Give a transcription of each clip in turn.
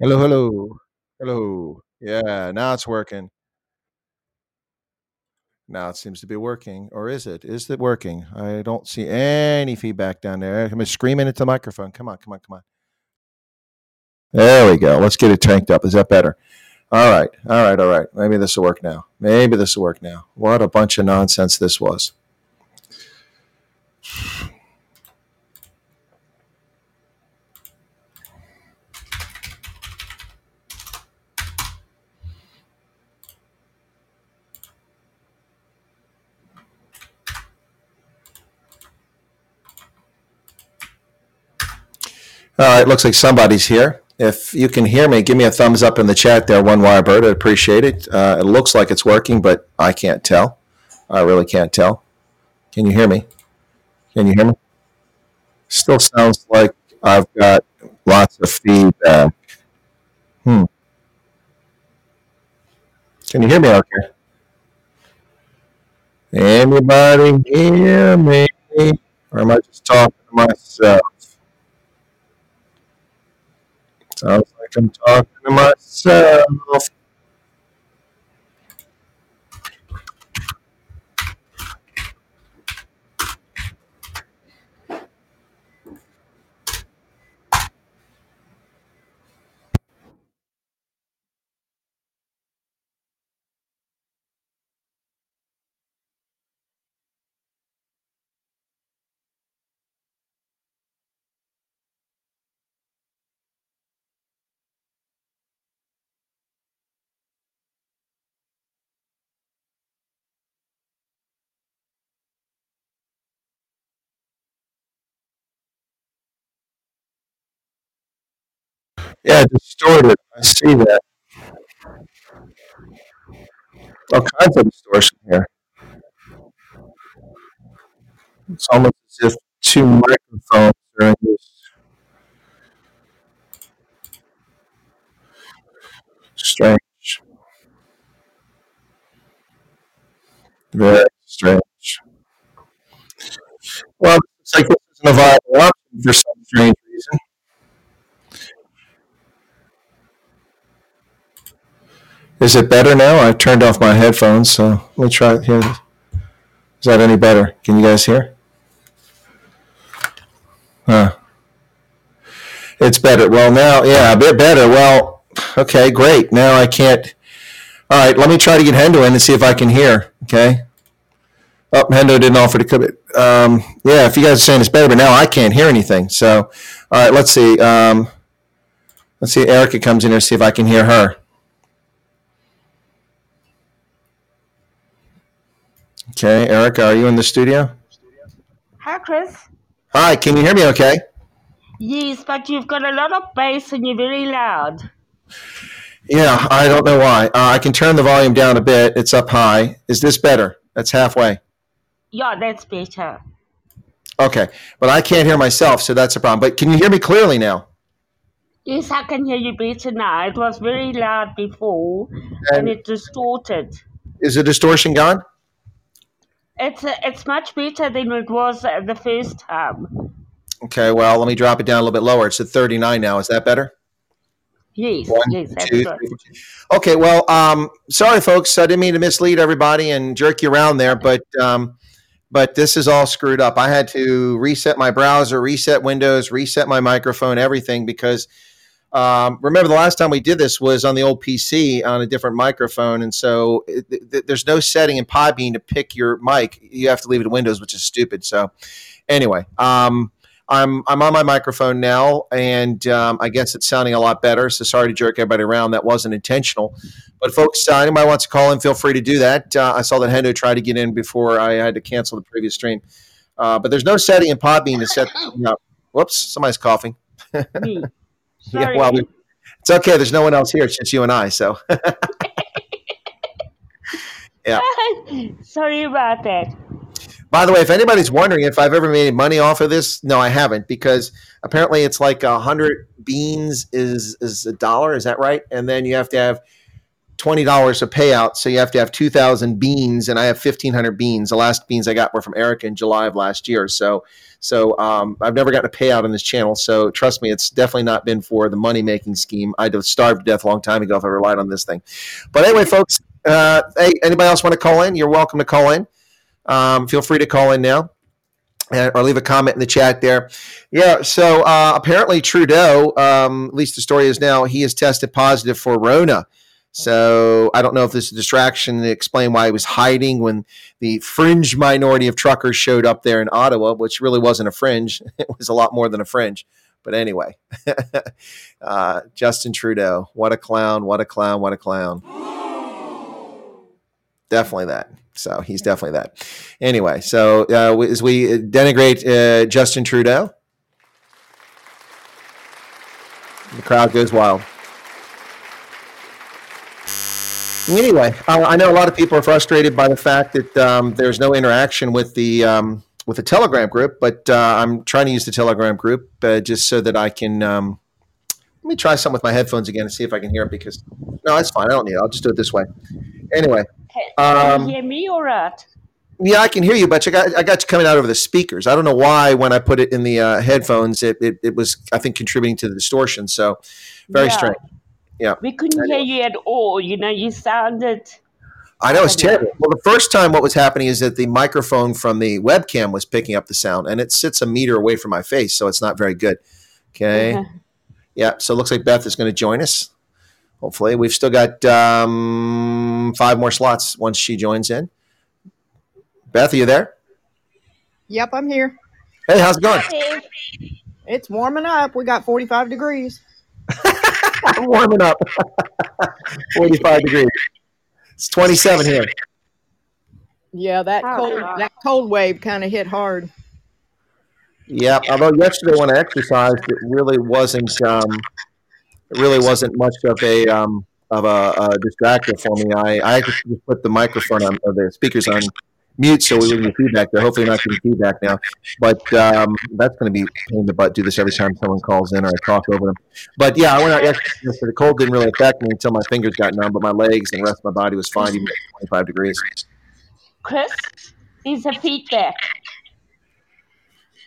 Hello, hello, hello. Yeah, now it's working. Now it seems to be working. Or is it? Is it working? I don't see any feedback down there. I'm screaming at the microphone. Come on, come on, come on. There we go. Let's get it tanked up. Is that better? All right, all right, all right. Maybe this will work now. Maybe this will work now. What a bunch of nonsense this was. All right, looks like somebody's here. If you can hear me, give me a thumbs up in the chat there, One Wirebird. I'd appreciate it. It looks like it's working, but I can't tell. I really can't tell. Can you hear me? Can you hear me? Still sounds like I've got lots of feedback. Hmm. Can you hear me okay? Anybody hear me? Or am I just talking to myself? Sounds like I'm talking to myself. Yeah, distorted. I see that. All kinds of distortion here. It's almost as if two microphones are in this strange, very strange. Well, it's like this isn't a viable option for some strange reason. Is it better now? I turned off my headphones, so we'll try it here. Is that any better? Can you guys hear? Huh. It's better. Well, now, yeah, a bit better. Well, okay, great. Now I can't. All right, let me try to get Hendo in and see if I can hear. Okay. Oh, Hendo didn't offer to come in. Yeah, if you guys are saying it's better, but now I can't hear anything. So, all right, let's see. Let's see. Erica comes in here, see if I can hear her. Okay, Erica, are you in the studio? Hi, Chris. Hi, can you hear me okay? Yes, but you've got a lot of bass and you're very loud. Yeah, I don't know why. I can turn the volume down a bit. It's up high. Is this better? That's halfway. Yeah, that's better. Okay, but I can't hear myself, so that's a problem. But can you hear me clearly now? Yes, I can hear you better now. It was very loud before and it distorted. Is the distortion gone? It's much better than it was the first time. Okay, well, let me drop it down a little bit lower. It's at 39 now. Is that better? Yes, One, yes, that's two, good. Three. Okay, well, sorry, folks. I didn't mean to mislead everybody and jerk you around there, but this is all screwed up. I had to reset my browser, reset Windows, reset my microphone, everything, because remember the last time we did this was on the old PC on a different microphone, and so there's no setting in Podbean to pick your mic. You have to leave it to Windows, which is stupid. So, anyway, I'm on my microphone now, and I guess it's sounding a lot better. So sorry to jerk everybody around. That wasn't intentional, but folks, anybody wants to call in, feel free to do that. I saw that Hendo tried to get in before I had to cancel the previous stream, but there's no setting in Podbean to set this thing up. Whoops, somebody's coughing. Yeah, well, it's okay. There's no one else here. It's just you and I. So, yeah. Sorry about that. By the way, if anybody's wondering if I've ever made money off of this, no, I haven't, because apparently it's like 100 beans is $1. Is that right? And then you have to have $20 a payout, so you have to have 2,000 beans, and I have 1,500 beans. The last beans I got were from Erica in July of last year. So I've never gotten a payout on this channel, so trust me, it's definitely not been for the money-making scheme. I'd have starved to death a long time ago if I relied on this thing. But anyway, folks, hey, anybody else want to call in? You're welcome to call in. Feel free to call in now. Or leave a comment in the chat there. Yeah, so apparently Trudeau, at least the story is now, he has tested positive for Rona. So I don't know if this is a distraction to explain why he was hiding when the fringe minority of truckers showed up there in Ottawa, which really wasn't a fringe. It was a lot more than a fringe. But anyway, Justin Trudeau, what a clown, what a clown, what a clown. Definitely that. So he's definitely that. Anyway, so as we denigrate Justin Trudeau, the crowd goes wild. Anyway, I know a lot of people are frustrated by the fact that there's no interaction with the Telegram group, but I'm trying to use the Telegram group just so that I can let me try something with my headphones again and see if I can hear it, because no, it's fine. I don't need it. I'll just do it this way. Anyway. Can you hear me or not? Yeah, I can hear you, but I got you coming out over the speakers. I don't know why when I put it in the headphones, it was, I think, contributing to the distortion. So very strange. Yeah, we couldn't hear you at all. You know, you sounded. I know, it's terrible. Well, the first time what was happening is that the microphone from the webcam was picking up the sound, and it sits a meter away from my face, so it's not very good. Okay. Uh-huh. Yeah, so it looks like Beth is going to join us. Hopefully, we've still got 5 more slots once she joins in. Beth, are you there? Yep, I'm here. Hey, how's it going? Hey. It's warming up. We got 45 degrees. Warming up. 45 degrees. It's 27 here. Yeah, that cold wave kind of hit hard. Yeah, although yesterday when I exercised, it really wasn't much of a distractor for me. I actually just put the microphone on, or the speakers on mute, so we wouldn't get feedback there. Hopefully, not getting feedback now. But that's going to be a pain in the butt. Do this every time someone calls in or I talk over them. But yeah, I went out yesterday, so the cold didn't really affect me until my fingers got numb. But my legs and the rest of my body was fine, even at 25 degrees. Chris, these are feedback.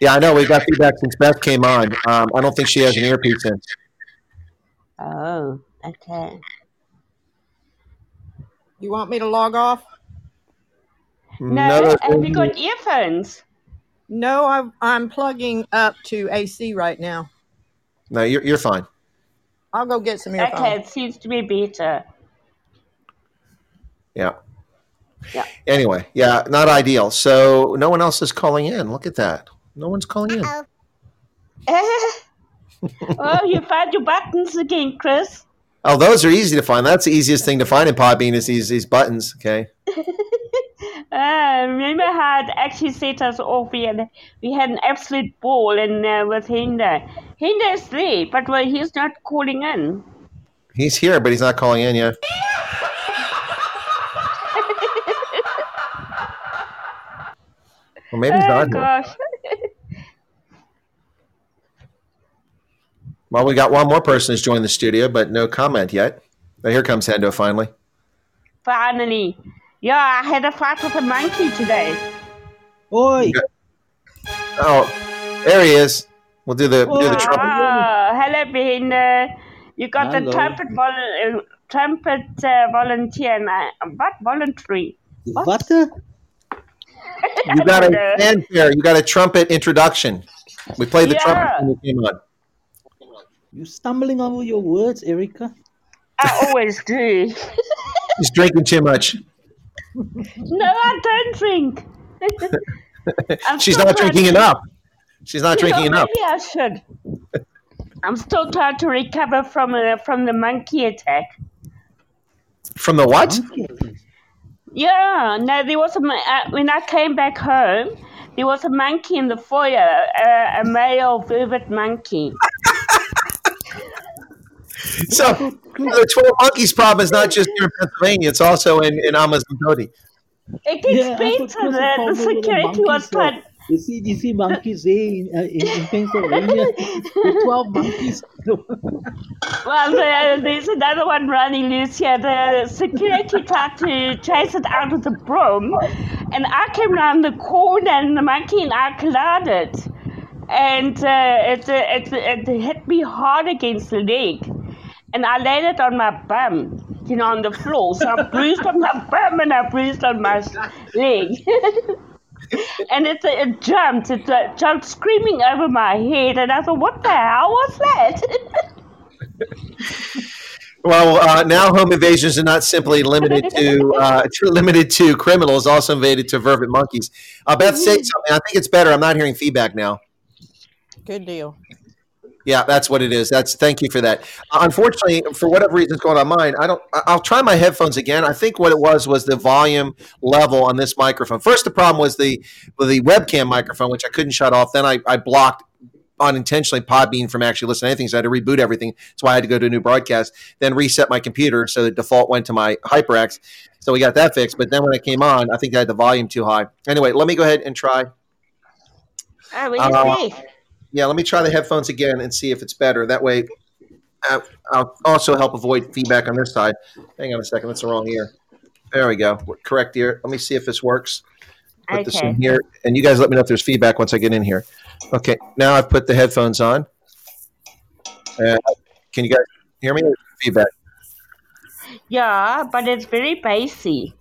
Yeah, I know. We've got feedback since Beth came on. I don't think she has an earpiece in. Oh, okay. You want me to log off? No, have you got earphones? No, I'm plugging up to AC right now. No, you're fine. I'll go get some earphones. Okay, it seems to be better. Yeah. Yeah. Anyway, yeah, not ideal. So no one else is calling in. Look at that. No one's calling in. Oh, you found your buttons again, Chris. Oh, those are easy to find. That's the easiest thing to find in Podbean is these buttons, okay? Remember how it actually set us off? We had an absolute ball and with Hinder. Hinder's there, but he's not calling in. He's here, but he's not calling in yet. Well, maybe he's not here. Well, we got one more person who's joined the studio, but no comment yet. But here comes Hendo finally. Finally. Yeah, I had a fight with a monkey today. Oi. Oh, there he is. We'll do the trumpet. Oh, hello, Behinder. You got hello. The trumpet volunteer. What voluntary? What? You got a fanfare. You got a trumpet introduction. We played the trumpet when you came on. You're stumbling over your words, Erica. I always do. He's drinking too much. No, I don't drink. She's not drinking enough. She's not drinking enough. Maybe I should. I'm still trying to recover from the monkey attack. From the what? Yeah, no, there was when I came back home, there was a monkey in the foyer, a male vervet monkey. So the 12 monkeys problem is not just here in Pennsylvania; it's also in Amazon County. It gets better. The security was trying. You see monkeys in Pennsylvania, the 12 monkeys. Well, there's another one running loose here. The security tried to chase it out of the broom, and I came around the corner, and the monkey and I collided, and it hit me hard against the leg, and I landed on my bum. On the floor, so I bruised on my bum and I bruised on my leg, and it jumped screaming over my head, and I thought, what the hell was that? Well, now home invasions are not simply limited to criminals; also invaded to vervet monkeys. Beth, say something. I think it's better. I'm not hearing feedback now. Good deal. Yeah, that's what it is. Thank you for that. Unfortunately, for whatever reason is going on mine, I'll try my headphones again. I think what it was the volume level on this microphone. First, the problem was the webcam microphone, which I couldn't shut off. Then I blocked unintentionally Podbean from actually listening to anything, so I had to reboot everything. That's why I had to go to a new broadcast, then reset my computer so the default went to my HyperX. So we got that fixed. But then when I came on, I think I had the volume too high. Anyway, let me go ahead and try. All right, what do you say? Yeah, let me try the headphones again and see if it's better. That way, I'll also help avoid feedback on this side. Hang on a second. That's the wrong ear. There we go. Correct ear. Let me see if this works. Put this in here. And you guys let me know if there's feedback once I get in here. Okay. Now I've put the headphones on. Can you guys hear me? Or feedback? Yeah, but it's very bassy.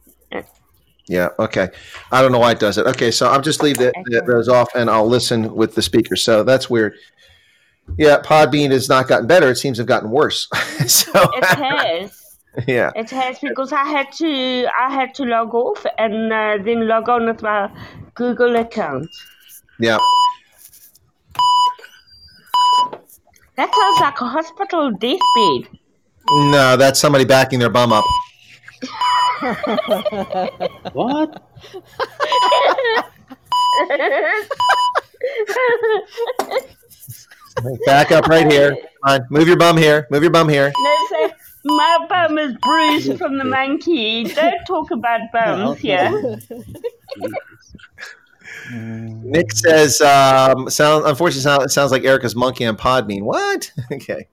Yeah, okay. I don't know why it does it. Okay, so I'll just leave those off, and I'll listen with the speaker. So that's weird. Yeah, Podbean has not gotten better. It seems to have gotten worse. So it has. Yeah. It has, because I had to log off and then log on with my Google account. Yeah. That sounds like a hospital deathbed. No, that's somebody backing their bum up. What? Back up right here. Come on, move your bum here. Move your bum here. No, so my bum is bruised from the monkey. Don't talk about bums here. Nick says, unfortunately, it sounds like Erica's monkey on Podbean. What? Okay.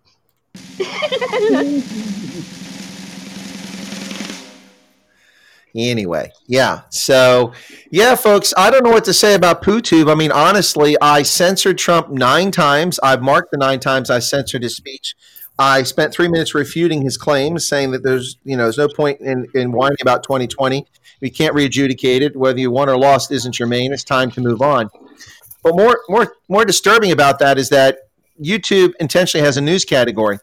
Anyway, yeah. So, yeah, folks, I don't know what to say about PooTube. I mean, honestly, I censored Trump 9 times. I've marked the 9 times I censored his speech. I spent 3 minutes refuting his claims, saying that there's no point in whining about 2020. We can't re-adjudicate it. Whether you won or lost isn't germane. It's time to move on. But more disturbing about that is that YouTube intentionally has a news category.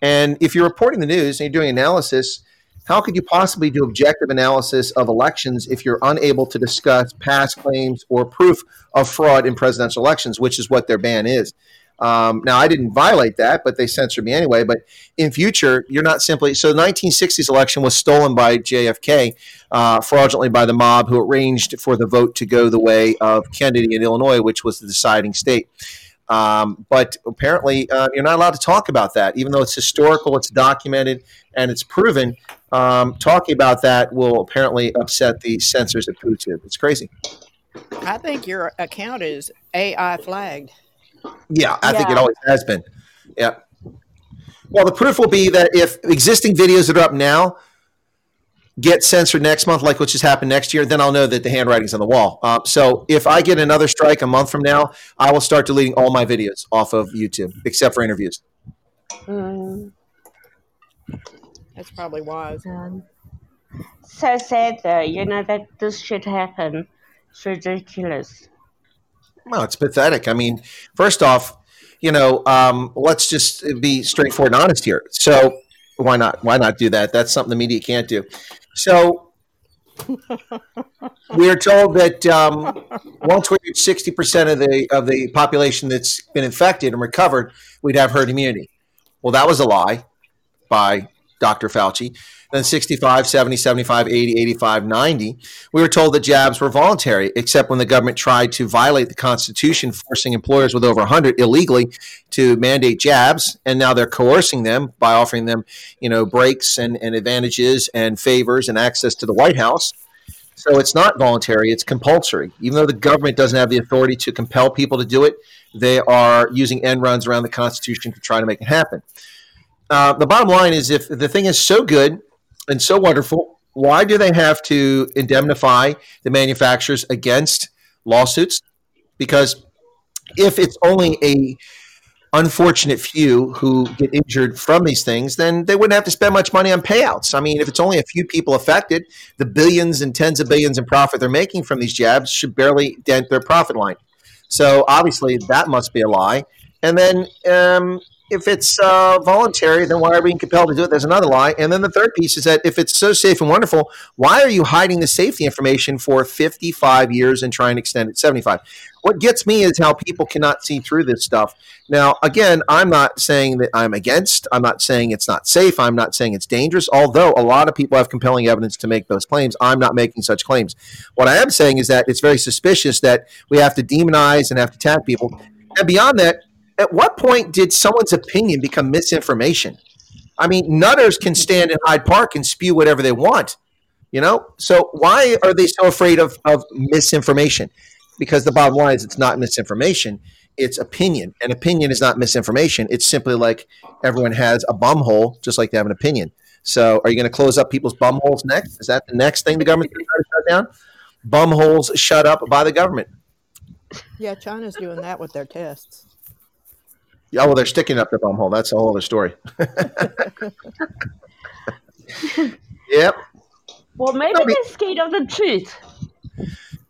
And if you're reporting the news and you're doing analysis, how could you possibly do objective analysis of elections if you're unable to discuss past claims or proof of fraud in presidential elections, which is what their ban is? Now, I didn't violate that, but they censored me anyway. But in future, you're not simply – so the 1960s election was stolen by JFK fraudulently by the mob who arranged for the vote to go the way of Kennedy in Illinois, which was the deciding state. But apparently you're not allowed to talk about that, even though it's historical, it's documented, and it's proven. Talking about that will apparently upset the censors at PooTube. It's crazy. I think your account is AI flagged. Yeah, I think it always has been. Yeah. Well, the proof will be that if existing videos that are up now get censored next month, like what just happened next year, then I'll know that the handwriting's on the wall. So if I get another strike a month from now, I will start deleting all my videos off of YouTube, except for interviews. That's probably wise. So sad, though, that this should happen. It's ridiculous. Well, it's pathetic. I mean, first off, let's just be straightforward and honest here. So why not? Why not do that? That's something the media can't do. So we are told that once we reach 60% of the population that's been infected and recovered, we'd have herd immunity. Well, that was a lie by Dr. Fauci. Then 65, 70, 75, 80, 85, 90. We were told that jabs were voluntary, except when the government tried to violate the Constitution, forcing employers with over 100 illegally to mandate jabs. And now they're coercing them by offering them, breaks and advantages and favors and access to the White House. So it's not voluntary, it's compulsory. Even though the government doesn't have the authority to compel people to do it, they are using end runs around the Constitution to try to make it happen. The bottom line is, if the thing is so good and so wonderful, why do they have to indemnify the manufacturers against lawsuits? Because if it's only a unfortunate few who get injured from these things, then they wouldn't have to spend much money on payouts. I mean, if it's only a few people affected, the billions and tens of billions in profit they're making from these jabs should barely dent their profit line. So obviously that must be a lie. And then if it's voluntary, then why are we being compelled to do it? There's another lie. And then the third piece is that if it's so safe and wonderful, why are you hiding the safety information for 55 years and trying to extend it 75? What gets me is how people cannot see through this stuff. Now, again, I'm not saying that I'm against. I'm not saying it's not safe. I'm not saying it's dangerous, although a lot of people have compelling evidence to make those claims. I'm not making such claims. What I am saying is that it's very suspicious that we have to demonize and have to attack people. And beyond that, at what point did someone's opinion become misinformation? I mean, nutters can stand in Hyde Park and spew whatever they want, you know? So why are they so afraid of misinformation? Because the bottom line is it's not misinformation, it's opinion. And opinion is not misinformation. It's simply like everyone has a bum hole, just like they have an opinion. So are you going to close up people's bum holes next? Is that the next thing the government's going to shut down? Bum holes shut up by the government. Yeah, China's doing that with their tests. Yeah, well, they're sticking up the bum hole. That's a whole other story. Yep. Well, maybe they're scared of the truth.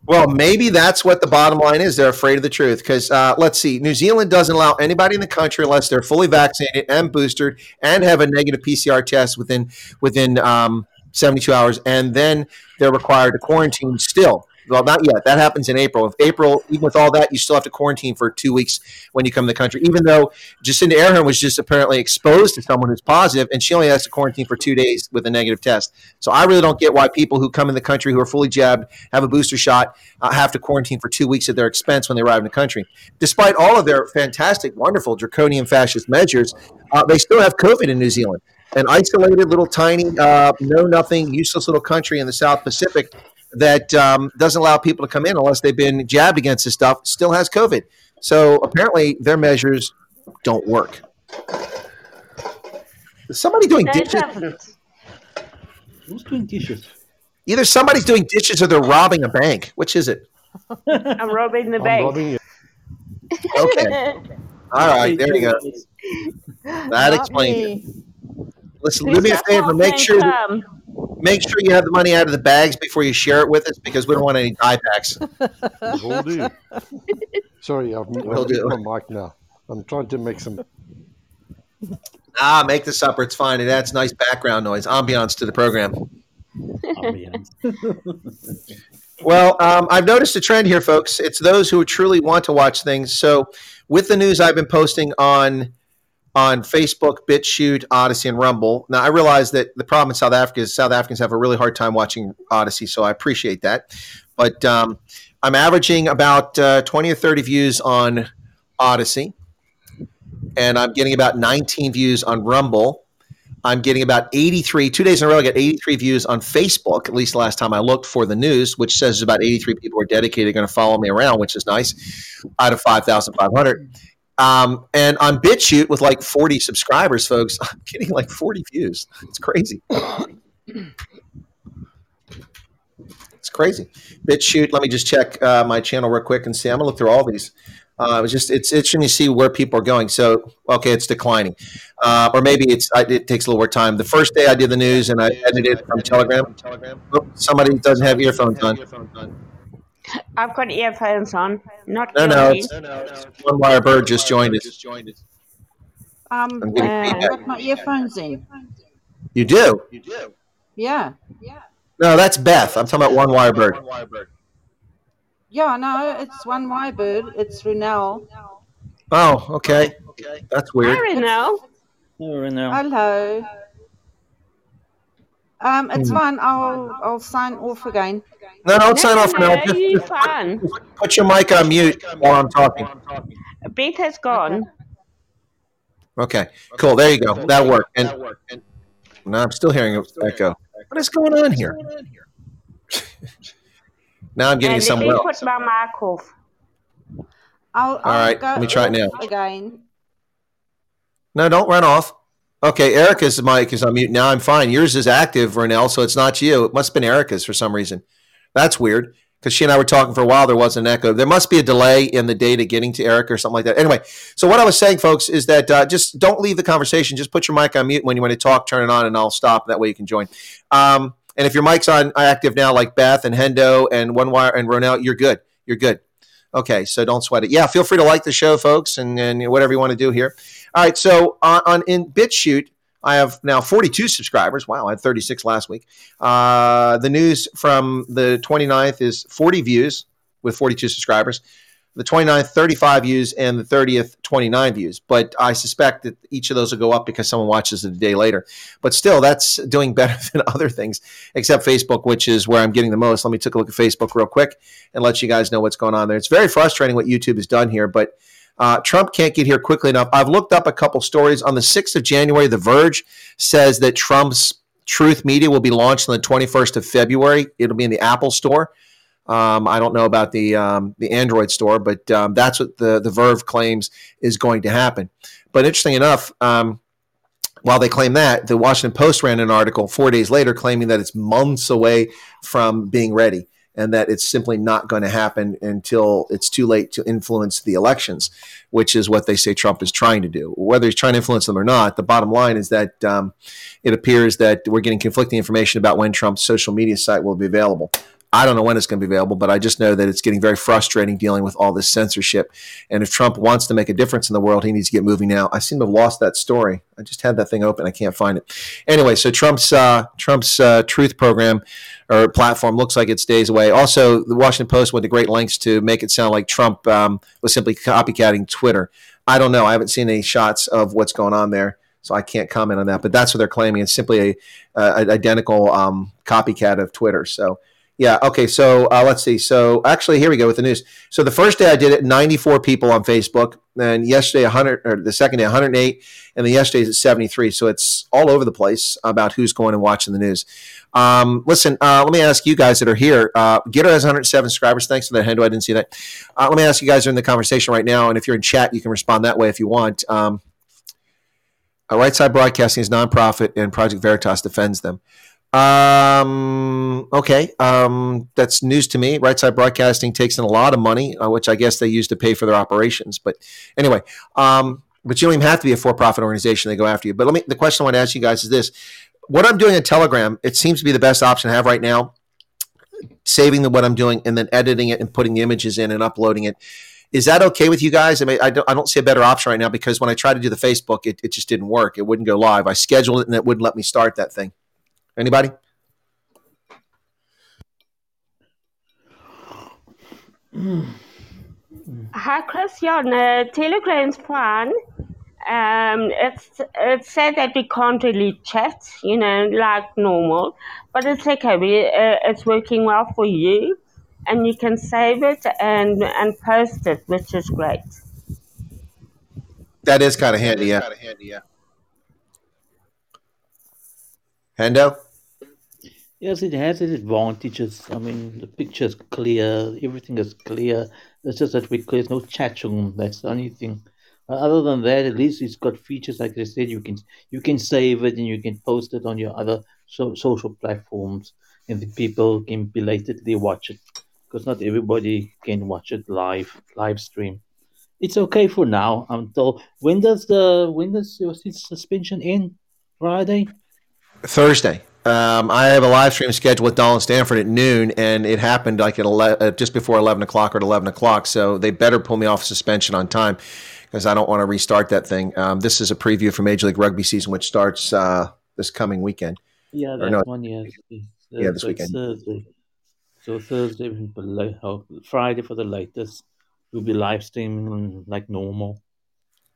Well, maybe that's what the bottom line is. They're afraid of the truth because, let's see, New Zealand doesn't allow anybody in the country unless they're fully vaccinated and boosted and have a negative PCR test within 72 hours, and then they're required to quarantine still. Well, not yet. That happens in April. If April, even with all that, you still have to quarantine for 2 weeks when you come to the country, even though Jacinda Ardern was just apparently exposed to someone who's positive, and she only has to quarantine for 2 days with a negative test. So I really don't get why people who come in the country who are fully jabbed, have a booster shot, have to quarantine for 2 weeks at their expense when they arrive in the country. Despite all of their fantastic, wonderful, draconian fascist measures, they still have COVID in New Zealand. An isolated little tiny, know-nothing, useless little country in the South Pacific that doesn't allow people to come in unless they've been jabbed against this stuff, still has COVID. So apparently their measures don't work. Is somebody doing dishes? Who's doing dishes? Either somebody's doing dishes or they're robbing a bank. Which is it? I'm robbing the bank. Robbing okay. All right. There you go. That explains it. Listen, do me a favor. Make sure you have the money out of the bags before you share it with us, because we don't want any dye packs. Will do. Sorry, I'll do my mic now. I'm trying to make some. Make this up. It's fine. It adds nice background noise, ambiance to the program. Ambiance. Well, I've noticed a trend here, folks. It's those who truly want to watch things. So with the news I've been posting on Facebook, BitChute, Odyssey, and Rumble. Now, I realize that the problem in South Africa is South Africans have a really hard time watching Odyssey, so I appreciate that. But I'm averaging about 20 or 30 views on Odyssey, and I'm getting about 19 views on Rumble. I'm getting about 83, 2 days in a row, I got 83 views on Facebook, at least last time I looked for the news, which says about 83 people are dedicated, going to follow me around, which is nice, out of 5,500. And on BitChute with like 40 subscribers, folks, I'm getting like 40 views. It's crazy. It's crazy. BitChute, let me just check my channel real quick and see. I'm going to look through all these. It's interesting to see where people are going. So, okay, it's declining. Or maybe it takes a little more time. The first day I did the news and I edited it from Telegram. Oh, somebody doesn't have earphones on. I've got earphones on. One wire bird just joined us. I've got my earphones in. You do? Yeah. No, that's Beth. I'm talking about one wire bird. Yeah, no, it's one wire bird. It's Renelle. Oh, okay. That's weird. Hi, Renelle. Hello. It's fine. I'll sign off again. No, don't sign off now. Put your mic on mute while I'm talking. Beth has gone. Okay, cool. There you go. That worked. And no, I'm still hearing it echo. What is going on here? Now I'm giving you something else. Put my mic off. All right, let me try it now. Again. No, don't run off. Okay, Erica's mic is on mute. Now I'm fine. Yours is active, Ronell, so it's not you. It must have been Erica's for some reason. That's weird because she and I were talking for a while. There wasn't an echo. There must be a delay in the data getting to Erica or something like that. Anyway, so what I was saying, folks, is that just don't leave the conversation. Just put your mic on mute. When you want to talk, turn it on, and I'll stop. That way you can join. And if your mic's on active now, like Beth and Hendo and One Wire and Ronell, you're good. You're good. Okay, so don't sweat it. Yeah, feel free to like the show, folks, and whatever you want to do here. All right, so in BitChute, I have now 42 subscribers. Wow, I had 36 last week. The news from the 29th is 40 views with 42 subscribers. The 29th, 35 views, and the 30th, 29 views. But I suspect that each of those will go up because someone watches it a day later. But still, that's doing better than other things, except Facebook, which is where I'm getting the most. Let me take a look at Facebook real quick and let you guys know what's going on there. It's very frustrating what YouTube has done here, but Trump can't get here quickly enough. I've looked up a couple stories. On the 6th of January, The Verge says that Trump's Truth Media will be launched on the 21st of February. It'll be in the Apple store. I don't know about the Android store, but that's what the Verve claims is going to happen. But interesting enough, while they claim that, the Washington Post ran an article 4 days later claiming that it's months away from being ready and that it's simply not going to happen until it's too late to influence the elections, which is what they say Trump is trying to do. Whether he's trying to influence them or not, the bottom line is that it appears that we're getting conflicting information about when Trump's social media site will be available. I don't know when it's going to be available, but I just know that it's getting very frustrating dealing with all this censorship. And if Trump wants to make a difference in the world, he needs to get moving now. I seem to have lost that story. I just had that thing open. I can't find it. Anyway, so Trump's truth program or platform looks like it's days away. Also, the Washington Post went to great lengths to make it sound like Trump was simply copycatting Twitter. I don't know. I haven't seen any shots of what's going on there, so I can't comment on that. But that's what they're claiming. It's simply an identical copycat of Twitter. So. Yeah, okay, so let's see. So actually, here we go with the news. So the first day I did it, 94 people on Facebook. And yesterday, 100, or the second day, 108. And then yesterday's at 73. So it's all over the place about who's going and watching the news. Listen, let me ask you guys that are here. Gitter has 107 subscribers. Thanks for that, Hendo. I didn't see that. Let me ask you guys who are in the conversation right now. And if you're in chat, you can respond that way if you want. Right Side Broadcasting is nonprofit, and Project Veritas defends them. Okay. That's news to me. Right Side Broadcasting takes in a lot of money, which I guess they use to pay for their operations. But anyway, but you don't even have to be a for-profit organization. They go after you. But the question I want to ask you guys is this: what I'm doing on Telegram, it seems to be the best option I have right now. Saving what I'm doing and then editing it and putting the images in and uploading it. Is that okay with you guys? I mean, I don't see a better option right now because when I tried to do the Facebook, it just didn't work. It wouldn't go live. I scheduled it and it wouldn't let me start that thing. Anybody? Hi, Christian. Telegram's fun. It's sad that we can't really chat, like normal. But it's okay. It's working well for you, and you can save it and post it, which is great. That is kind of handy. Yeah. Kind of handy. Yeah. Hendo? Yes, it has its advantages. I mean, the picture is clear. Everything is clear. It's just that there's no chat room. That's the only thing. Other than that, at least it's got features. Like I said, you can save it and you can post it on your other social platforms, and the people can belatedly watch it because not everybody can watch it live stream. It's okay for now. Until when does your suspension end? Friday. Thursday. I have a live stream scheduled with Donald Stanford at noon, and it happened like at just before 11 o'clock or at 11 o'clock. So they better pull me off suspension on time because I don't want to restart that thing. This is a preview for Major League Rugby season, which starts this coming weekend. Yeah, this weekend. Thursday. So Thursday, Friday for the latest, we'll be live streaming like normal.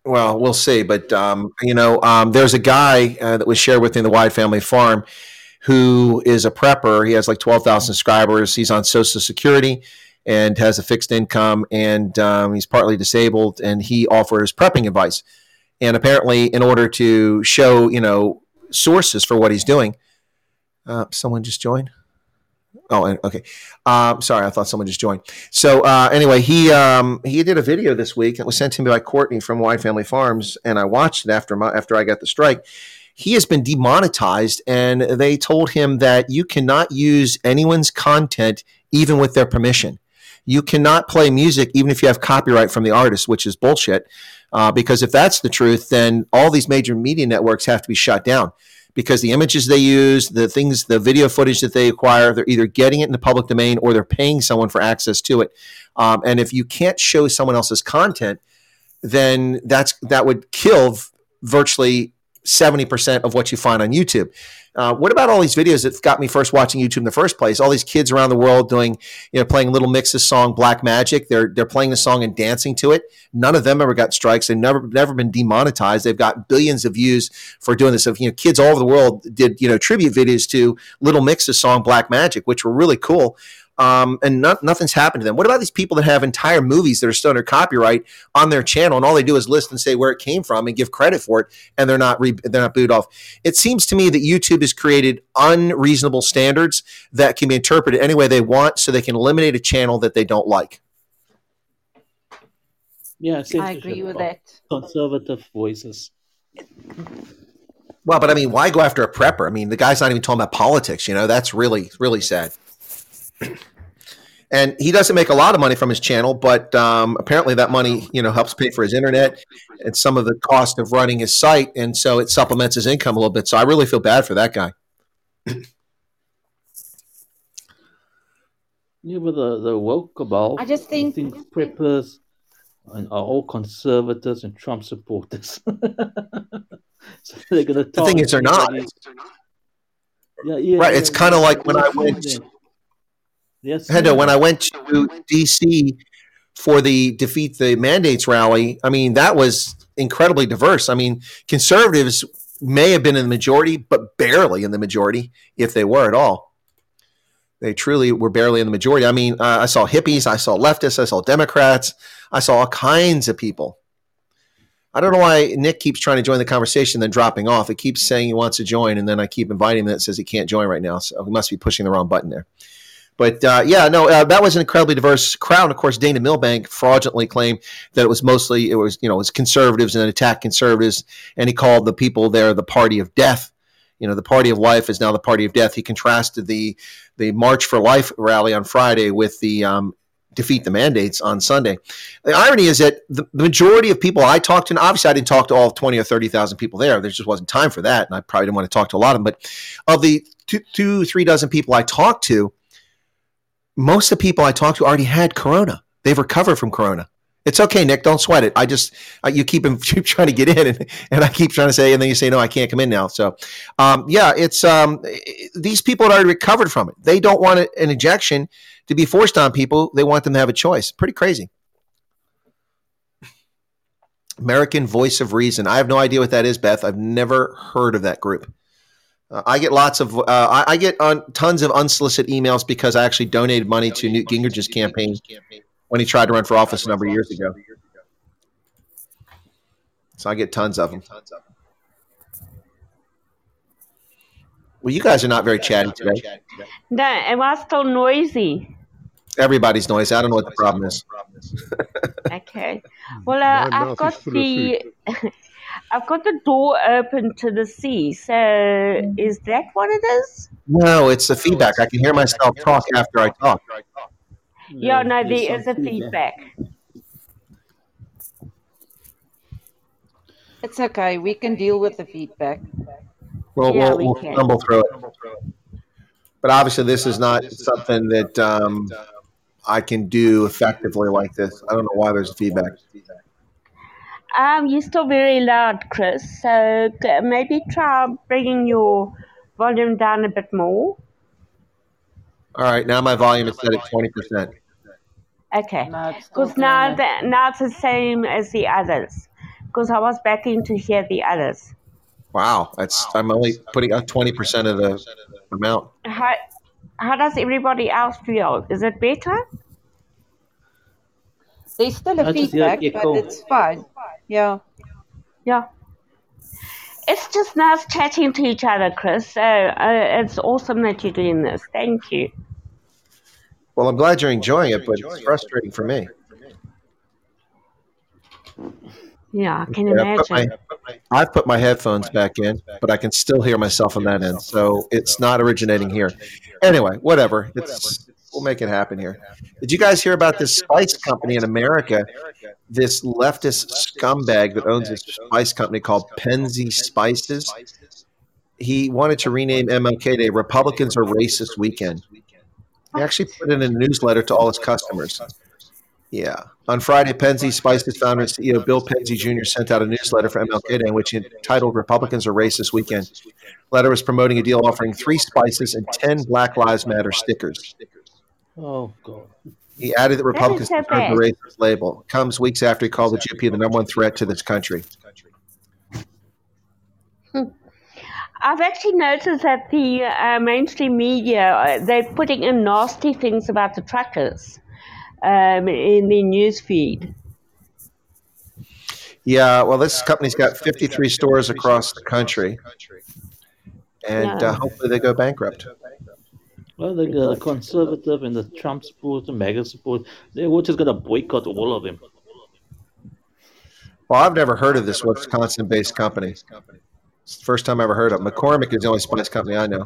Well, we'll see. But, there's a guy that was shared with me in the Wide Family Farm who is a prepper. He has like 12,000 subscribers. He's on Social Security and has a fixed income, and he's partly disabled, and he offers prepping advice. And apparently, in order to show, sources for what he's doing, someone just joined. Oh, okay. Sorry, I thought someone just joined. So anyway, he did a video this week that was sent to me by Courtney from Wide Family Farms, and I watched it after I got the strike. He has been demonetized, and they told him that you cannot use anyone's content even with their permission. You cannot play music even if you have copyright from the artist, which is bullshit, because if that's the truth, then all these major media networks have to be shut down. Because the images they use, the things, the video footage that they acquire, they're either getting it in the public domain or they're paying someone for access to it. And if you can't show someone else's content, then that would kill virtually 70% of what you find on YouTube. What about all these videos that got me first watching YouTube in the first place? All these kids around the world doing, playing Little Mix's song "Black Magic." They're playing the song and dancing to it. None of them ever got strikes. They've never been demonetized. They've got billions of views for doing this. So, kids all over the world did tribute videos to Little Mix's song "Black Magic," which were really cool. And nothing's happened to them. What about these people that have entire movies that are still under copyright on their channel, and all they do is list and say where it came from and give credit for it, and they're not booed off? It seems to me that YouTube has created unreasonable standards that can be interpreted any way they want, so they can eliminate a channel that they don't like. Yeah, I agree with that. Conservative voices. Well, but why go after a prepper? The guy's not even talking about politics. That's really, really sad. And he doesn't make a lot of money from his channel, but apparently that money, helps pay for his internet and some of the cost of running his site, and so it supplements his income a little bit. So I really feel bad for that guy. Yeah, but the woke cabal, I just think preppers and are all conservatives and Trump supporters. So they're going to talk. The thing is, they're not. Yeah, right. It's kind of like when I went. Yes, when I went to D.C. for the Defeat the Mandates rally, that was incredibly diverse. Conservatives may have been in the majority, but barely in the majority, if they were at all. They truly were barely in the majority. I saw hippies, I saw leftists, I saw Democrats, I saw all kinds of people. I don't know why Nick keeps trying to join the conversation, then dropping off. It keeps saying he wants to join, and then I keep inviting him, and it says he can't join right now, so he must be pushing the wrong button there. But that was an incredibly diverse crowd. Of course, Dana Milbank fraudulently claimed that it was mostly it was conservatives, and then attacked conservatives, and he called the people there the party of death. The party of life is now the party of death. He contrasted the March for Life rally on Friday with the Defeat the Mandates on Sunday. The irony is that the majority of people I talked to, and obviously I didn't talk to all 20 or 30,000 people there. There just wasn't time for that, and I probably didn't want to talk to a lot of them. But of the three dozen people I talked to, most of the people I talked to already had corona. They've recovered from corona. It's okay, Nick. Don't sweat it. I just you keep trying to get in, and I keep trying to say, and then you say, no, I can't come in now. So, it's these people had already recovered from it. They don't want an injection to be forced on people. They want them to have a choice. Pretty crazy. American Voice of Reason. I have no idea what that is, Beth. I've never heard of that group. I get tons of unsolicited emails because I actually donated money to Newt Gingrich's campaign when he tried to run for office a number of years ago. So I get tons of them. Well, you guys are not very chatty today. No, it was so noisy. Everybody's noisy. I don't know what the problem is. Okay. Well, I've got the door open to the sea, so is that what it is? No, it's the feedback. I can hear myself talk after I talk. Yeah, no, there is a feedback. It's okay. We can deal with the feedback. Well, we'll stumble through it. But obviously this is not something that I can do effectively like this. I don't know why there's feedback. You're still very loud, Chris, so maybe try bringing your volume down a bit more. All right, now my volume is set at 20%. Okay, because now it's the same as the others, because I was backing to hear the others. Wow, I'm only putting up 20% of the amount. How does everybody else feel? Is it better? There's still a feedback, but it's fine. Yeah. It's just nice chatting to each other, Chris. So it's awesome that you're doing this. Thank you. Well, I'm glad you're enjoying it, but it's frustrating for me. Yeah, I can imagine. I've put my headphones back in, but I can still hear myself on that end. So it's not originating here. Anyway, whatever. We'll make it happen here. Did you guys hear about this spice company in America, this leftist scumbag that owns this spice company called Penzi Spices? He wanted to rename MLK Day Republicans Are Racist Weekend. He actually put it in a newsletter to all his customers. Yeah. On Friday, Penzi Spices founder and CEO Bill Penzi Jr. sent out a newsletter for MLK Day in which he entitled Republicans Are Racist Weekend. The letter was promoting a deal offering 3 spices and 10 Black Lives Matter stickers. Oh, God. He added that Republicans deserve the racist label. Comes weeks after he called the GOP the number one threat to this country. I've actually noticed that the mainstream media, they're putting in nasty things about the truckers in the news feed. Yeah, well, this company's got 53 stores across the country, and hopefully they go bankrupt. Well, the conservative and the Trump support, the MAGA support, they're just going to boycott all of them. Well, I've never heard of this Wisconsin-based company. It's the first time I ever heard of it. McCormick is the only spice company I know.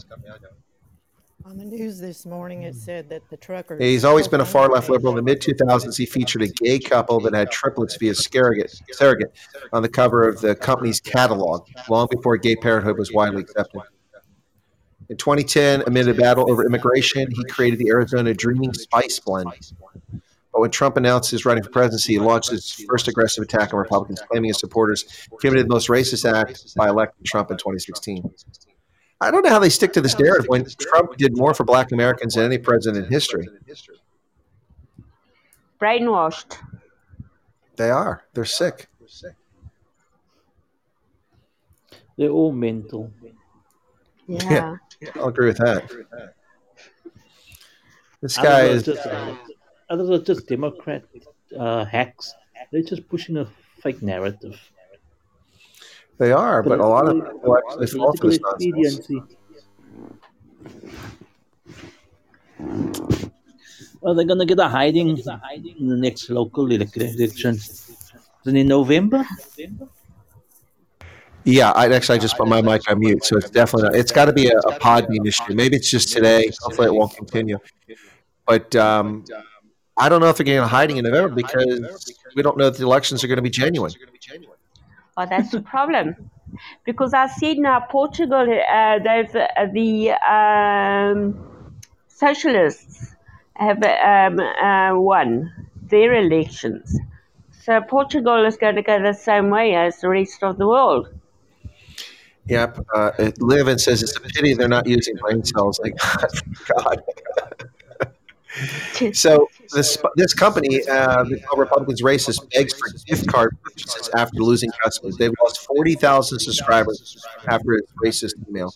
On the news this morning, it said that the truckers... He's always been a far-left liberal. In the mid-2000s, he featured a gay couple that had triplets via surrogate on the cover of the company's catalog, long before gay parenthood was widely accepted. In 2010, amid a battle over immigration, he created the Arizona Dreaming Spice Blend. But when Trump announced his running for presidency, he launched his first aggressive attack on Republicans, claiming his supporters committed the most racist act by electing Trump in 2016. I don't know how they stick to this narrative when Trump did more for Black Americans than any president in history. Brainwashed. They are. They're sick. They're all mental. Yeah. I'll agree with that. This guy is... Others are just Democrat hacks. They're just pushing a fake narrative. They are, but a lot of people actually fall for this nonsense. Well, they're going to get a hiding in the next local election. Is it in November? Yeah, I just put my mic on mute, so it's definitely not. It's got to be a Podbean issue. Maybe it's just today. Hopefully it won't continue. But... I don't know if they're getting a hiding in November because we don't know that the elections are going to be genuine. Well, that's the problem. Because I see now Portugal, they've the socialists have won their elections. So Portugal is going to go the same way as the rest of the world. Yep. Livin says it's a pity they're not using brain cells. Like, God. So this company, Republicans Racist, begs for gift card purchases after losing customers. They've lost 40,000 subscribers after his racist email.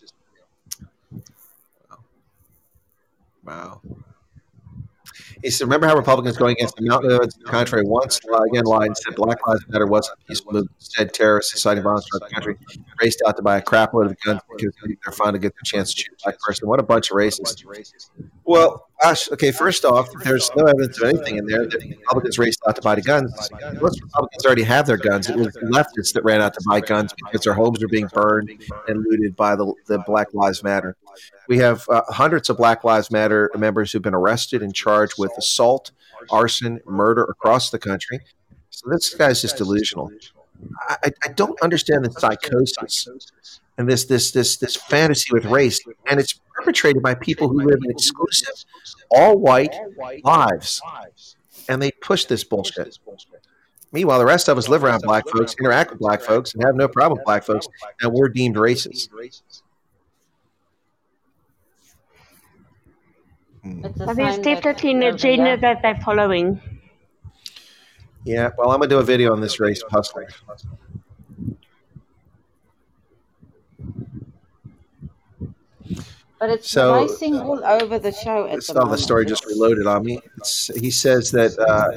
Wow. He said, remember how Republicans going against the mountain of the country once again lied and said Black Lives Matter wasn't a peaceful movement. Instead, terrorists inciting violence throughout the country raced out to buy a crapload of guns because they're fine to get the chance to shoot a black person. What a bunch of racists. Well, gosh, okay, first off, there's no evidence of anything in there that Republicans raced out to buy the guns. Most Republicans already have their guns. It was the leftists that ran out to buy guns because their homes are being burned and looted by the Black Lives Matter. We have hundreds of Black Lives Matter members who've been arrested and charged with assault, arson, murder across the country. So this guy's just delusional. I don't understand the psychosis and this fantasy with race, and it's perpetrated by people who live in exclusive, all-white lives, and they push this bullshit. Meanwhile, the rest of us live around black folks, interact with black folks, and have no problem with black folks, and we're deemed racist. But there's definitely an agenda that they're following. Yeah, well, I'm going to do a video on this race puzzle. But it's racing all over the show at the moment. The story just reloaded on me. He says that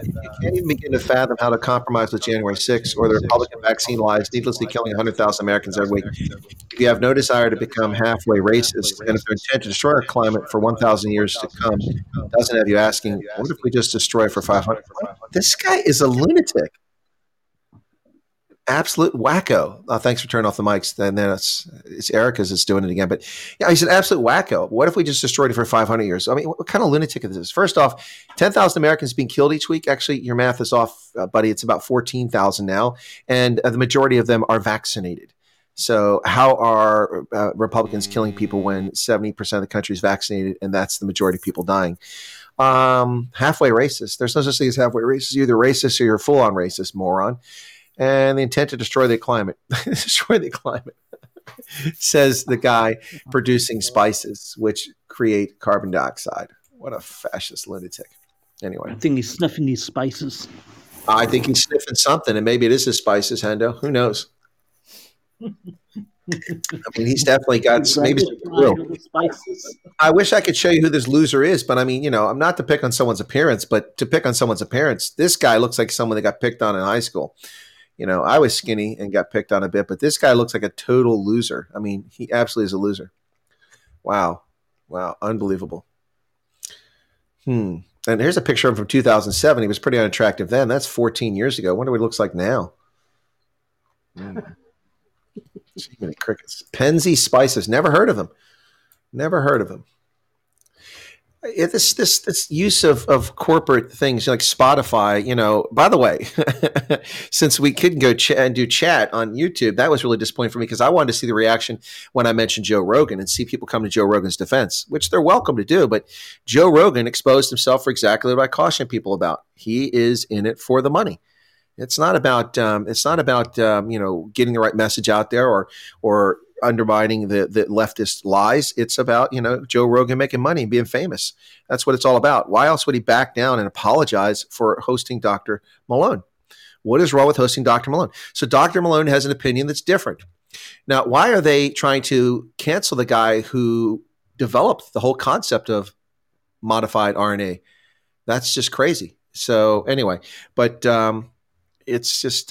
you can't even begin to fathom how to compromise with January 6th or the Republican vaccine lies, needlessly killing 100,000 Americans every week. If you have no desire to become halfway racist, and if their intent to destroy our climate for 1,000 years to come doesn't have you asking, what if we just destroy for 500? This guy is a lunatic. Absolute wacko. Oh, thanks for turning off the mics. And then it's Erica's that's doing it again. But yeah, he said absolute wacko. What if we just destroyed it for 500 years? I mean, what kind of lunatic is this? First off, 10,000 Americans being killed each week. Actually, your math is off, buddy. It's about 14,000 now. And the majority of them are vaccinated. So how are Republicans killing people when 70% of the country is vaccinated and that's the majority of people dying? Halfway racist. There's no such thing as halfway racist. You're either racist or you're full-on racist, moron. And the intent to destroy the climate, says the guy producing spices, which create carbon dioxide. What a fascist lunatic. Anyway. I think he's sniffing these spices. I think he's sniffing something, and maybe it is his spices, Hendo. Who knows? I mean, he's definitely got maybe some spices. I wish I could show you who this loser is, but I mean, you know, I'm not to pick on someone's appearance, but to pick on someone's appearance, this guy looks like someone that got picked on in high school. You know, I was skinny and got picked on a bit, but this guy looks like a total loser. I mean, he absolutely is a loser. Wow. Wow. Unbelievable. And here's a picture of him from 2007. He was pretty unattractive then. That's 14 years ago. I wonder what he looks like now. Too many crickets. Penzi Spices. Never heard of him. Never heard of him. This use of corporate things like Spotify, you know, by the way, since we couldn't go and do chat on YouTube, that was really disappointing for me because I wanted to see the reaction when I mentioned Joe Rogan and see people come to Joe Rogan's defense, which they're welcome to do. But Joe Rogan exposed himself for exactly what I caution people about. He is in it for the money. It's not about you know, getting the right message out there or undermining the leftist lies. It's about, you know, Joe Rogan making money and being famous. That's what it's all about. Why else would he back down and apologize for hosting Dr. Malone? What is wrong with hosting Dr. Malone? So Dr. Malone has an opinion that's different. Now, why are they trying to cancel the guy who developed the whole concept of modified RNA? That's just crazy. So anyway, but it's just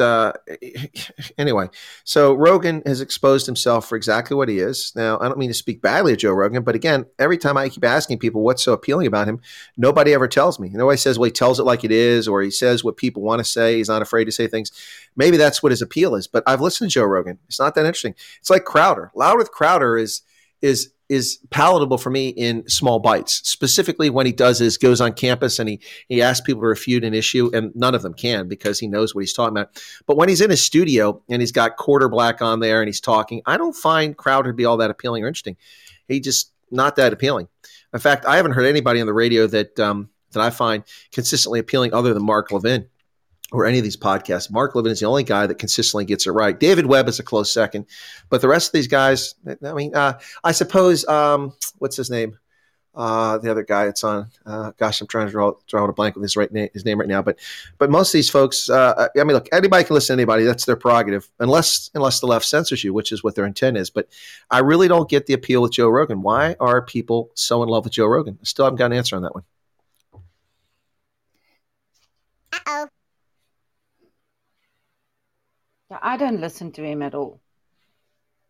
anyway. So Rogan has exposed himself for exactly what he is. Now, I don't mean to speak badly of Joe Rogan, but again, every time I keep asking people what's so appealing about him, nobody ever tells me. Nobody says, well, he tells it like it is, or he says what people want to say. He's not afraid to say things. Maybe that's what his appeal is. But I've listened to Joe Rogan. It's not that interesting. It's like Crowder. Loudmouth Crowder is palatable for me in small bites, specifically when he does is goes on campus and he asks people to refute an issue, and none of them can because he knows what he's talking about. But when he's in his studio and he's got Quarter Black on there and he's talking, I don't find Crowder to be all that appealing or interesting. He just not that appealing. In fact, I haven't heard anybody on the radio that that I find consistently appealing other than Mark Levin or any of these podcasts. Mark Levin is the only guy that consistently gets it right. David Webb is a close second, but the rest of these guys, I mean, I suppose, what's his name? The other guy that's on, gosh, I'm trying to draw a blank with his name right now, but most of these folks, I mean, look, anybody can listen to anybody. That's their prerogative, unless the left censors you, which is what their intent is. But I really don't get the appeal with Joe Rogan. Why are people so in love with Joe Rogan? I still haven't got an answer on that one. Uh-oh. I don't listen to him at all.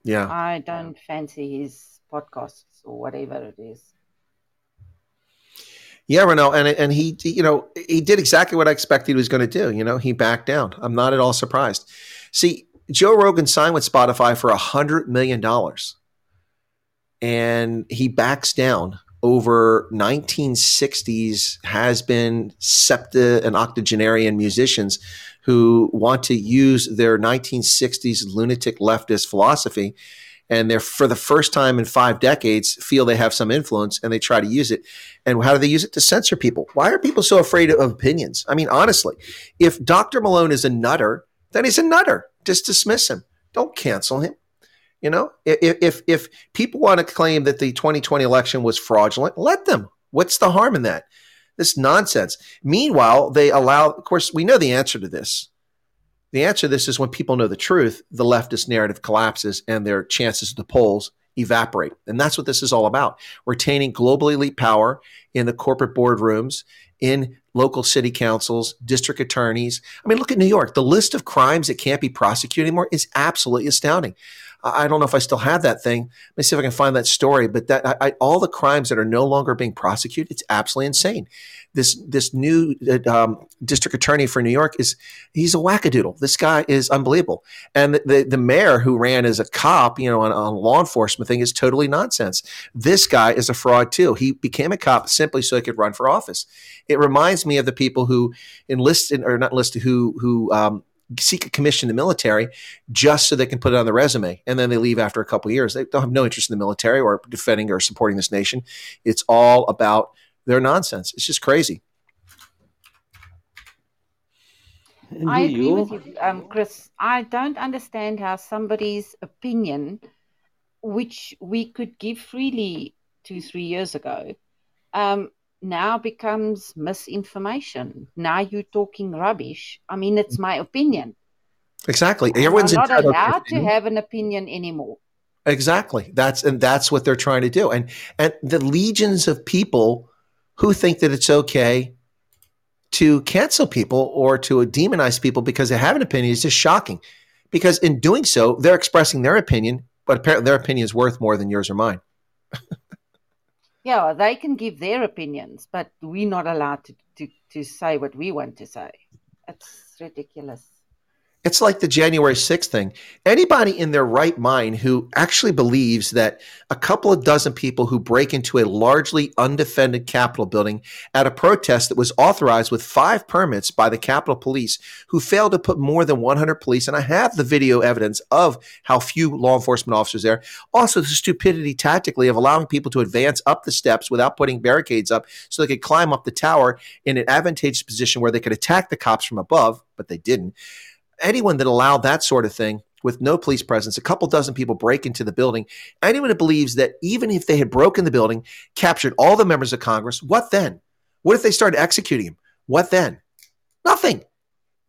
Yeah. I don't fancy his podcasts or whatever it is. Yeah, Renaud, and he, you know, he did exactly what I expected he was going to do. You know, he backed down. I'm not at all surprised. See, Joe Rogan signed with Spotify for $100 million. And he backs down over 1960s has-been septa and octogenarian musicians who want to use their 1960s lunatic leftist philosophy, and they're for the first time in 5 decades feel they have some influence and they try to use it. And how do they use it? To censor people. Why are people so afraid of opinions? I mean, honestly, if Dr. Malone is a nutter, then he's a nutter. Just dismiss him. Don't cancel him. You know, if people want to claim that the 2020 election was fraudulent, let them. What's the harm in that? This nonsense. Meanwhile, they allow, of course, we know the answer to this. The answer to this is when people know the truth, the leftist narrative collapses and their chances at the polls evaporate. And that's what this is all about. Retaining global elite power in the corporate boardrooms, in local city councils, district attorneys. I mean, look at New York. The list of crimes that can't be prosecuted anymore is absolutely astounding. I don't know if I still have that thing. Let me see if I can find that story. But that all the crimes that are no longer being prosecuted, it's absolutely insane. This new district attorney for New York he's a wackadoodle. This guy is unbelievable. And the mayor who ran as a cop, on a law enforcement thing, is totally nonsense. This guy is a fraud too. He became a cop simply so he could run for office. It reminds me of the people who seek a commission in the military just so they can put it on the resume, and then they leave after a couple of years. They don't have no interest in the military or defending or supporting this nation. It's all about their nonsense. It's just crazy. I agree with you, Chris. I don't understand how somebody's opinion, which we could give freely 2-3 years ago, now becomes misinformation. Now you're talking rubbish. I mean, it's my opinion. Exactly. Everyone's not allowed to have an opinion anymore. Exactly. That's what they're trying to do. And the legions of people who think that it's okay to cancel people or to demonize people because they have an opinion is just shocking. Because in doing so, they're expressing their opinion, but apparently their opinion is worth more than yours or mine. Yeah, they can give their opinions, but we're not allowed to say what we want to say. It's ridiculous. It's like the January 6th thing. Anybody in their right mind who actually believes that a couple of dozen people who break into a largely undefended Capitol building at a protest that was authorized with 5 permits by the Capitol Police, who failed to put more than 100 police, and I have the video evidence of how few law enforcement officers there, also the stupidity tactically of allowing people to advance up the steps without putting barricades up so they could climb up the tower in an advantageous position where they could attack the cops from above, but they didn't. Anyone that allowed that sort of thing with no police presence, a couple dozen people break into the building, anyone who believes that even if they had broken the building, captured all the members of Congress, what then? What if they started executing him? What then? Nothing.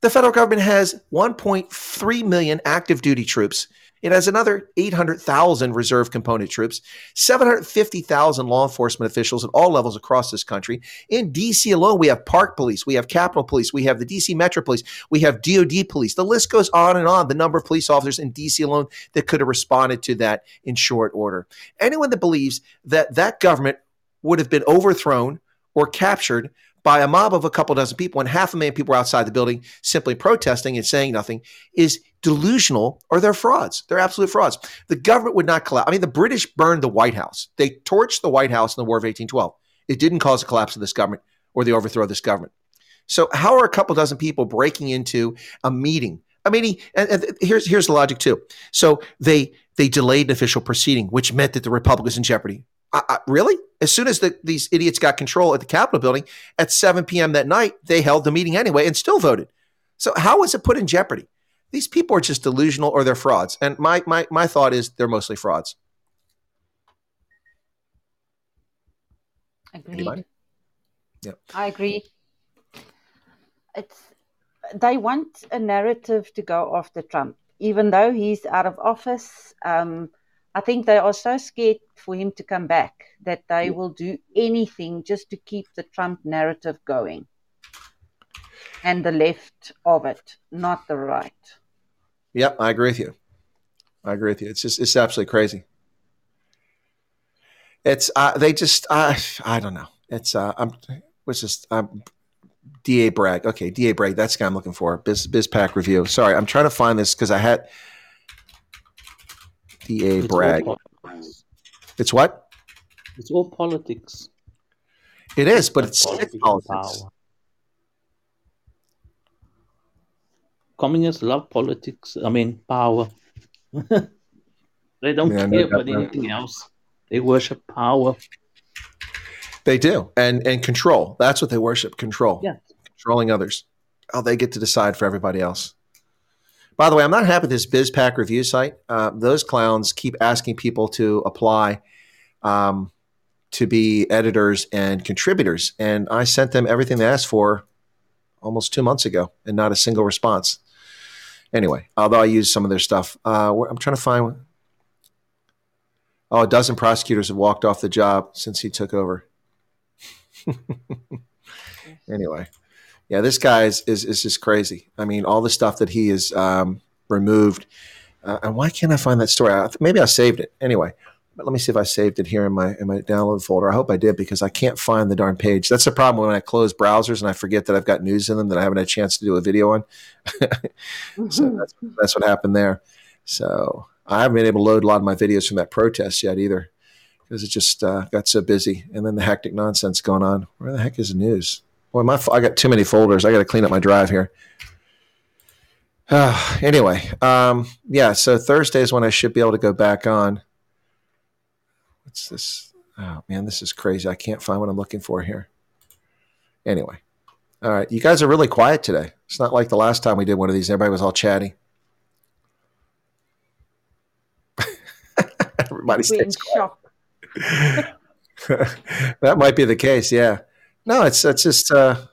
The federal government has 1.3 million active duty troops. It has another 800,000 reserve component troops, 750,000 law enforcement officials at all levels across this country. In D.C. alone, we have Park Police, we have Capitol Police, we have the D.C. Metro Police, we have DOD Police. The list goes on and on, the number of police officers in D.C. alone that could have responded to that in short order. Anyone that believes that that government would have been overthrown or captured by a mob of a couple dozen people and 500,000 people were outside the building simply protesting and saying nothing is delusional, or they're frauds. They're absolute frauds. The government would not collapse. I mean, the British burned the White House. They torched the White House in the War of 1812. It didn't cause the collapse of this government or the overthrow of this government. So how are a couple dozen people breaking into a meeting? I mean, here's the logic too. So they delayed an official proceeding, which meant that the Republic was in jeopardy. Really? As soon as these idiots got control at the Capitol building at 7 p.m. that night, they held the meeting anyway and still voted. So how was it put in jeopardy? These people are just delusional or they're frauds. And my thought is they're mostly frauds. Agreed. Anybody? Yeah. I agree. They want a narrative to go after Trump, even though he's out of office. I think they are so scared for him to come back that they will do anything just to keep the Trump narrative going, and the left of it, not the right. Yep, I agree with you. It's just, it's absolutely crazy. It's I don't know. It's DA Bragg. Okay, DA Bragg. That's the guy I'm looking for. BizPack Review. Sorry, I'm trying to find this because I had. DA Bragg. It's what? It's all politics. It is, but it's politics. Power. Communists love politics. I mean, power. They don't care about anything else. They worship power. They do, and control. That's what they worship. Control. Yeah. Controlling others. Oh, they get to decide for everybody else. By the way, I'm not happy with this BizPack review site. Those clowns keep asking people to apply to be editors and contributors. And I sent them everything they asked for almost 2 months ago and not a single response. Anyway, although I use some of their stuff. I'm trying to find Oh, a dozen prosecutors have walked off the job since he took over. Anyway, yeah, this guy is just crazy. I mean, all the stuff that he has removed. And why can't I find that story? Maybe I saved it. Anyway, but let me see if I saved it here in my download folder. I hope I did, because I can't find the darn page. That's the problem when I close browsers and I forget that I've got news in them that I haven't had a chance to do a video on. So that's what happened there. So I haven't been able to load a lot of my videos from that protest yet either, because it just got so busy. And then the hectic nonsense going on. Where the heck is the news? Boy, I got too many folders. I got to clean up my drive here. Anyway, yeah, so Thursday is when I should be able to go back on. What's this? Oh, man, this is crazy. I can't find what I'm looking for here. Anyway, all right. You guys are really quiet today. It's not like the last time we did one of these. Everybody was all chatty. Everybody stays quiet. That might be the case, yeah. No, it's just it's a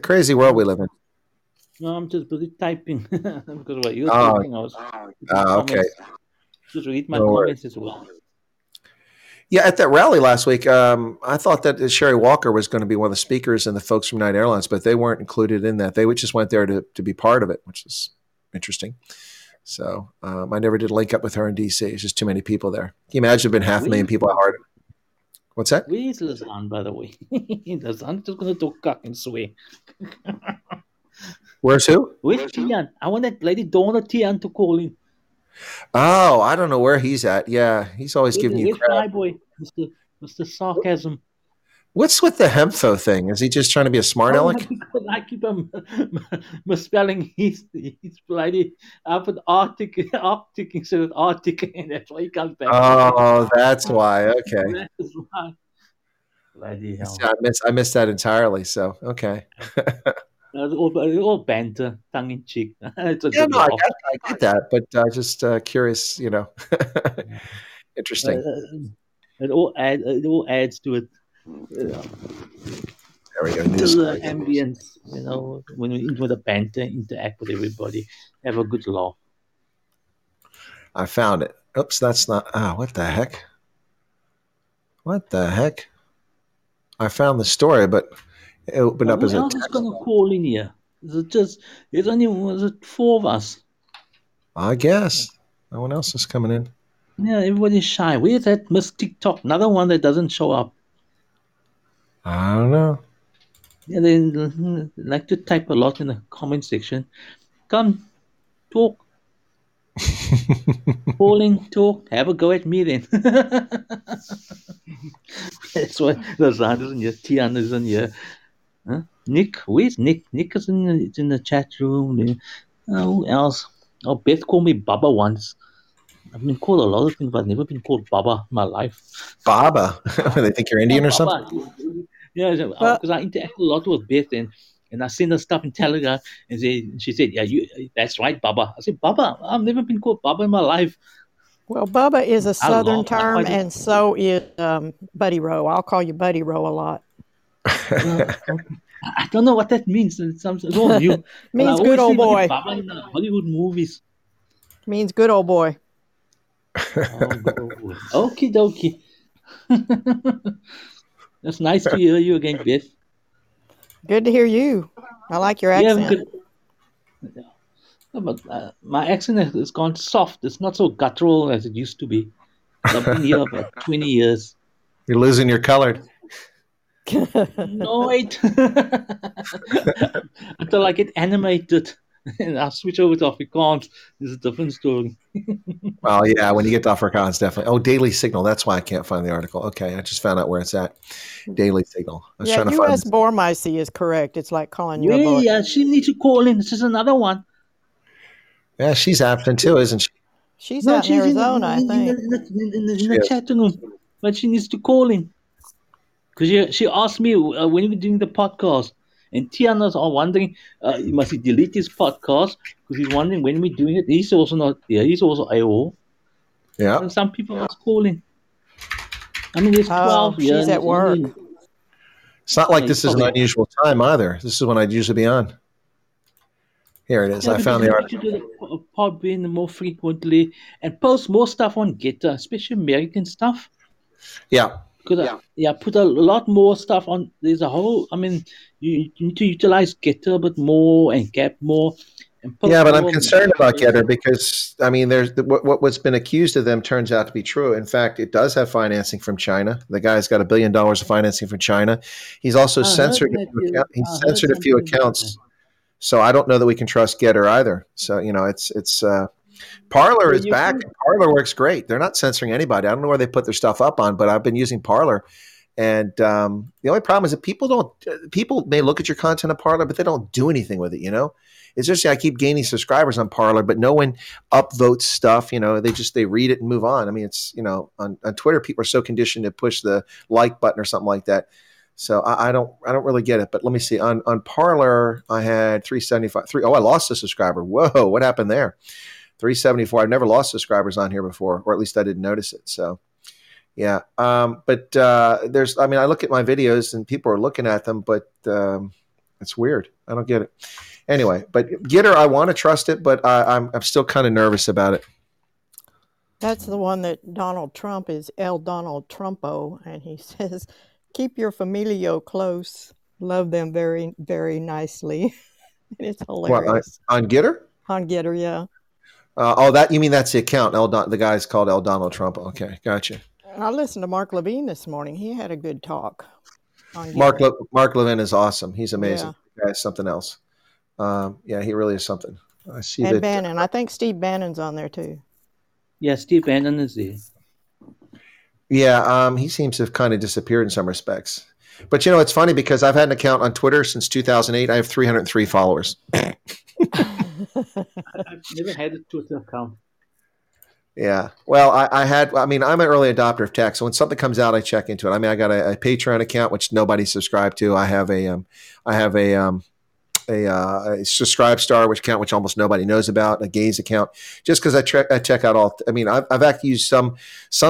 crazy world we live in. No, I'm just busy typing because what you were typing, I was. Okay. Just read my comments as well. Yeah, at that rally last week, I thought that Sherry Walker was going to be one of the speakers and the folks from United Airlines, but they weren't included in that. They just went there to be part of it, which is interesting. So I never did link up with her in D.C. It's just too many people there. Can you imagine been 500,000 people at Harding? What's that? Where's Lazan, by the way? Lazan's just going to talk cock and swear. Where's who? Where's Tian? I want that lady Donna Tian to call him. Oh, I don't know where he's at. Yeah, he's always giving you crap. My boy, Mr. Sarcasm. What's with the Hempho thing? Is he just trying to be a smart aleck? I keep misspelling his bloody optic instead of Arctic, and that's why he comes back. Oh, that's why. Okay. That's why. Bloody hell. I missed that entirely, so okay. All banter, tongue in cheek. I get that, but just curious, you know. Interesting. It all adds to it. Yeah. There we go. News the ambience, you know, when we do the banter, interact with everybody, have a good laugh. I found it. Oops, that's not. What the heck? What the heck? I found the story, but. It opened up as a text. Who else is going to call in here? There's only 4 of us. I guess. No one else is coming in. Yeah, everybody's shy. Where's that Miss TikTok? Another one that doesn't show up. I don't know. Yeah, they like to type a lot in the comment section. Come, talk. Calling, talk, have a go at me then. That's why Lazan is in here, Tian is in here. Huh? Nick, where's Nick? Nick is in the chat room. Who else? Oh, Beth called me Baba once. I've been called a lot of things, but I've never been called Baba in my life. Baba? They think you're Indian or something? Yeah, because I interact a lot with Beth, and I send her stuff in Telegram, and she said, yeah, that's right, Baba. I said, Baba? I've never been called Baba in my life. Well, Baba is a Southern term, and so is Buddy Rowe. I'll call you Buddy Rowe a lot. I don't know what that means. It's all new. Means good old boy. Baba in the Hollywood movies. Means good old boy. Okie dokie. That's nice to hear you again, Beth. Good to hear you. I like your accent. Yeah, but my accent has gone soft. It's not so guttural as it used to be. I've been here about 20 years. You're losing your color. No, wait. Until I get animated and I'll switch over to Afrikaans. It's a different story. Well, yeah, when you get to Afrikaans, definitely. Oh, Daily Signal. That's why I can't find the article. Okay, I just found out where it's at. Daily Signal. I was trying to find. U.S. Bormaisi is correct. It's like calling you a boy. Yeah, she needs to call in. This is another one. Yeah, she's absent too, isn't she? She's out in Arizona, I think. In the chat room. But she needs to call in. Because she asked me when we were doing the podcast. And Tiana's are wondering, must he delete his podcast? Because he's wondering when we're doing it. He's also not there. He's also AO. Yeah. And some people are calling. I mean, there's 12 years. She's at work. It's not like this is an unusual time either. This is when I'd usually be on. Here it is. Yeah, I found the article. Podbean more frequently and post more stuff on GitHub, especially American stuff. Yeah. Yeah, put a lot more stuff on. There's a whole. I mean, you need to utilize GitHub a bit more and Gap more. And yeah, but I'm concerned about GitHub because I mean, there's what's been accused of them turns out to be true. In fact, it does have financing from China. The guy's got $1 billion of financing from China. He's also censored a few accounts. So I don't know that we can trust Getter either. So you know, it's Parler is back. Parler works great. They're not censoring anybody. I don't know where they put their stuff up on, but I've been using Parler, and the only problem is that people may look at your content on Parler, but they don't do anything with it. You know, it's just I keep gaining subscribers on Parler, but no one upvotes stuff. You know, they read it and move on. I mean, it's you know on Twitter, people are so conditioned to push the like button or something like that. So I don't really get it, but let me see. On Parler, I had 375. I lost a subscriber. Whoa, what happened there? 374. I've never lost subscribers on here before, or at least I didn't notice it. So, yeah. I look at my videos and people are looking at them, but it's weird. I don't get it. Anyway, but Gitter, I want to trust it, but I'm still kind of nervous about it. That's the one that Donald Trump is El Donald Trumpo, and he says, keep your familia close. Love them very, very nicely. It's hilarious. What, on Gitter? On Gitter, yeah. That you mean that's the account? The guy's called El Donald Trump. Okay, gotcha. I listened to Mark Levin this morning. He had a good talk. Mark Levin is awesome. He's amazing. Yeah. The guy's something else. Yeah, he really is something. I see. And Bannon. I think Steve Bannon's on there too. Yeah, Steve Bannon is there. Yeah, he seems to have kind of disappeared in some respects. But, you know, it's funny because I've had an account on Twitter since 2008. I have 303 followers. I've never had a Twitter account. Yeah. Well, I'm an early adopter of tech. So when something comes out, I check into it. I mean, I got a Patreon account, which nobody subscribed to. I have a subscribe star, which almost nobody knows about, a Gaze account, just because I check out all. I mean, I've actually used some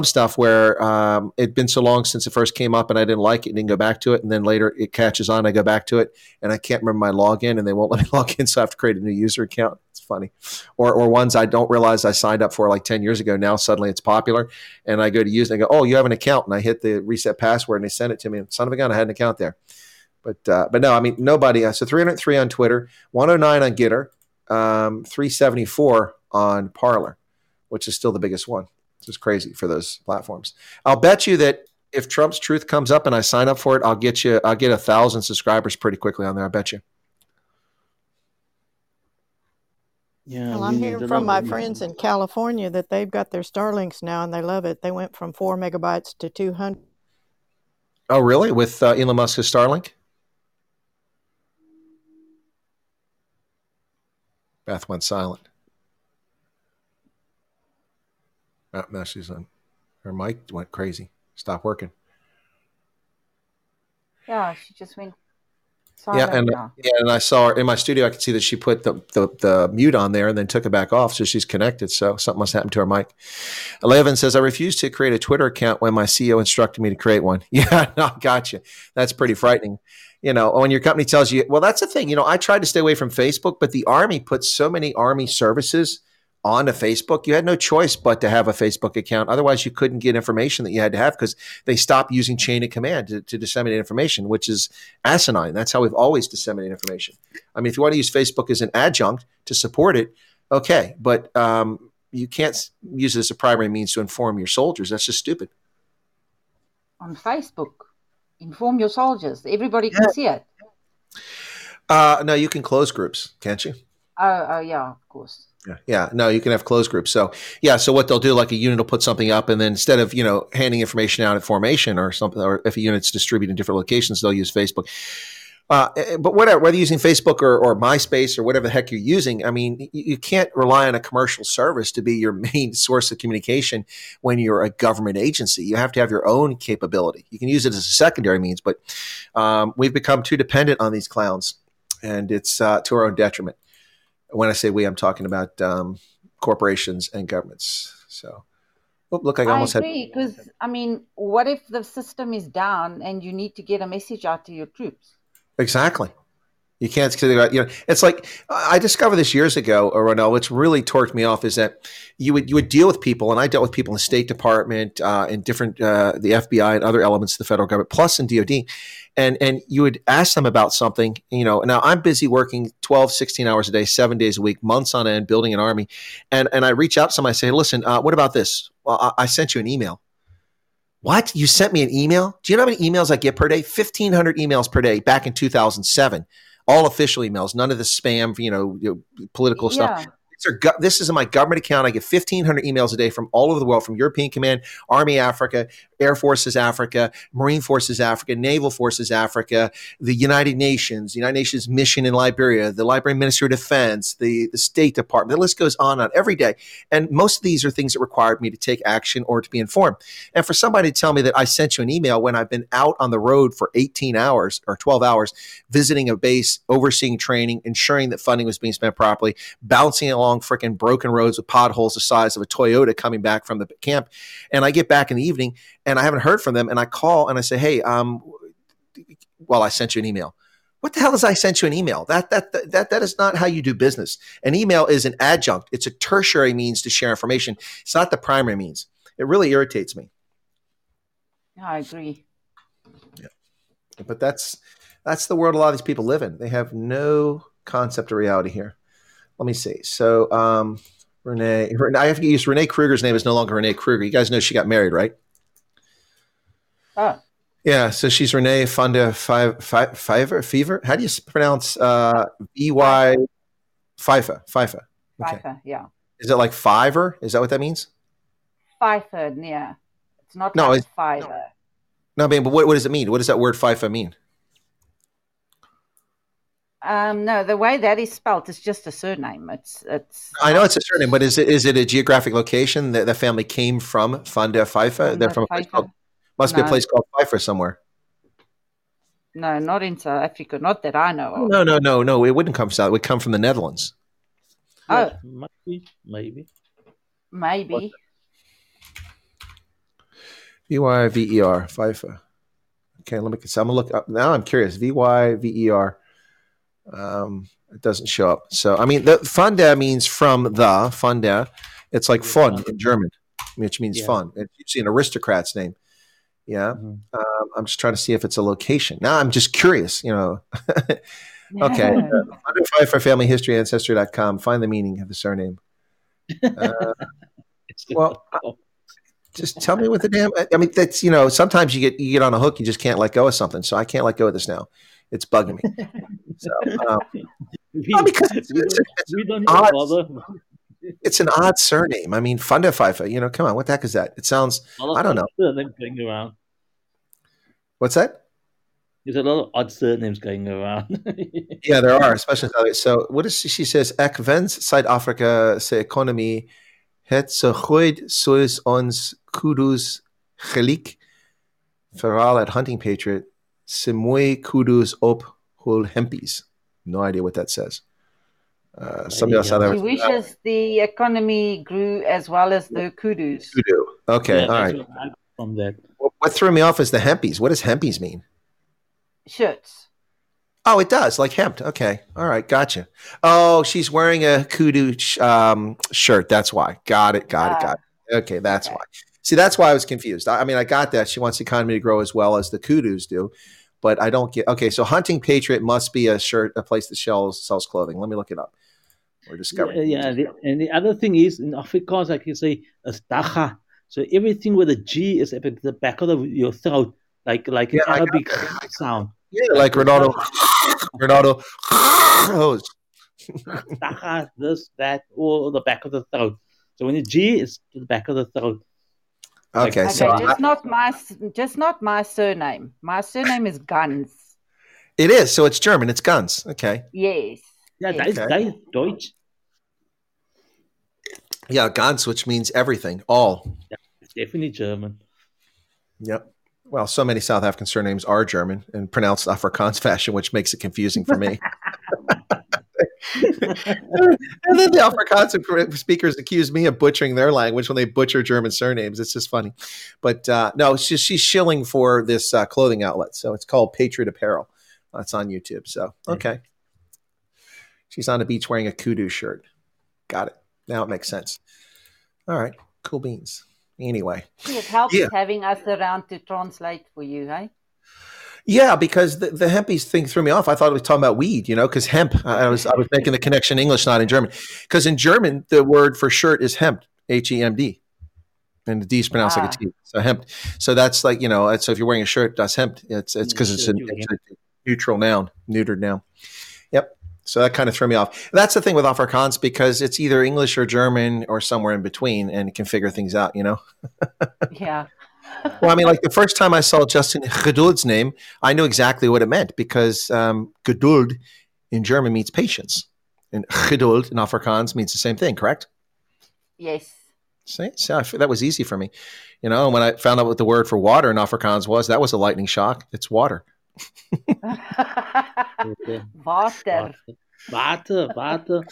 stuff where it'd been so long since it first came up, and I didn't like it, and didn't go back to it, and then later it catches on, I go back to it, and I can't remember my login, and they won't let me log in, so I have to create a new user account. It's funny, or ones I don't realize I signed up for like 10 years ago. Now suddenly it's popular, and I go to use it, and I go, oh, you have an account, and I hit the reset password, and they send it to me, and son of a gun, I had an account there. But no, I mean, nobody. So 303 on Twitter, 109 on Gitter, 374 on Parler, which is still the biggest one. It's just crazy for those platforms. I'll bet you that if Trump's truth comes up and I sign up for it, I'll get 1,000 subscribers pretty quickly on there. I bet you. Yeah. Well, I'm hearing from my friends in California that they've got their Starlinks now and they love it. They went from 4 megabytes to 200. Oh, really? With Elon Musk's Starlink? Beth went silent. Oh, no, she's on. Her mic went crazy. Stopped working. Yeah, she just went silent. And I saw her in my studio. I could see that she put the mute on there and then took it back off. So she's connected. So something must happen to her mic. 11 says, I refused to create a Twitter account when my CEO instructed me to create one. Yeah, no, gotcha. That's pretty frightening. You know, when your company tells you, well, that's the thing. You know, I tried to stay away from Facebook, but the Army put so many Army services onto Facebook. You had no choice but to have a Facebook account. Otherwise, you couldn't get information that you had to have because they stopped using chain of command to disseminate information, which is asinine. That's how we've always disseminated information. I mean, if you want to use Facebook as an adjunct to support it, okay. But you can't use it as a primary means to inform your soldiers. That's just stupid. On Facebook. Inform your soldiers. Everybody can see it. No, you can close groups, can't you? Oh, yeah, of course. Yeah. No, you can have closed groups. So, yeah. So what they'll do, like a unit will put something up, and then instead of handing information out at formation or something, or if a unit's distributed in different locations, they'll use Facebook. But whatever, whether you're using Facebook or MySpace or whatever the heck you're using, I mean, you can't rely on a commercial service to be your main source of communication when you're a government agency. You have to have your own capability. You can use it as a secondary means, but we've become too dependent on these clowns, and it's to our own detriment. When I say we, I'm talking about corporations and governments. So, look, I almost agree, because, I mean, what if the system is down and you need to get a message out to your troops? Exactly. You can't consider that. You know, it's like I discovered this years ago, Ronell. What's really torqued me off is that you would deal with people, and I dealt with people in the State Department, in different the FBI and other elements of the federal government, plus in DOD, and you would ask them about something. You know, now I'm busy working 12, 16 hours a day, 7 days a week, months on end, building an army, and I reach out to somebody, I say, listen, what about this? Well, I sent you an email. What? You sent me an email? Do you know how many emails I get per day? 1,500 emails per day back in 2007. All official emails, none of the spam, political stuff. This is in my government account. I get 1,500 emails a day from all over the world, from European Command, Army Africa, Air Forces Africa, Marine Forces Africa, Naval Forces Africa, the United Nations mission in Liberia, the Liberian Ministry of Defense, the State Department. The list goes on and on every day. And most of these are things that required me to take action or to be informed. And for somebody to tell me that I sent you an email when I've been out on the road for 18 hours or 12 hours, visiting a base, overseeing training, ensuring that funding was being spent properly, bouncing along freaking broken roads with potholes the size of a Toyota coming back from the camp. And I get back in the evening and I haven't heard from them. And I call and I say, hey, I sent you an email. What the hell is I sent you an email? That is not how you do business. An email is an adjunct. It's a tertiary means to share information. It's not the primary means. It really irritates me. I agree. Yeah. But that's the world a lot of these people live in. They have no concept of reality here. Let me see. So, Renee, I have to use Renee Krueger's name. Is no longer Renee Krueger. You guys know she got married, right? Oh. Yeah. So she's Renee Fonda Fever. How do you pronounce B-Y? FIFA. Okay. FIFA, yeah. Is it like Fiverr? Is that what that means? Fiverr, yeah. It's not like Fiverr. No, I mean, but what does it mean? What does that word FIFA mean? No, the way that is spelled is just a surname. It's. I know it's a surname, but is it a geographic location that the family came from? Fonda FIFA. They're from must be a place called FIFA somewhere. No, not in South Africa. Not that I know of. No. It wouldn't come from South. It would come from the Netherlands. Oh, maybe. VYVER FIFA. Okay, let me. So I'm gonna look up now. I'm curious. VYVER. It doesn't show up. So, I mean, the Fonda means from the Fonda. It's like fun in German, which means fun. It's usually an aristocrat's name. Yeah. Mm-hmm. I'm just trying to see if it's a location. Now I'm just curious, Okay. For family history, ancestry.com. Find the meaning of the surname. Just tell me what the damn, I mean, that's, sometimes you get on a hook, you just can't let go of something. So I can't let go of this now. It's bugging me. So, because it's an odd surname. I mean, Fonda FIFA, come on, what the heck is that? It sounds, I don't know. Surnames going around. What's that? There's a lot of odd surnames going around. Yeah, there are, especially. So, what is she says? Ek wens Zuid-Afrika se economie het so goed soos ons kudos geliek veral at hunting patriot Simui kudos op hul hempies. No idea what that says. Somebody else out there. He wishes the economy grew as well as the kudos. Kudu. Okay, all right. From that. What threw me off is the hempies. What does hempies mean? Shirts. Oh, it does, like hemp. Okay, all right, gotcha. Oh, she's wearing a kudu shirt. That's why. Got it. Okay, that's why. See, that's why I was confused. I mean, I got that. She wants the economy to grow as well as the kudos do, but I don't get – okay, so Hunting Patriot must be a place that sells clothing. Let me look it up. We're discovering. And the other thing is, in Afrikaans, like you say, astacha. So everything with a G is at the back of your throat, like an Arabic sound. Yeah, like Ronaldo. Ronaldo. Astacha, this, that, all the back of the throat. So when the G is to the back of the throat. Okay, so just not my surname. My surname is Guns. It is, so it's German. It's Guns. Okay. Yes. Yeah, that is Deutsch. Yeah, Guns, which means everything, all. Yeah, it's definitely German. Yep. Well, so many South African surnames are German and pronounced Afrikaans fashion, which makes it confusing for me. And then the Afrikaans speakers accuse me of butchering their language when they butcher German surnames. It's just funny. But no, she's shilling for this clothing outlet. So it's called Patriot Apparel. It's on YouTube. So, okay. She's on a beach wearing a kudu shirt. Got it. Now it makes sense. All right. Cool beans. Anyway. It helps having us around to translate for you, hey? Yeah, because the hempies thing threw me off. I thought we were talking about weed, you know, because hemp, I was making the connection in English, not in German. Because in German, the word for shirt is hemp, H-E-M-D. And the D is pronounced like a T. So hemp. So that's like, you know, so if you're wearing a shirt, that's hemp. It's because it's a neutral noun, neutered noun. Yep. So that kind of threw me off. That's the thing with Afrikaans, because it's either English or German or somewhere in between, and it can figure things out, you know? Yeah. Well, I mean, like the first time I saw Justin Geduld's name, I knew exactly what it meant, because Geduld in German means patience, and Geduld in Afrikaans means the same thing, correct? Yes. See, so that was easy for me. You know, when I found out what the word for water in Afrikaans was, that was a lightning shock. It's water. Water. Vata.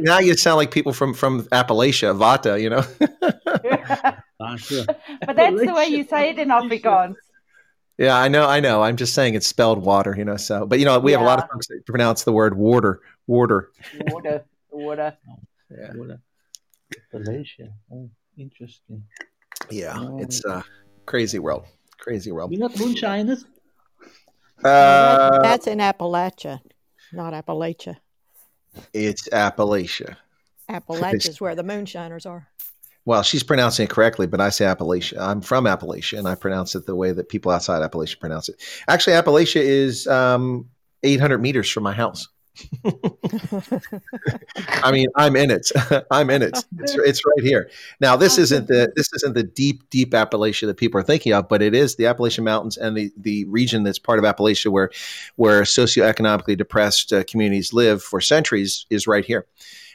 Now you sound like people from Appalachia, Vata, you know. But that's the way you say it in Afrikaans. Yeah, I know. I'm just saying it's spelled water, you know. So, but you know, we have a lot of folks that pronounce the word water. Yeah. Water. Appalachia. Oh, interesting. Yeah, it's a crazy world. You're not moonshiners. That's in Appalachia, not Appalachia. It's Appalachia. Appalachia is where the moonshiners are. Well, she's pronouncing it correctly, but I say Appalachia. I'm from Appalachia, and I pronounce it the way that people outside Appalachia pronounce it. Actually, Appalachia is 800 meters from my house. I mean, I'm in it. It's right here. Now, this isn't the deep Appalachia that people are thinking of, but it is the Appalachian Mountains and the region that's part of Appalachia where socioeconomically depressed communities live for centuries is right here.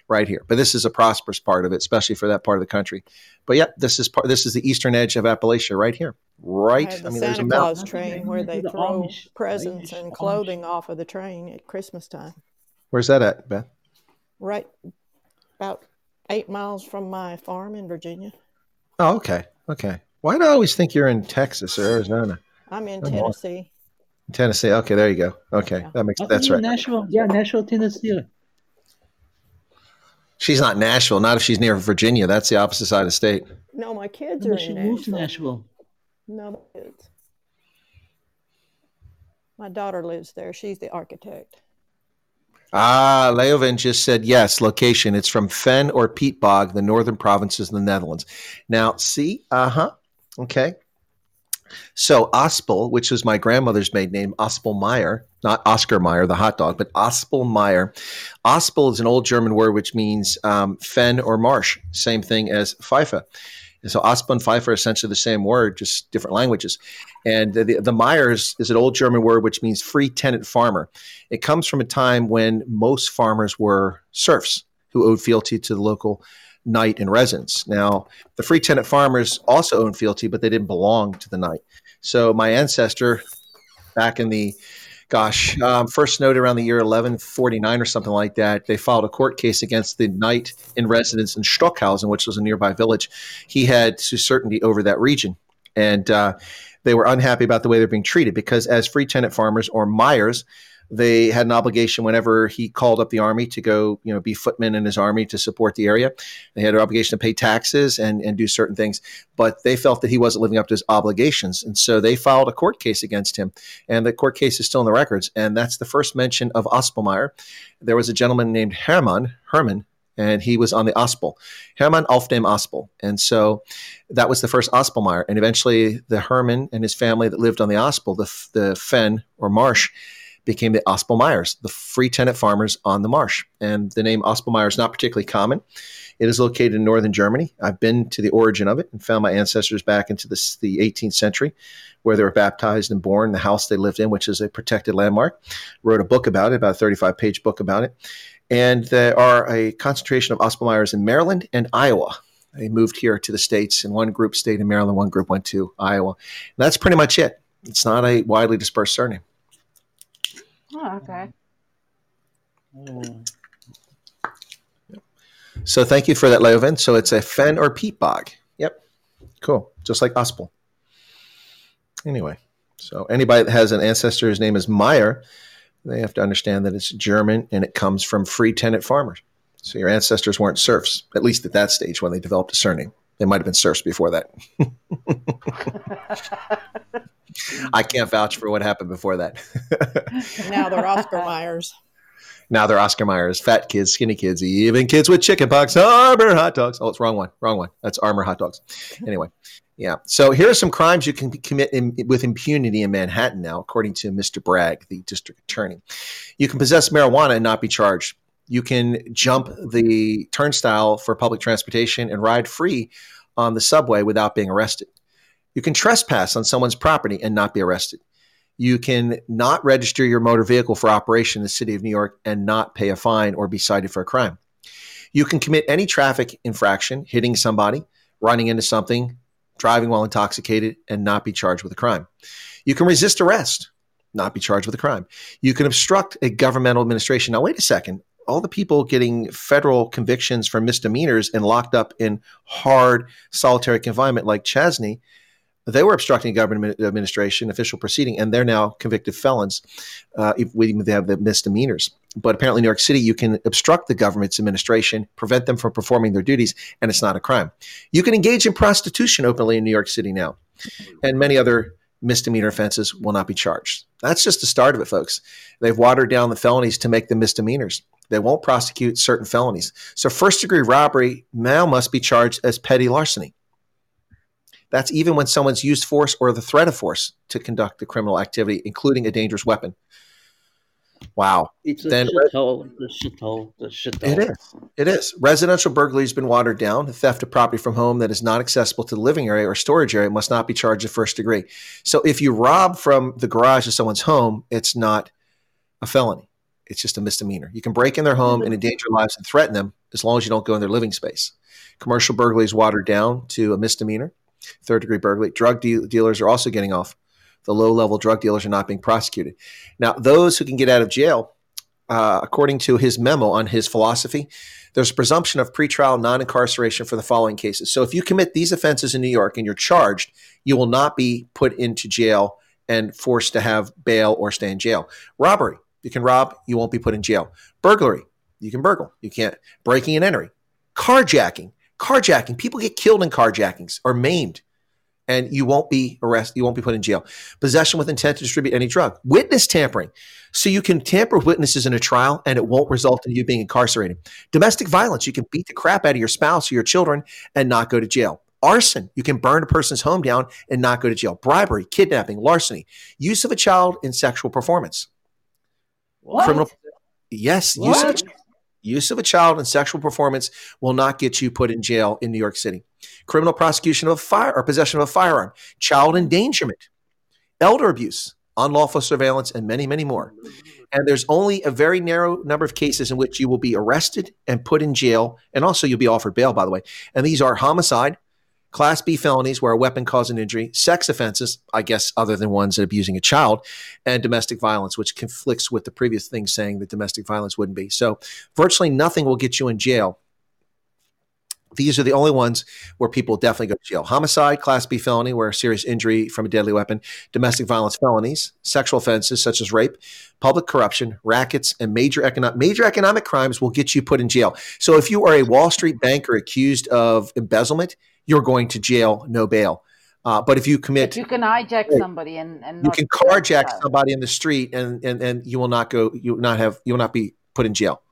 But this is a prosperous part of it, especially for that part of the country. But yeah, this is the eastern edge of Appalachia right here. Right. I mean, there's a Santa Claus train where they throw presents and clothing off of the train at Christmas time. Where's that at, Beth? Right about 8 miles from my farm in Virginia. Oh, okay. Why do I always think you're in Texas or Arizona? I'm in Tennessee. Tennessee. Okay, there you go. Okay, yeah. That's right. Nashville. Yeah, Nashville, Tennessee. She's not Nashville. Not if she's near Virginia. That's the opposite side of the state. No, my kids are in Nashville. She moved to Nashville. No, my kids. My daughter lives there. She's the architect. Ah, Leoven just said, yes, location. It's from Fen or Pietbog, the northern provinces of the Netherlands. Now, see? Uh-huh. Okay. So Ospel, which was my grandmother's maiden name, Ospel Meyer, not Oscar Meyer, the hot dog, but Ospel Meyer. Ospel is an old German word which means fen or marsh, same thing as Pfeife. And so Ospel and Pfeife are essentially the same word, just different languages. And the Meyers is an old German word which means free tenant farmer. It comes from a time when most farmers were serfs who owed fealty to the local knight and residents. Now, the free tenant farmers also owned fealty, but they didn't belong to the knight. So my ancestor back in the first snowed around the year 1149 or something like that. They filed a court case against the knight in residence in Stockhausen, which was a nearby village. He had suzerainty over that region. And they were unhappy about the way they're being treated because as free tenant farmers or Meyers, they had an obligation whenever he called up the army to go, you know, be footmen in his army to support the area. They had an obligation to pay taxes and do certain things, but they felt that he wasn't living up to his obligations. And so they filed a court case against him, and the court case is still in the records. And that's the first mention of Ospelmeyer. There was a gentleman named Hermann, and he was on the Ospel. Hermann auf dem Ospel. And so that was the first Ospelmeyer. And eventually the Hermann and his family that lived on the Ospel, the fen or marsh, became the Ospelmeyers, the free tenant farmers on the marsh. And the name Ospelmeyer is not particularly common. It is located in northern Germany. I've been to the origin of it and found my ancestors back into the 18th century, where they were baptized and born, the house they lived in, which is a protected landmark. Wrote a book about it, about a 35-page book about it. And there are a concentration of Ospelmeyers in Maryland and Iowa. They moved here to the States, and one group stayed in Maryland, one group went to Iowa. And that's pretty much it. It's not a widely dispersed surname. Oh, okay. So thank you for that, Leoven. So it's a fen or Pietbog. Yep. Cool. Just like Ospel. Anyway, so anybody that has an ancestor whose name is Meyer, They have to understand that it's German and it comes from free tenant farmers. So your ancestors weren't serfs, at least at that stage when they developed a surname. They might have been serfs before that. I can't vouch for what happened before that. Now they're Oscar Myers. Now they're Oscar Myers. Fat kids, skinny kids, even kids with chicken pox, Armor hot dogs. Oh, it's wrong one. Wrong one. That's Armor hot dogs. Anyway, yeah. So here are some crimes you can commit with impunity in Manhattan now, according to Mr. Bragg, the district attorney. You can possess marijuana and not be charged. You can jump the turnstile for public transportation and ride free on the subway without being arrested. You can trespass on someone's property and not be arrested. You can not register your motor vehicle for operation in the city of New York and not pay a fine or be cited for a crime. You can commit any traffic infraction, hitting somebody, running into something, driving while intoxicated, and not be charged with a crime. You can resist arrest, not be charged with a crime. You can obstruct a governmental administration. Now, wait a second. All the people getting federal convictions for misdemeanors and locked up in hard solitary confinement like Chesney, they were obstructing government administration, official proceeding, and they're now convicted felons. If they have the misdemeanors. But apparently in New York City, you can obstruct the government's administration, prevent them from performing their duties, and it's not a crime. You can engage in prostitution openly in New York City now, and many other misdemeanor offenses will not be charged. That's just the start of it, folks. They've watered down the felonies to make them misdemeanors. They won't prosecute certain felonies. So first-degree robbery now must be charged as petty larceny. That's even when someone's used force or the threat of force to conduct a criminal activity, including a dangerous weapon. Wow. It's a shithole. It is. Residential burglary has been watered down. The theft of property from home that is not accessible to the living area or storage area must not be charged at first degree. So if you rob from the garage of someone's home, it's not a felony. It's just a misdemeanor. You can break in their home and endanger lives and threaten them as long as you don't go in their living space. Commercial burglary is watered down to a misdemeanor. Third-degree burglary. Drug dealers are also getting off. The low-level drug dealers are not being prosecuted. Now, those who can get out of jail, according to his memo on his philosophy, there's a presumption of pretrial non-incarceration for the following cases. So if you commit these offenses in New York and you're charged, you will not be put into jail and forced to have bail or stay in jail. Robbery. You can rob. You won't be put in jail. Burglary. You can burgle. You can't. Breaking and entering. Carjacking. Carjacking, people get killed in carjackings or maimed, and you won't be arrested. You won't be put in jail. Possession with intent to distribute any drug. Witness tampering. So you can tamper with witnesses in a trial, and it won't result in you being incarcerated. Domestic violence. You can beat the crap out of your spouse or your children and not go to jail. Arson. You can burn a person's home down and not go to jail. Bribery, kidnapping, larceny, use of a child in sexual performance. What? Criminal. Yes. What? Use of a child in sexual performance will not get you put in jail in New York City. Criminal prosecution of a fire or possession of a firearm, child endangerment, elder abuse, unlawful surveillance, and many, many more. And there's only a very narrow number of cases in which you will be arrested and put in jail. And also you'll be offered bail, by the way. And these are homicide, Class B felonies where a weapon caused an injury, sex offenses, I guess other than ones that abusing a child, and domestic violence, which conflicts with the previous thing saying that domestic violence wouldn't be. So virtually nothing will get you in jail. These are the only ones where people definitely go to jail. Homicide, Class B felony where a serious injury from a deadly weapon, domestic violence felonies, sexual offenses such as rape, public corruption, rackets, and major economic crimes will get you put in jail. So if you are a Wall Street banker accused of embezzlement, you're going to jail, no bail. But if you commit, you can hijack somebody and you can carjack somebody in the street, and you will not go. You will not be put in jail.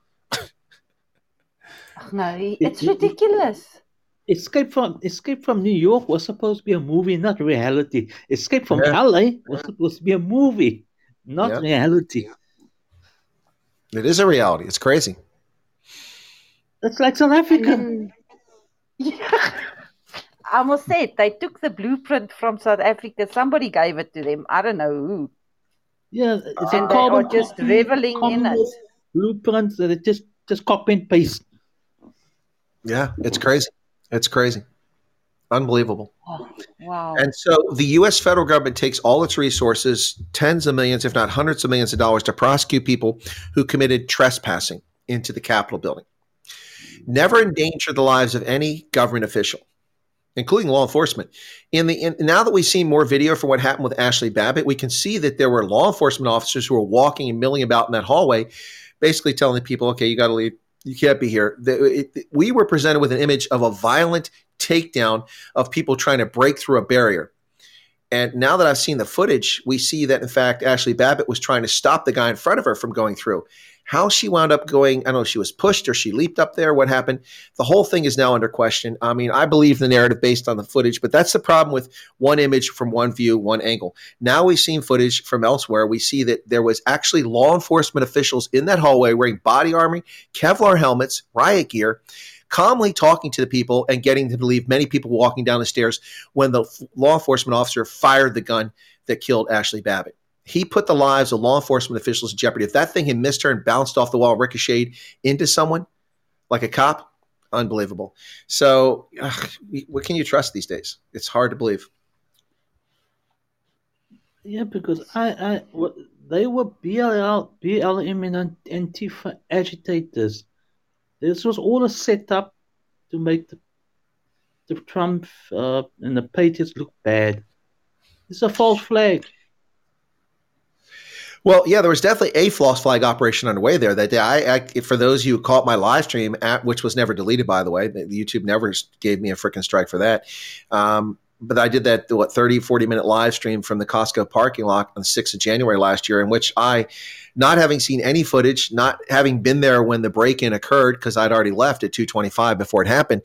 No, it's ridiculous. Escape from New York was supposed to be a movie, not reality. Escape from LA was supposed to be a movie, not reality. It is a reality. It's crazy. It's like South Africa. I must say, they took the blueprint from South Africa. Somebody gave it to them. I don't know who. Yeah, it's and they are just reveling in it. Blueprints that it just copy and paste. Yeah, it's crazy. It's crazy. Unbelievable. Oh, wow. And so the U.S. federal government takes all its resources, tens of millions, if not hundreds of millions of dollars, to prosecute people who committed trespassing into the Capitol building. Never endanger the lives of any government official. including law enforcement. Now that we've seen more video from what happened with Ashley Babbitt, we can see that there were law enforcement officers who were walking and milling about in that hallway, basically telling people, okay, you got to leave. You can't be here. We were presented with an image of a violent takedown of people trying to break through a barrier. And now that I've seen the footage, we see that, in fact, Ashley Babbitt was trying to stop the guy in front of her from going through. How she wound up going, I don't know if she was pushed or she leaped up there, what happened? The whole thing is now under question. I mean, I believe the narrative based on the footage, but that's the problem with one image from one view, one angle. Now we've seen footage from elsewhere. We see that there was actually law enforcement officials in that hallway wearing body armor, Kevlar helmets, riot gear, calmly talking to the people and getting them to leave. Many people walking down the stairs when the law enforcement officer fired the gun that killed Ashley Babbitt. He put the lives of law enforcement officials in jeopardy. If that thing had missed her and bounced off the wall, ricocheted into someone like a cop, unbelievable. So what can you trust these days? It's hard to believe. Yeah, because they were BLM and Antifa agitators. This was all a setup to make the Trump and the Patriots look bad. It's a false flag. Well, yeah, there was definitely a false flag operation underway there that day. For those of you who caught my live stream, which was never deleted, by the way, YouTube never gave me a freaking strike for that. But I did that, 40-minute live stream from the Costco parking lot on the 6th of January last year, in which I, not having seen any footage, not having been there when the break-in occurred, because I'd already left at 2:25 before it happened,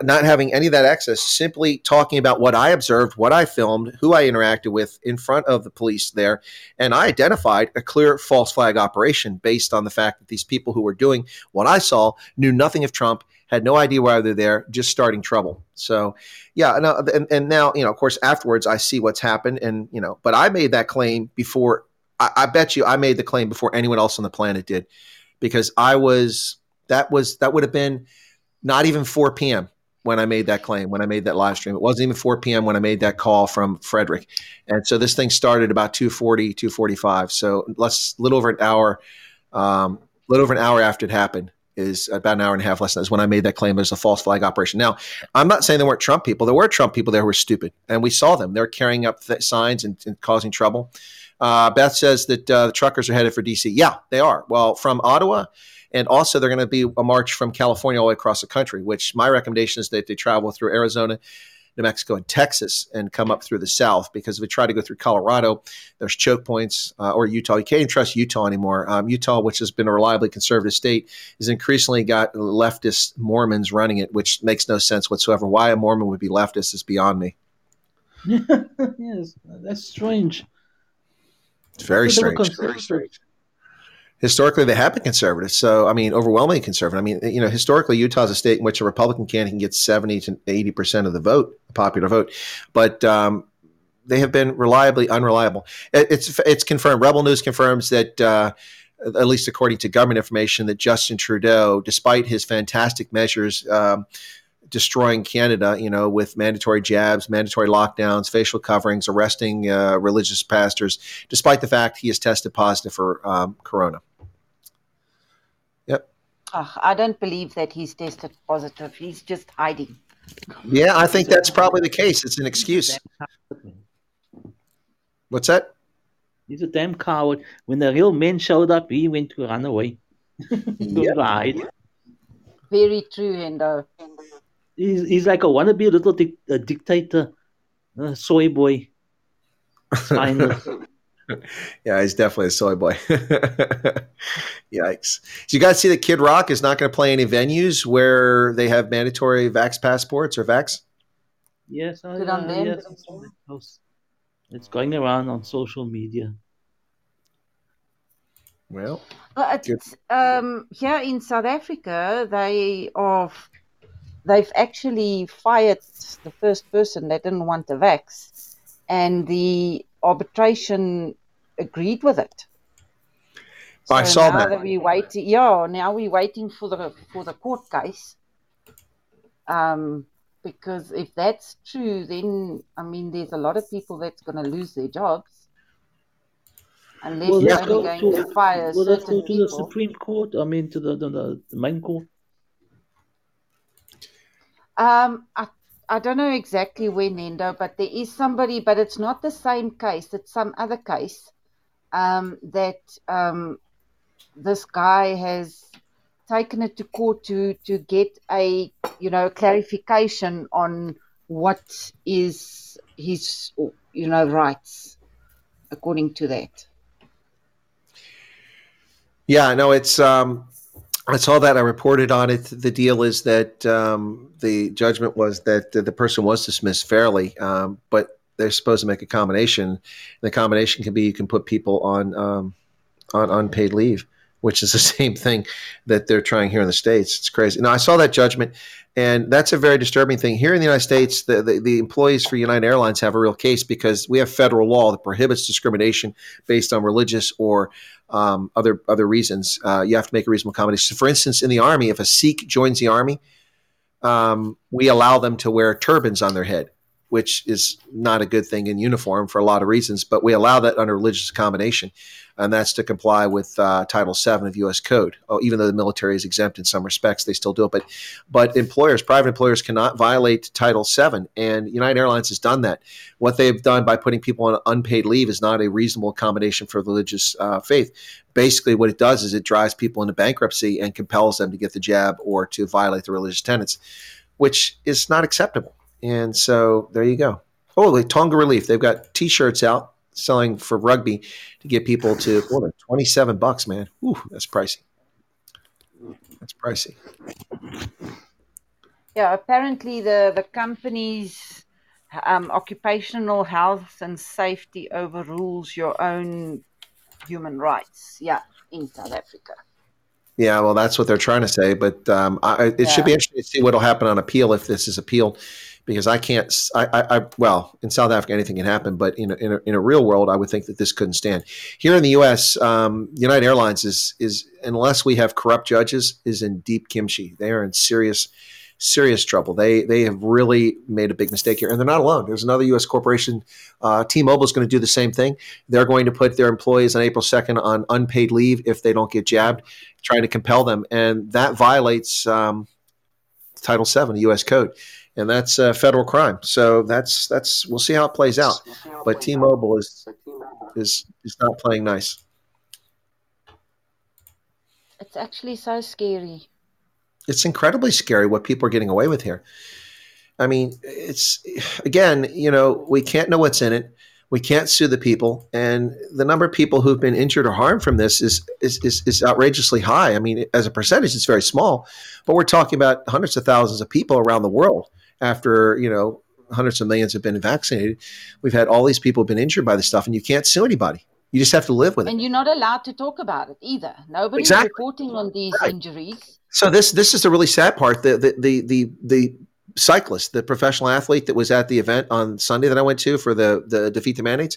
not having any of that access, simply talking about what I observed, what I filmed, who I interacted with in front of the police there. And I identified a clear false flag operation based on the fact that these people who were doing what I saw knew nothing of Trump, had no idea why they're there, just starting trouble. So, yeah, and now, of course, afterwards I see what's happened, and, but I made that claim before. I bet you I made the claim before anyone else on the planet did, because that would have been not even 4 p.m. when I made that claim, when I made that live stream. It wasn't even 4 p.m. when I made that call from Frederick. And so this thing started about 2:40, 2:45. So a little over an hour after it happened. Is about an hour and a half less than that is when I made that claim as a false flag operation. Now, I'm not saying there weren't Trump people. There were Trump people there who were stupid, and we saw them. They're carrying up signs and causing trouble. Beth says that the truckers are headed for D.C. Yeah, they are. Well, from Ottawa, and also they're going to be a march from California all the way across the country, which my recommendation is that they travel through Arizona, New Mexico, and Texas and come up through the South, because if we try to go through Colorado, there's choke points, or Utah. You can't even trust Utah anymore. Utah, which has been a reliably conservative state, has increasingly got leftist Mormons running it, which makes no sense whatsoever. Why a Mormon would be leftist is beyond me. Yes, that's strange. It's very strange. Very strange. Historically, they have been conservative. So, I mean, overwhelmingly conservative. I mean, historically, Utah is a state in which a Republican candidate can get 70 to 80% of the vote, the popular vote. But they have been reliably unreliable. It's confirmed. Rebel News confirms that, at least according to government information, that Justin Trudeau, despite his fantastic measures, destroying Canada, with mandatory jabs, mandatory lockdowns, facial coverings, arresting religious pastors, despite the fact he has tested positive for corona. I don't believe that he's tested positive. He's just hiding. Yeah, I think that's probably the case. It's an excuse. What's that? He's a damn coward. When the real men showed up, he went to run away. Hide. Very true, Hendo. He's like a wannabe little dictator, soy boy. Yeah, he's definitely a soy boy. Yikes. So you guys see that Kid Rock is not going to play any venues where they have mandatory vax passports or vax? Yes. Yes. It's going around on social media. Well, it's, here in South Africa, they've actually fired the first person that didn't want the vax, and the arbitration agreed with it. So I saw that. Now we're waiting for the court case. Because if that's true, then there's a lot of people that's going to lose their jobs unless they're only going to fire certain people. To the Supreme Court. To the main court. I don't know exactly where, Nendo, but there is somebody, but it's not the same case. It's some other case that this guy has taken it to court to get a clarification on what is his rights according to that. Yeah, no, it's. I saw that. I reported on it. The deal is that the judgment was that the person was dismissed fairly, but they're supposed to make a combination. The combination can be you can put people on unpaid leave, which is the same thing that they're trying here in the States. It's crazy. Now, I saw that judgment, and that's a very disturbing thing. Here in the United States, the employees for United Airlines have a real case because we have federal law that prohibits discrimination based on religious or other reasons. You have to make a reasonable accommodation. So for instance, in the Army, if a Sikh joins the Army, we allow them to wear turbans on their head, which is not a good thing in uniform for a lot of reasons, but we allow that under religious accommodation, and that's to comply with Title VII of U.S. Code. Oh, even though the military is exempt in some respects, they still do it. But employers, private employers, cannot violate Title VII, and United Airlines has done that. What they've done by putting people on unpaid leave is not a reasonable accommodation for religious faith. Basically, what it does is it drives people into bankruptcy and compels them to get the jab or to violate the religious tenets, which is not acceptable. And so there you go. Oh, the Tonga Relief. They've got T-shirts out selling for rugby to get people to order. $27, man. Ooh, that's pricey. That's pricey. Yeah, apparently the company's occupational health and safety overrules your own human rights. Yeah, in South Africa. Yeah, well, that's what they're trying to say. But it should be interesting to see what will happen on appeal if this is appealed. Because I can't, well, in South Africa, anything can happen. But in a real world, I would think that this couldn't stand. Here in the U.S., United Airlines is unless we have corrupt judges, is in deep kimchi. They are in serious trouble. They have really made a big mistake here. And they're not alone. There's another U.S. corporation. T-Mobile is going to do the same thing. They're going to put their employees on April 2nd on unpaid leave if they don't get jabbed, trying to compel them. And that violates Title VII, the U.S. Code. And that's a federal crime. So that's we'll see how it plays out. But T-Mobile is not playing nice. It's actually so scary. It's incredibly scary what people are getting away with here. I mean, it's again, we can't know what's in it. We can't sue the people, and the number of people who've been injured or harmed from this is outrageously high. I mean, as a percentage, it's very small, but we're talking about hundreds of thousands of people around the world. After, hundreds of millions have been vaccinated, we've had all these people been injured by this stuff, and you can't sue anybody. You just have to live with it. And you're not allowed to talk about it either. Nobody's reporting on these injuries. So this is the really sad part. The cyclist, the professional athlete that was at the event on Sunday that I went to for the Defeat the Mandates,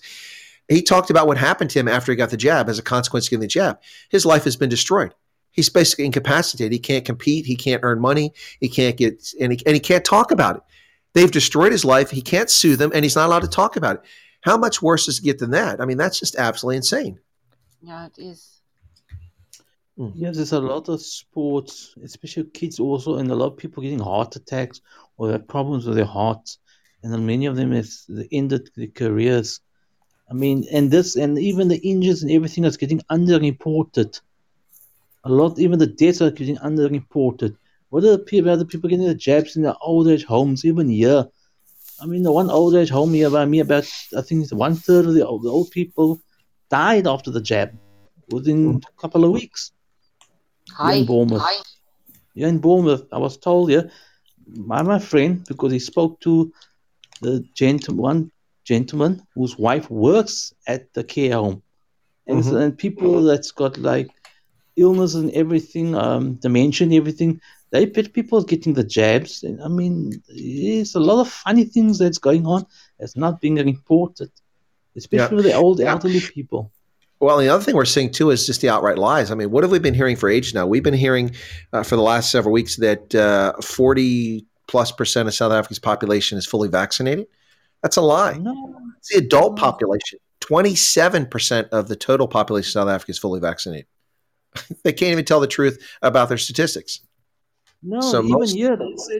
he talked about what happened to him after he got the jab as a consequence of getting the jab. His life has been destroyed. He's basically incapacitated. He can't compete. He can't earn money. He can't get – and he can't talk about it. They've destroyed his life. He can't sue them, and he's not allowed to talk about it. How much worse does it get than that? I mean, that's just absolutely insane. Yeah, it is. Yeah, there's a lot of sports, especially kids also, and a lot of people getting heart attacks or have problems with their hearts. And then many of them have ended their careers. I mean, and even the injuries and everything that's getting underreported. A lot, even the deaths are getting underreported. What are the people, getting the jabs in the old age homes, even here? I mean, the one old age home here by me, about, I think it's 1/3 of the old people died after the jab within a couple of weeks. Yeah, in Bournemouth. I was told, my friend, because he spoke to the gentleman whose wife works at the care home. And, and people that's got like illness and everything, dementia and everything, they put people getting the jabs. And I mean, there's a lot of funny things that's going on that's not being reported, especially with the old elderly people. Well, the other thing we're seeing, too, is just the outright lies. I mean, what have we been hearing for ages now? We've been hearing for the last several weeks that 40+% of South Africa's population is fully vaccinated. That's a lie. No. It's the adult population. 27% of the total population of South Africa is fully vaccinated. They can't even tell the truth about their statistics. No, So even most here they say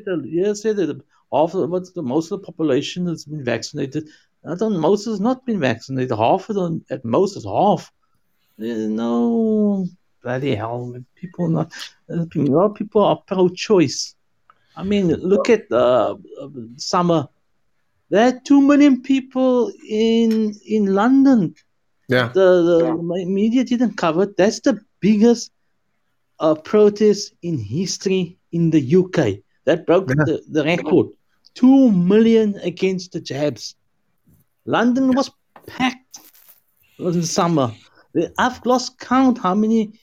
that but most of the population that's been vaccinated, not on most has not been vaccinated. Half of them, at most, is half. No bloody hell, people not. A lot of people are pro-choice. I mean, look at summer. There are 2 million people in London. yeah, The media didn't cover it. That's the biggest protest in history in the UK. That broke yeah, the record. 2 million against the jabs. London was packed in summer. I've lost count how many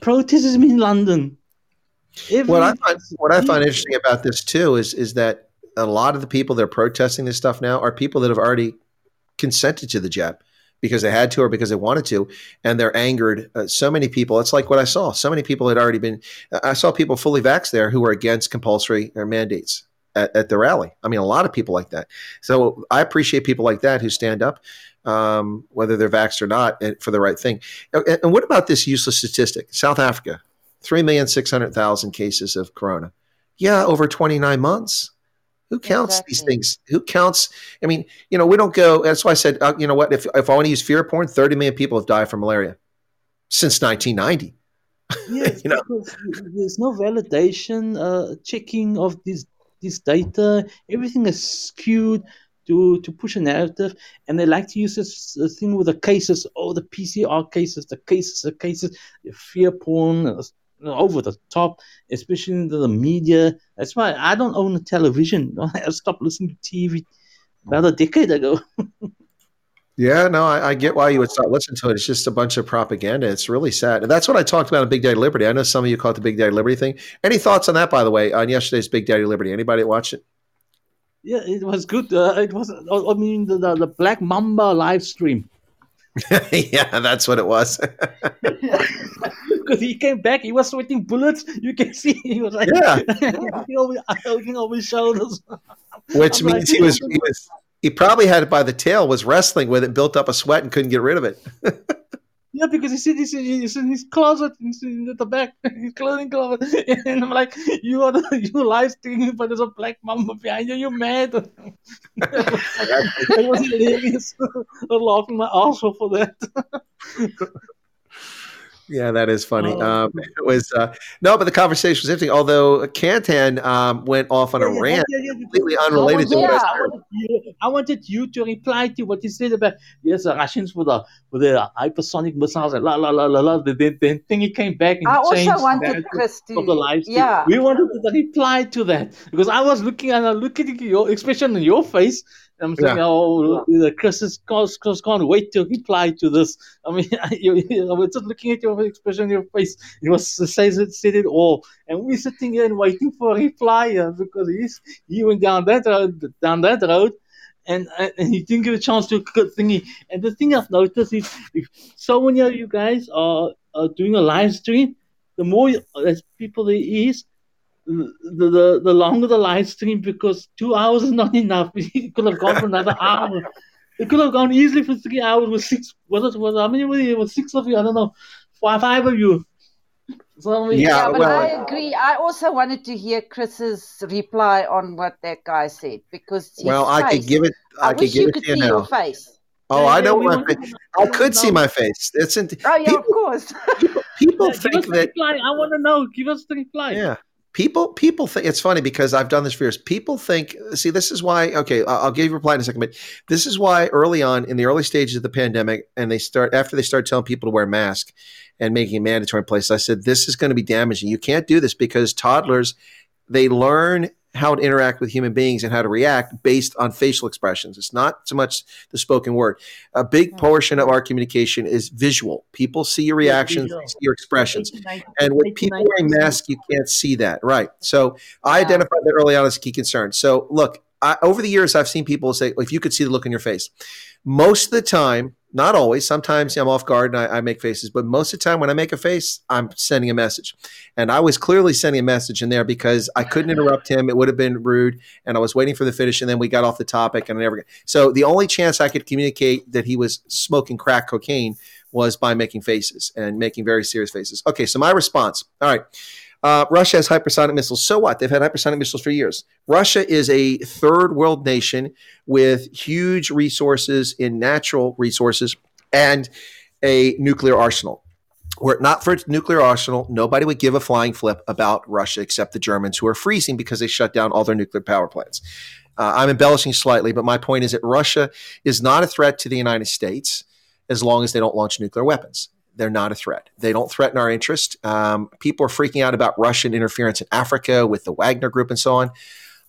protests has been in London. What I Every find what I find interesting about this too is that a lot of the people that are protesting this stuff now are people that have already consented to the jab because they had to or because they wanted to, and they're angered. So many people, it's like what I saw. So many people had already been. I saw people fully vaxxed there who were against compulsory mandates at the rally. I mean, a lot of people like that. So I appreciate people like that who stand up, whether they're vaxxed or not, for the right thing. And what about this useless statistic? South Africa, 3,600,000 cases of corona. Yeah, over 29 months. Who counts these exactly. things? Who counts? I mean, we don't go. That's why I said, you know what? If I want to use fear porn, 30 million people have died from malaria since 1990. Yes, you know, because there's no validation, checking of this data. Everything is skewed to push a narrative, and they like to use this thing with the cases. Oh, the PCR cases, the cases, fear porn, over the top, especially in the media. That's why I don't own a television. I stopped listening to TV about a decade ago. yeah, no, I get why you would start listening to it. It's just a bunch of propaganda. It's really sad. And that's what I talked about in Big Daddy Liberty. I know some of you call it the Big Daddy Liberty thing. Any thoughts on that, by the way, on yesterday's Big Daddy Liberty? Anybody that watched it? Yeah, it was good. It was. I mean, the Black Mamba live stream. yeah, that's what it was. Because he came back, he was sweating bullets. You can see he was like yeah. Looking over his shoulders. Which I'm like, means he probably had it by the tail, was wrestling with it, built up a sweat and couldn't get rid of it. yeah, because he's in his closet, he's in the back, his clothing closet, and I'm like, you live streaming, but there's a black mamba behind you. You mad? It was hilarious. I laughed my ass off for that. Yeah, that is funny. It was no, but the conversation was interesting. Although Cantan went off on a rant completely unrelated to what I said. I wanted you to reply to what he said about yes, the Russians with the hypersonic missiles and la la la. Then thing he came back and I changed also wanted Christy. Of the live stream. Yeah. We wanted to reply to that because I was looking and I look at your expression on your face. I'm saying, Yeah. oh, Chris can't wait to reply to this. I mean, I was just looking at your expression on your face. It was said it all, and we're sitting here and waiting for a reply because he went down that road, and he didn't get a chance to good thingy. And the thing I've noticed is, if so many of you guys are doing a live stream, the more people there is. The longer the live stream, because 2 hours is not enough. It could have gone for another hour. It could have gone easily for 3 hours with six. How many were there? It was six of you. I don't know. Five of you. So, Yeah, but well, I agree. I also wanted to hear Chris's reply on what that guy said because his well, I could face. give it. I could wish give you it could to you see your now. face. Oh, I know my face. I could see my face. It's Oh yeah, of course. People Give think us the that. reply. I want to know. Give us the reply. Yeah. People think it's funny because I've done this for years. People think, see, this is why, okay, I'll give you a reply in a second, but this is why early on in the early stages of the pandemic, and after they start telling people to wear masks and making it mandatory in places, I said, this is going to be damaging. You can't do this because toddlers, they learn how to interact with human beings and how to react based on facial expressions. It's not so much the spoken word. A big portion of our communication is visual. People see your reactions, they see your expressions. And with people wearing masks, you can't see that. Right. So I identified that early on as a key concern. So look, over the years, I've seen people say, if you could see the look on your face. Most of the time, not always, sometimes I'm off guard and I make faces, but most of the time when I make a face, I'm sending a message. And I was clearly sending a message in there because I couldn't interrupt him. It would have been rude. And I was waiting for the finish. And then we got off the topic and I never got. So the only chance I could communicate that he was smoking crack cocaine was by making faces and making very serious faces. Okay. So my response. All right. Russia has hypersonic missiles. So what? They've had hypersonic missiles for years. Russia is a third world nation with huge resources in natural resources and a nuclear arsenal. Were it not for its nuclear arsenal, nobody would give a flying flip about Russia except the Germans, who are freezing because they shut down all their nuclear power plants. I'm embellishing slightly, but my point is that Russia is not a threat to the United States as long as they don't launch nuclear weapons. They're not a threat. They don't threaten our interest. People are freaking out about Russian interference in Africa with the Wagner Group and so on.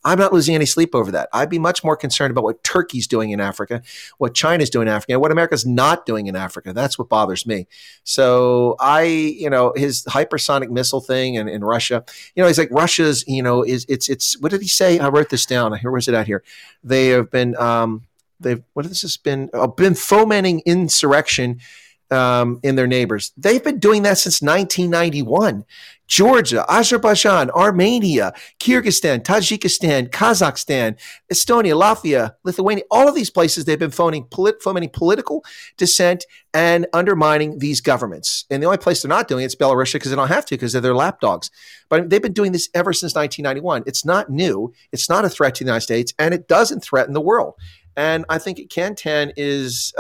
I'm not losing any sleep over that. I'd be much more concerned about what Turkey's doing in Africa, what China's doing in Africa, and what America's not doing in Africa. That's what bothers me. So his hypersonic missile thing in Russia, he's like Russia's, what did he say? I wrote this down. Where was it at here? They have been, been fomenting insurrection in their neighbors. They've been doing that since 1991. Georgia, Azerbaijan, Armenia, Kyrgyzstan, Tajikistan, Kazakhstan, Estonia, Latvia, Lithuania, all of these places they've been fomenting political dissent and undermining these governments. And the only place they're not doing it is Belarus, because they don't have to, because they're their lapdogs. But they've been doing this ever since 1991. It's not new. It's not a threat to the United States, and it doesn't threaten the world. And I think Cantan is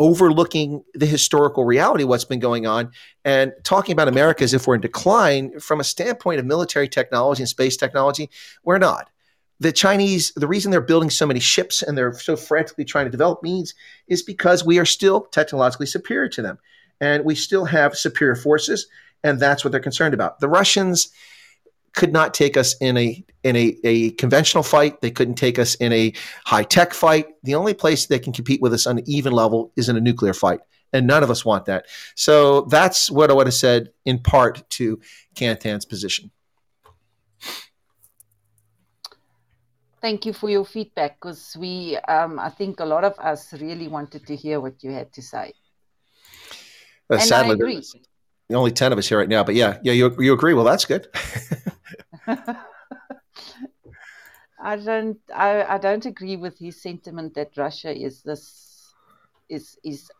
overlooking the historical reality of what's been going on and talking about America as if we're in decline from a standpoint of military technology and space technology. We're not. The Chinese, the reason they're building so many ships and they're so frantically trying to develop means is because we are still technologically superior to them. And we still have superior forces, and that's what they're concerned about. The Russians could not take us in a conventional fight. They couldn't take us in a high-tech fight. The only place they can compete with us on an even level is in a nuclear fight, and none of us want that. So that's what I would have said in part to Cantan's position. Thank you for your feedback, because we, I think a lot of us really wanted to hear what you had to say. And I agree. Only 10 of us here right now, but yeah, you agree. Well, that's good. I don't agree with his sentiment that Russia is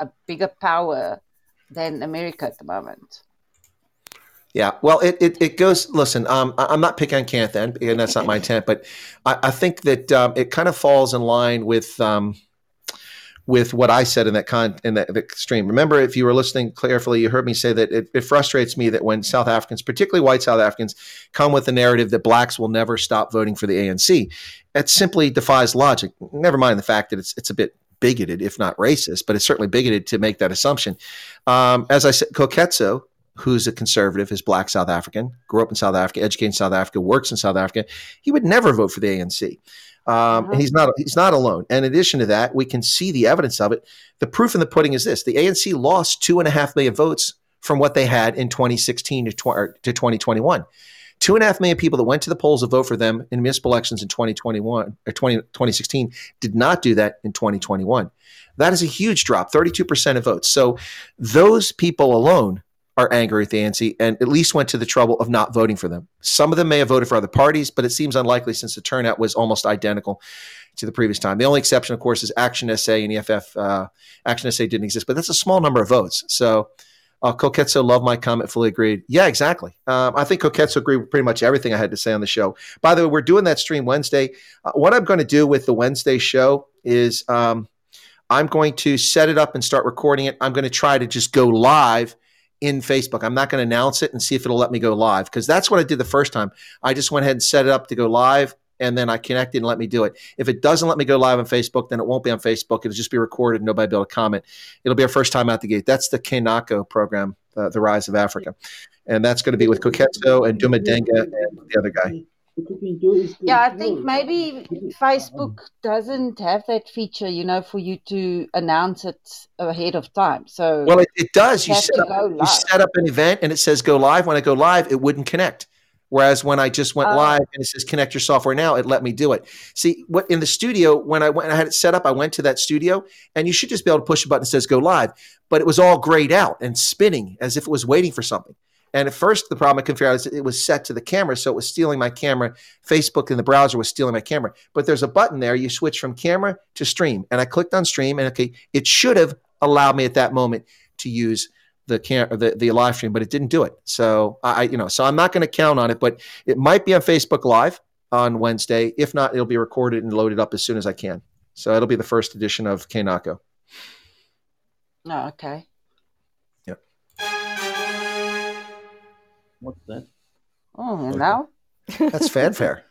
a bigger power than America at the moment. Yeah, well, it goes. Listen, I'm not picking on Cantan, and that's not my intent. But I think that it kind of falls in line with what I said in that stream. Remember, if you were listening carefully, you heard me say that it frustrates me that when South Africans, particularly white South Africans, come with the narrative that blacks will never stop voting for the ANC. That simply defies logic, never mind the fact that it's a bit bigoted, if not racist, but it's certainly bigoted to make that assumption. As I said, Koketso, who's a conservative, is black South African, grew up in South Africa, educated in South Africa, works in South Africa. He would never vote for the ANC. And he's not alone. And in addition to that, we can see the evidence of it. The proof in the pudding is this. The ANC lost 2.5 million votes from what they had in 2016 to 2021. 2.5 million people that went to the polls to vote for them in municipal elections in 2016 did not do that in 2021. That is a huge drop, 32% of votes. So those people alone are angry at the ANC and at least went to the trouble of not voting for them. Some of them may have voted for other parties, but it seems unlikely since the turnout was almost identical to the previous time. The only exception, of course, is Action SA and EFF. Action SA didn't exist, but that's a small number of votes. So Koketso, love my comment, fully agreed. Yeah, exactly. I think Koketso agreed with pretty much everything I had to say on the show. By the way, we're doing that stream Wednesday. What I'm going to do with the Wednesday show is I'm going to set it up and start recording it. I'm going to try to just go live in Facebook. I'm not going to announce it and see if it'll let me go live, because that's what I did the first time. I just went ahead and set it up to go live, and then I connected and let me do it. If it doesn't let me go live on Facebook, then it won't be on Facebook. It'll just be recorded and nobody will be able to comment. It'll be our first time out the gate. That's the Kanako program, The Rise of Africa. And that's going to be with Koketso and Duma Denga and the other guy. Yeah, I think maybe Facebook doesn't have that feature, for you to announce it ahead of time. So well, it does. You set up an event and it says go live. When I go live, it wouldn't connect. Whereas when I just went live and it says connect your software now, it let me do it. See, what in the studio, when I had it set up, I went to that studio and you should just be able to push a button that says go live. But it was all grayed out and spinning as if it was waiting for something. And at first, the problem I could figure out is it was set to the camera, so it was stealing my camera. Facebook in the browser was stealing my camera. But there's a button there. You switch from camera to stream. And I clicked on stream, and okay, it should have allowed me at that moment to use the live stream, but it didn't do it. So so I'm not going to count on it, but it might be on Facebook Live on Wednesday. If not, it'll be recorded and loaded up as soon as I can. So it'll be the first edition of Kanako. Oh, okay. Yep. What's that? Oh, now? That's fanfare.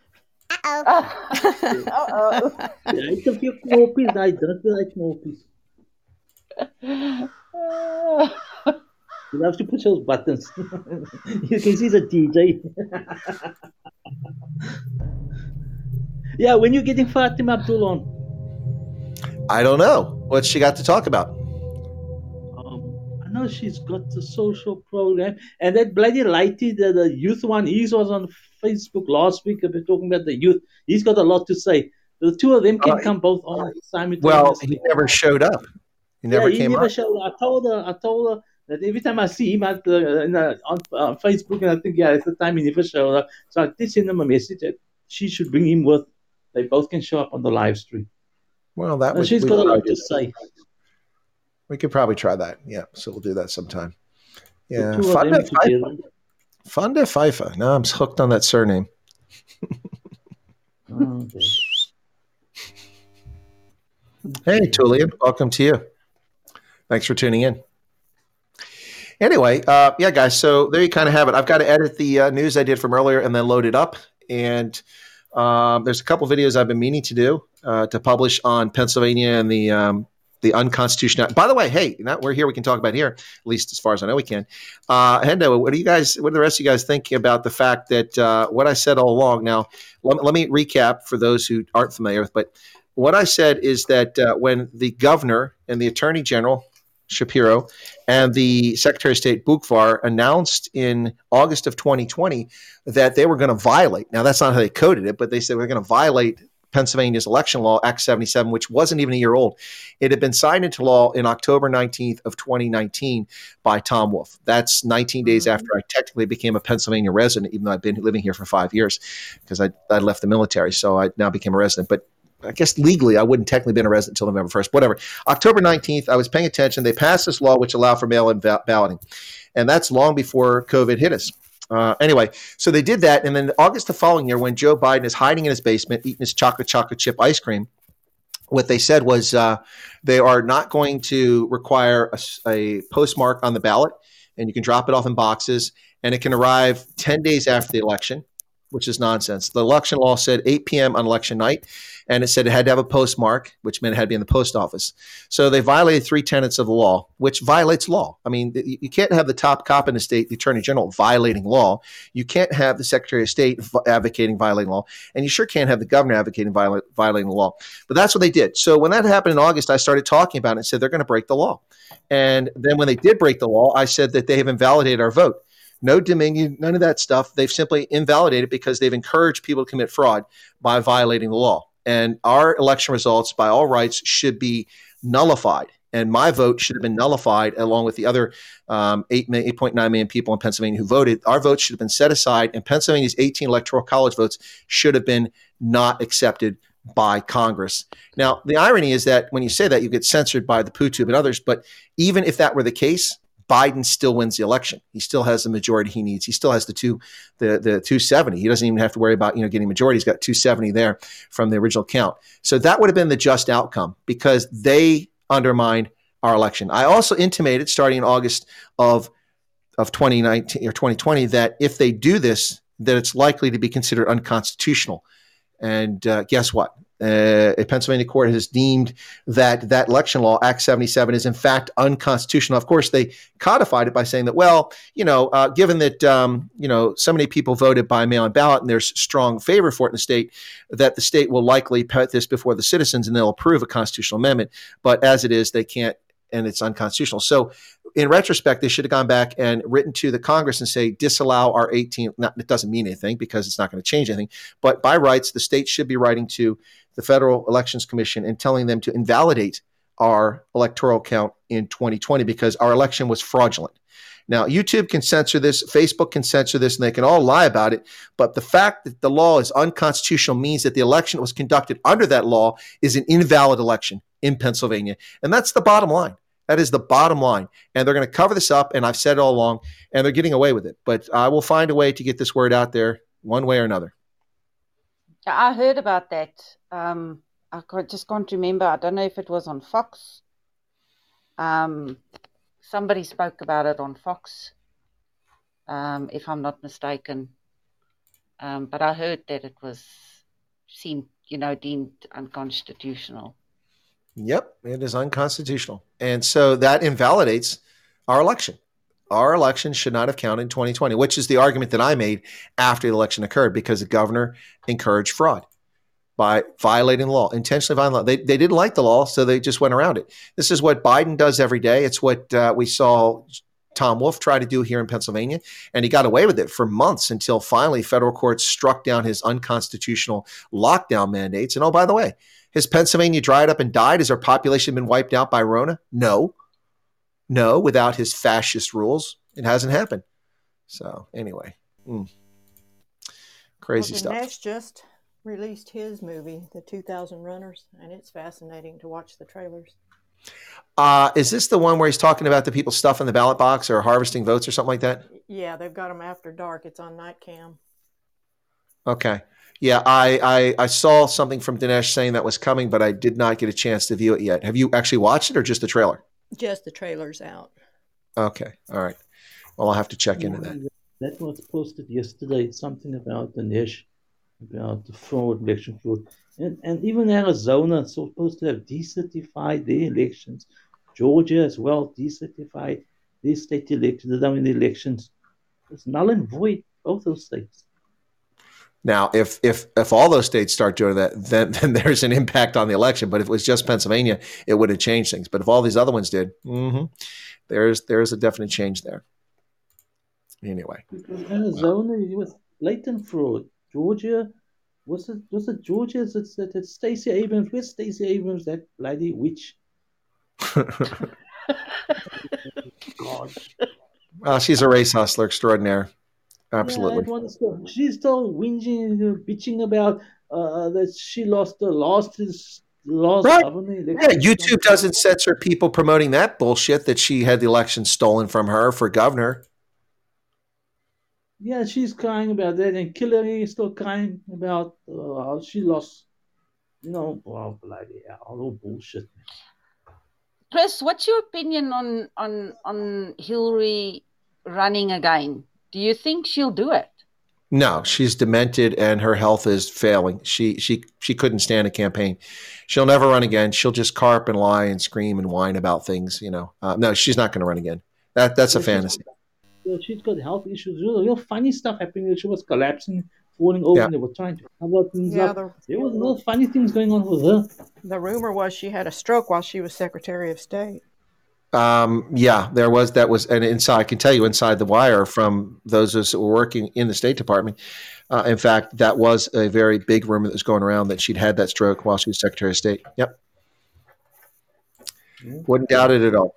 Uh-oh. It's a few copies. I don't like copies. You have to push those buttons. You can see the DJ. Yeah, when you're getting Fatima Abdul on? I don't know. What's she got to talk about? I know she's got the social program. And that bloody lighty, the youth one, he was on Facebook last week. I've been talking about the youth. He's got a lot to say. The two of them can come both on simultaneously. Well, he never showed up. He never showed up. I told her that every time I see him on Facebook, and I think, at the time he never showed up. So I did send him a message that she should bring him with. They both can show up on the live stream. Well, she's got a lot to say. We could probably try that. Yeah, so we'll do that sometime. Yeah, Fonda Fifa. Now I'm hooked on that surname. Oh, okay. Hey, Tullian, welcome to you. Thanks for tuning in. Anyway, guys, so there you kind of have it. I've got to edit the news I did from earlier and then load it up. And there's a couple videos I've been meaning to do to publish on Pennsylvania and the unconstitutional. By the way, hey, we're here. We can talk about here, at least as far as I know we can. Hendo, what do the rest of you guys think about the fact that what I said all along? Now, let me recap for those who aren't familiar with, but what I said is that when the governor and the attorney general, Shapiro, and the Secretary of State Buchvar announced in August of 2020 that they were going to violate. Now, that's not how they coded it, but they said we're going to violate Pennsylvania's election law, Act 77, which wasn't even a year old. It had been signed into law in October 19th of 2019 by Tom Wolf. That's 19 days after I technically became a Pennsylvania resident, even though I've been living here for 5 years because I left the military. So I now became a resident. But I guess legally, I wouldn't technically been a resident until November 1st, whatever. October 19th, I was paying attention. They passed this law, which allowed for mail-in balloting. And that's long before COVID hit us. Anyway, so they did that. And then August the following year, when Joe Biden is hiding in his basement, eating his chocolate chip ice cream, what they said was they are not going to require a postmark on the ballot. And you can drop it off in boxes. And it can arrive 10 days after the election, which is nonsense. The election law said 8 p.m. on election night, and it said it had to have a postmark, which meant it had to be in the post office. So they violated three tenets of the law, which violates law. I mean, you can't have the top cop in the state, the attorney general, violating law. You can't have the Secretary of State advocating violating law, and you sure can't have the governor advocating violating the law. But that's what they did. So when that happened in August, I started talking about it and said they're going to break the law. And then when they did break the law, I said that they have invalidated our vote. No dominion, none of that stuff. They've simply invalidated because they've encouraged people to commit fraud by violating the law. And our election results, by all rights, should be nullified. And my vote should have been nullified along with the other 8.9 million people in Pennsylvania who voted. Our votes should have been set aside, and Pennsylvania's 18 electoral college votes should have been not accepted by Congress. Now, the irony is that when you say that, you get censored by the PooTube and others. But even if that were the case, Biden still wins the election. He still has the majority he needs. He still has the 270. He doesn't even have to worry about getting a majority. He's got 270 there from the original count. So that would have been the just outcome because they undermined our election. I also intimated starting in August of 2019 or 2020 that if they do this, that it's likely to be considered unconstitutional. And guess what? A Pennsylvania court has deemed that election law, Act 77, is in fact unconstitutional. Of course, they codified it by saying that, given that, so many people voted by mail-in ballot and there's strong favor for it in the state, that the state will likely put this before the citizens and they'll approve a constitutional amendment. But as it is, they can't, and it's unconstitutional. So in retrospect, they should have gone back and written to the Congress and say, disallow our 18. Now, it doesn't mean anything because it's not going to change anything. But by rights, the state should be writing to the Federal Elections Commission and telling them to invalidate our electoral count in 2020 because our election was fraudulent. Now, YouTube can censor this, Facebook can censor this, and they can all lie about it. But the fact that the law is unconstitutional means that the election that was conducted under that law is an invalid election in Pennsylvania. And that's the bottom line. That is the bottom line. And they're going to cover this up, and I've said it all along, and they're getting away with it. But I will find a way to get this word out there one way or another. I heard about that. I just can't remember. I don't know if it was on Fox. Somebody spoke about it on Fox, if I'm not mistaken. But I heard that it was deemed unconstitutional. Yep, it is unconstitutional. And so that invalidates our election. Our election should not have counted in 2020, which is the argument that I made after the election occurred, because the governor encouraged fraud by violating the law, intentionally violating the law. They didn't like the law, so they just went around it. This is what Biden does every day. It's what we saw Tom Wolf tried to do here in Pennsylvania, and he got away with it for months until finally federal courts struck down his unconstitutional lockdown mandates. And oh, by the way, has Pennsylvania dried up and died? Has our population been wiped out by Rona? No, without his fascist rules, it hasn't happened. So anyway, crazy stuff. Nash just released his movie, The 2000 Runners, and it's fascinating to watch the trailers. Is this the one where he's talking about the people stuffing the ballot box or harvesting votes or something like that? Yeah, they've got them after dark. It's on night cam. Okay. Yeah, I saw something from Dinesh saying that was coming, but I did not get a chance to view it yet. Have you actually watched it or just the trailer? Just the trailer's out. Okay. All right. Well, I'll have to check into that. That was posted yesterday, something about Dinesh, about the fraud, election fraud. And even Arizona is supposed to have decertified their elections. Georgia as well decertified their state elections. I mean, the elections. It's null and void, both those states. Now, if all those states start doing that, then there's an impact on the election. But if it was just Pennsylvania, it would have changed things. But if all these other ones did, there's a definite change there. Anyway. Arizona, it was blatant fraud. Georgia, was it Georgia? It's Stacey Abrams. Where's Stacey Abrams, that bloody witch? God. Oh, she's a race hustler extraordinaire. Absolutely. Yeah, she's still whinging, bitching about that she lost the last right. Government election. Yeah, YouTube doesn't censor people promoting that bullshit that she had the election stolen from her for governor. Yeah, she's crying about that, and Hillary is still crying about how she lost, bloody hell, all bullshit. Chris, what's your opinion on Hillary running again? Do you think she'll do it? No, she's demented, and her health is failing. She couldn't stand a campaign. She'll never run again. She'll just carp and lie and scream and whine about things. No, she's not going to run again. That's a fantasy. She's got health issues. Real funny stuff happening. She was collapsing, falling over, and they were trying to cover things up. There was little funny things going on with her. The rumor was she had a stroke while she was Secretary of State. I can tell you inside the wire from those of us that were working in the State Department. In fact, that was a very big rumor that was going around that she'd had that stroke while she was Secretary of State. Yep. Wouldn't doubt it at all.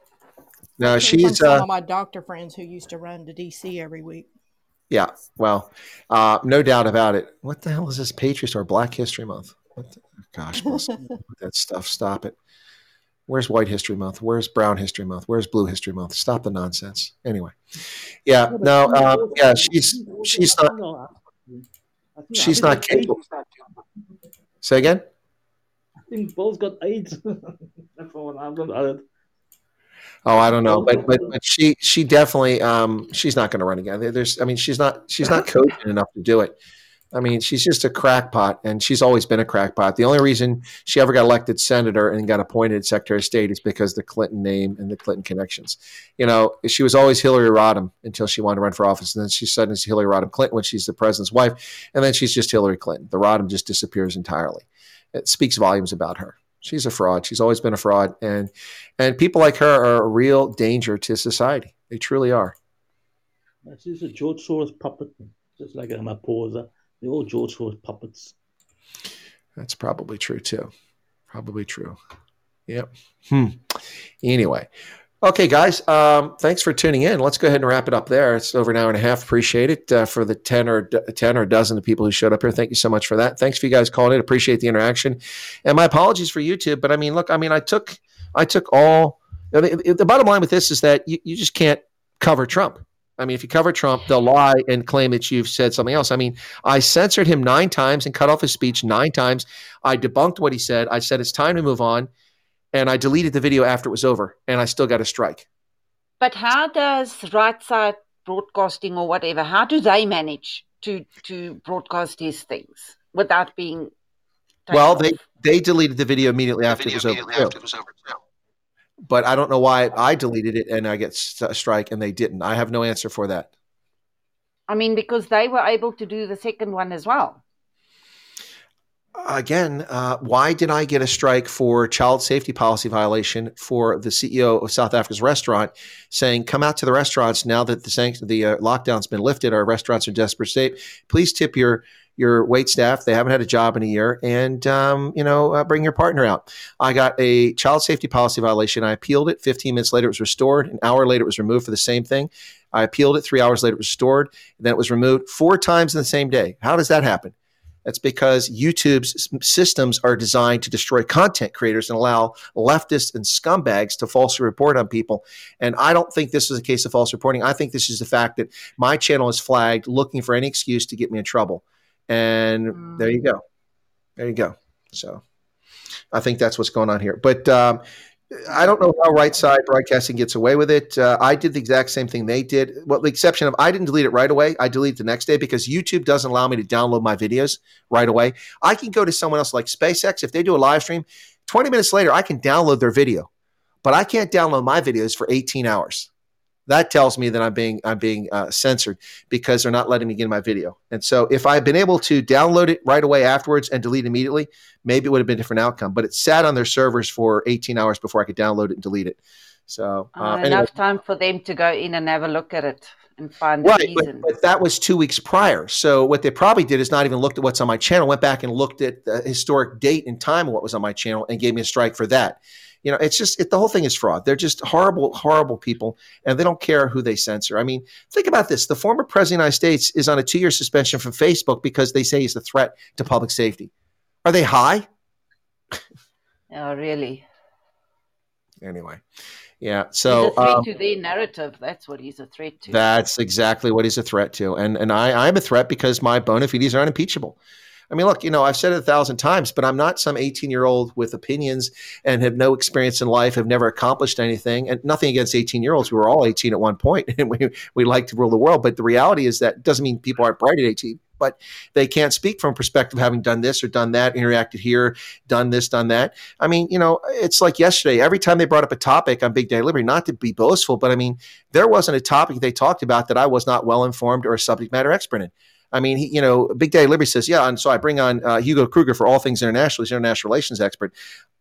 No, she's some of my doctor friends who used to run to DC every week. Yeah, well, no doubt about it. What the hell is this Patriots or Black History Month? Gosh, that stuff. Stop it. Where's White History Month? Where's Brown History Month? Where's Blue History Month? Stop the nonsense. Anyway, she's not capable. Say again. I think both got AIDS. That's all I've got. Oh, I don't know, but she definitely she's not going to run again. She's not coaching enough to do it. I mean, she's just a crackpot, and she's always been a crackpot. The only reason she ever got elected senator and got appointed Secretary of State is because of the Clinton name and the Clinton connections. She was always Hillary Rodham until she wanted to run for office, and then she suddenly is Hillary Rodham Clinton when she's the president's wife, and then she's just Hillary Clinton. The Rodham just disappears entirely. It speaks volumes about her. She's a fraud. She's always been a fraud. And people like her are a real danger to society. They truly are. She's a George Soros puppet, just like Maposa. They're all George Soros puppets. That's probably true, too. Probably true. Yep. Anyway. Okay, guys. Thanks for tuning in. Let's go ahead and wrap it up there. It's over an hour and a half. Appreciate it for the 10 or a dozen of people who showed up here. Thank you so much for that. Thanks for you guys calling in. Appreciate the interaction. And my apologies for YouTube, but I took all I mean, the bottom line with this is that you just can't cover Trump. I mean, if you cover Trump, they'll lie and claim that you've said something else. I mean, I censored him 9 times and cut off his speech 9 times. I debunked what he said. I said it's time to move on. And I deleted the video after it was over. And I still got a strike. But how does Right Side Broadcasting or whatever, how do they manage to broadcast these things without being taken off? They deleted the video immediately after it was over too. But I don't know why I deleted it and I get a strike and they didn't. I have no answer for that. I mean, because they were able to do the second one as well. Again, why did I get a strike for child safety policy violation for the CEO of South Africa's restaurant saying, come out to the restaurants now that the lockdown's been lifted. Our restaurants are in desperate state. Please tip your wait staff. They haven't had a job in a year. And, bring your partner out. I got a child safety policy violation. I appealed it. 15 minutes later, it was restored. An hour later, it was removed for the same thing. I appealed it. 3 hours later, it was restored. Then it was removed 4 times in the same day. How does that happen? That's because YouTube's systems are designed to destroy content creators and allow leftists and scumbags to falsely report on people. And I don't think this is a case of false reporting. I think this is the fact that my channel is flagged looking for any excuse to get me in trouble. And there you go. There you go. So I think that's what's going on here. But I don't know how Right Side Broadcasting gets away with it. I did the exact same thing they did. Well, the exception of I didn't delete it right away. I deleted it the next day because YouTube doesn't allow me to download my videos right away. I can go to someone else like SpaceX. If they do a live stream, 20 minutes later, I can download their video. But I can't download my videos for 18 hours. That tells me that I'm being censored because they're not letting me get my video. And so if I had been able to download it right away afterwards and delete immediately, maybe it would have been a different outcome. But it sat on their servers for 18 hours before I could download it and delete it. So enough time for them to go in and have a look at it and find the reason. But that was 2 weeks prior. So what they probably did is not even looked at what's on my channel, went back and looked at the historic date and time of what was on my channel and gave me a strike for that. You know, it's just the whole thing is fraud. They're just horrible, horrible people, and they don't care who they censor. I mean, think about this. The former president of the United States is on a 2-year suspension from Facebook because they say he's a threat to public safety. Are they high? Oh, really? Anyway, yeah. So he's a threat to their narrative. That's what he's a threat to. That's exactly what he's a threat to. And I'm a threat because my bona fides are unimpeachable. I mean, look, you know, I've said it 1,000 times, but I'm not some 18-year-old with opinions and have no experience in life, have never accomplished anything, and nothing against 18-year-olds. We were all 18 at one point, and we like to rule the world. But the reality is that doesn't mean people aren't bright at 18, but they can't speak from a perspective of having done this or done that, interacted here, done this, done that. I mean, you know, it's like yesterday. Every time they brought up a topic on Big Day Liberty, not to be boastful, but I mean, there wasn't a topic they talked about that I was not well-informed or a subject matter expert in. I mean, he, you know, Big Daddy Liberty says, yeah, and so I bring on Hugo Kruger for all things international. He's an international relations expert.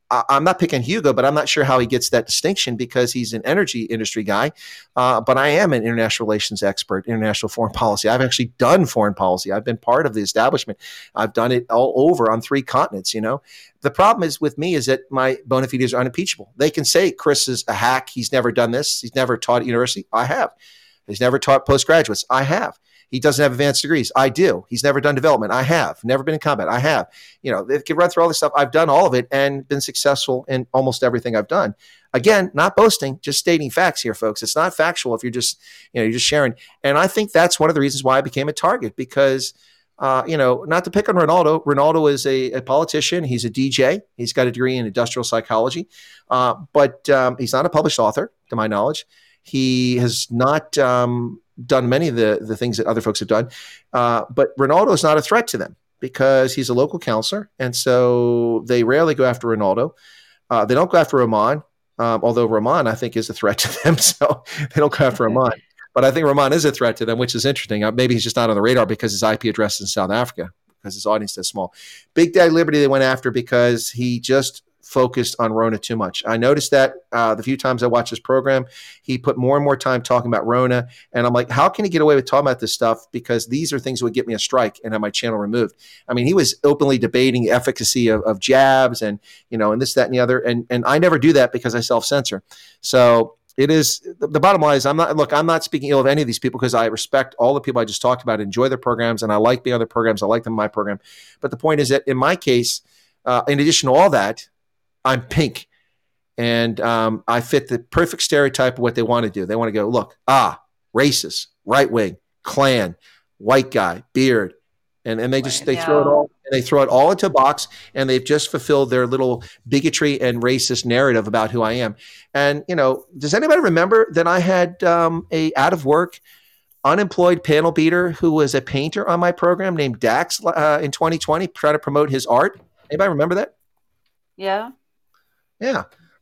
I'm not picking Hugo, but I'm not sure how he gets that distinction because he's an energy industry guy. But I am an international relations expert, international foreign policy. I've actually done foreign policy. I've been part of the establishment. I've done it all over on 3 continents, you know. The problem is with me is that my bona fides are unimpeachable. They can say Chris is a hack. He's never done this. He's never taught at university. I have. He's never taught postgraduates. I have. He doesn't have advanced degrees. I do. He's never done development. I have. Never been in combat. I have. You know, they can run through all this stuff. I've done all of it and been successful in almost everything I've done. Again, not boasting, just stating facts here, folks. It's not factual if you're just, you know, you're just sharing. And I think that's one of the reasons why I became a target because, you know, not to pick on Ronaldo. Ronaldo is a politician. He's a DJ. He's got a degree in industrial psychology. But he's not a published author, to my knowledge. He has not done many of the things that other folks have done. But Ronaldo is not a threat to them because he's a local counselor. And so they rarely go after Ronaldo. They don't go after Rahman, although Rahman, I think, is a threat to them. So they don't go after Rahman. But I think Rahman is a threat to them, which is interesting. Maybe he's just not on the radar because his IP address is in South Africa because his audience is small. Big Daddy Liberty they went after because he just – focused on Rona too much. I noticed that the few times I watched his program, he put more and more time talking about Rona. And I'm like, how can he get away with talking about this stuff? Because these are things that would get me a strike and have my channel removed. I mean, he was openly debating efficacy of jabs and, you know, and this, that, and the other. And I never do that because I self-censor. So it is the bottom line is I'm not speaking ill of any of these people because I respect all the people I just talked about, enjoy their programs. And I like the other programs. I like them in my program. But the point is that in my case, in addition to all that, I'm pink. And I fit the perfect stereotype of what they want to do. They want to go, look, racist, right wing, Klan, white guy, beard. And they just throw it all into a box, and they've just fulfilled their little bigotry and racist narrative about who I am. And does anybody remember that I had a out of work, unemployed panel beater who was a painter on my program named Dax in 2020, trying to promote his art? Anybody remember that? Yeah.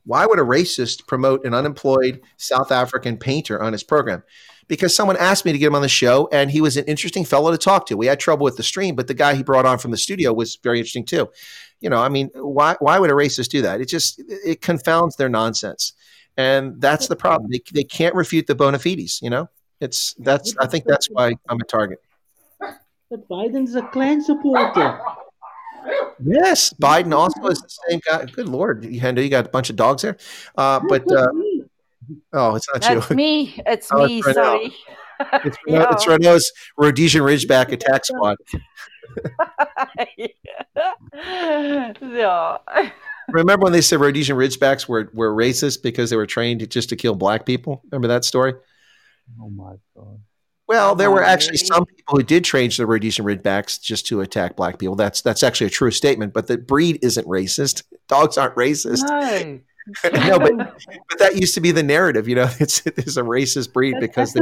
Why would a racist promote an unemployed South African painter on his program? Because someone asked me to get him on the show, and he was an interesting fellow to talk to. We had trouble with the stream, but the guy he brought on from the studio was very interesting too. Why would a racist do that? It confounds their nonsense. And that's the problem. They can't refute the bona fides, I think that's why I'm a target. But Biden's a Klan supporter. Yes, Biden also is the same guy. Good Lord, Hendo, you got a bunch of dogs there. It's not That's you. That's me. It's me, it's sorry. It's Renault's Rhodesian Ridgeback attack squad. No. Remember when they said Rhodesian Ridgebacks were racist because they were trained just to kill black people? Remember that story? Oh, my God. Well, there were actually some people who did train the Rhodesian Ridgebacks just to attack black people. That's actually a true statement, but the breed isn't racist. Dogs aren't racist. No. No, but that used to be the narrative, It's a racist breed because they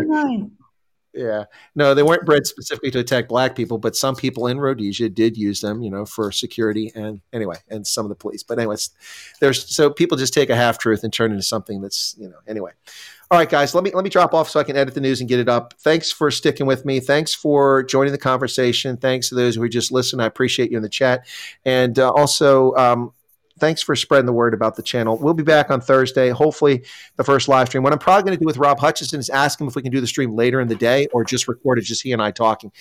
weren't bred specifically to attack black people, but some people in Rhodesia did use them, for security and some of the police. But anyways, so people just take a half truth and turn it into something that's anyway. All right, guys, let me drop off so I can edit the news and get it up. Thanks for sticking with me. Thanks for joining the conversation. Thanks to those who are just listening. I appreciate you in the chat. And also, thanks for spreading the word about the channel. We'll be back on Thursday, hopefully the first live stream. What I'm probably going to do with Rob Hutchinson is ask him if we can do the stream later in the day or just record it, just he and I talking,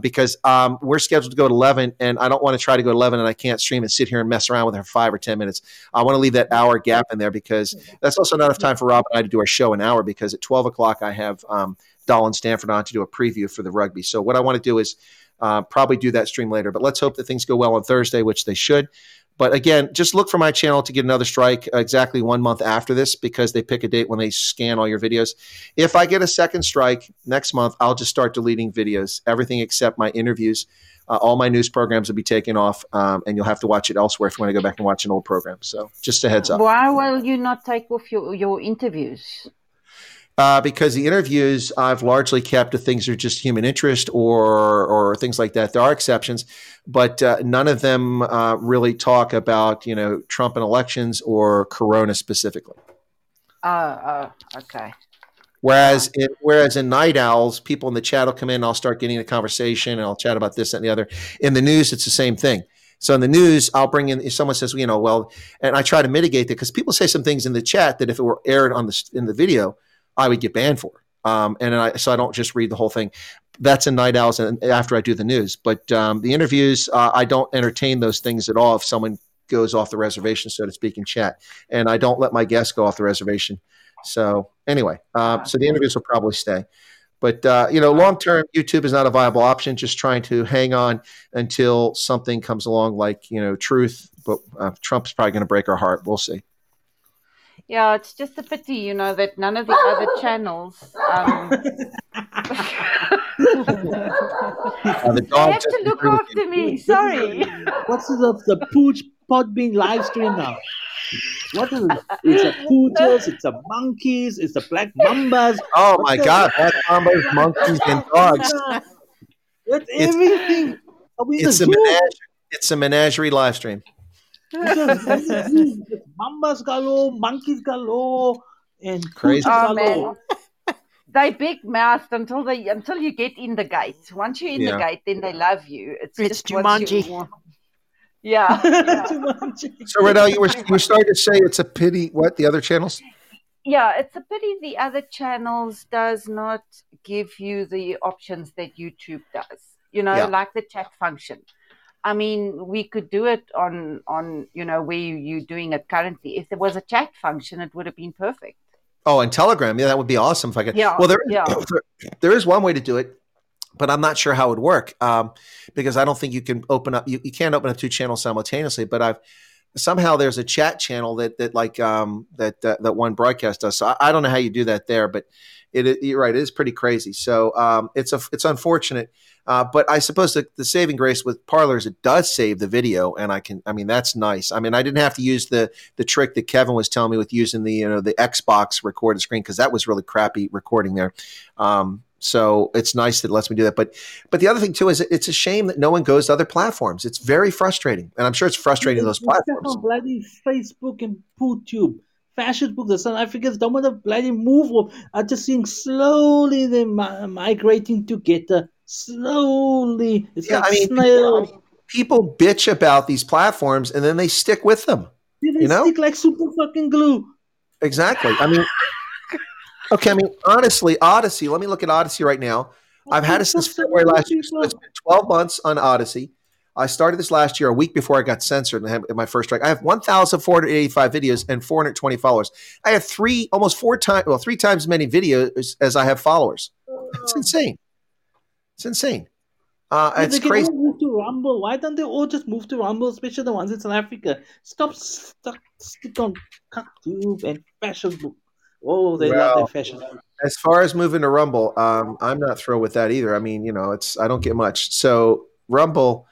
because we're scheduled to go at 11, and I don't want to try to go at 11 and I can't stream and sit here and mess around with her 5 or 10 minutes. I want to leave that hour gap in there because that's also not enough time for Rob and I to do our show an hour, because at 12 o'clock I have Dolan Stanford on to do a preview for the rugby. So what I want to do is probably do that stream later, but let's hope that things go well on Thursday, which they should. But again, just look for my channel to get another strike exactly 1 month after this, because they pick a date when they scan all your videos. If I get a second strike next month, I'll just start deleting videos, everything except my interviews. All my news programs will be taken off, and you'll have to watch it elsewhere if you want to go back and watch an old program. So just a heads up. Why will you not take off your interviews? Because the interviews I've largely kept to things that are just human interest or things like that. There are exceptions, but none of them really talk about, Trump and elections or Corona specifically. Okay. Whereas in Night Owls, people in the chat will come in, and I'll start getting a conversation, and I'll chat about this, that, and the other. In the news, it's the same thing. So in the news, I'll bring in, if someone says, and I try to mitigate that, because people say some things in the chat that if it were aired in the video, I would get banned for. So I don't just read the whole thing. That's in Night Owls and after I do the news. But the interviews, I don't entertain those things at all if someone goes off the reservation, so to speak, in chat. And I don't let my guests go off the reservation. So anyway, so the interviews will probably stay. But, long-term, YouTube is not a viable option. Just trying to hang on until something comes along like, truth. But Trump's probably going to break our heart. We'll see. Yeah, it's just a pity, that none of the other channels. You have to look after me. Sorry. What's the Pooch Pod being live stream now? What is it? It's a poodles, it's a monkeys, it's the black mambas. Oh my God, black mambas, monkeys, and dogs. It's everything. It's a menagerie live stream. Mambas galore, monkeys galore, and crazy galore. They big mouthed until you get in the gate. Once you're in the gate, then they love you. It's just Jumanji. Yeah. Jumanji. So Renelle, you were starting to say it's a pity. What, the other channels? Yeah, it's a pity the other channels does not give you the options that YouTube does. Like the chat function. I mean, we could do it on where you're doing it currently. If there was a chat function, it would have been perfect. Oh, and Telegram. Yeah, that would be awesome if I could. Yeah, well, there is one way to do it, but I'm not sure how it would work because I don't think you can open up – you can't open up two channels simultaneously. But I've somehow there's a chat channel that one broadcast does. So I don't know how you do that there, but you're right. It is pretty crazy. So it's unfortunate, but I suppose the saving grace with Parler is it does save the video, and that's nice. I mean, I didn't have to use the trick that Kevin was telling me with using the Xbox record to screen, because that was really crappy recording there. So it's nice that it lets me do that. But the other thing too is it's a shame that no one goes to other platforms. It's very frustrating, and I'm sure it's frustrating to those platforms. Bloody Facebook and YouTube. Facebook, the South Africans don't want to bloody move. I'm just seeing slowly they're migrating together. Slowly. It's snails. People bitch about these platforms and then they stick with them. They stick like super fucking glue. Exactly. Honestly, Odyssey. Let me look at Odyssey right now. I've had it since February last year, so it's been 12 months on Odyssey. I started this last year, a week before I got censored and had my first strike. I have 1,485 videos and 420 followers. I have three times as many videos as I have followers. It's insane. It's crazy. Move to Rumble. Why don't they all just move to Rumble, especially the ones in South Africa? Stop stick on YouTube and Facebook. Oh, they love their fashion. As far as moving to Rumble, I'm not thrilled with that either. I mean, I don't get much. So Rumble.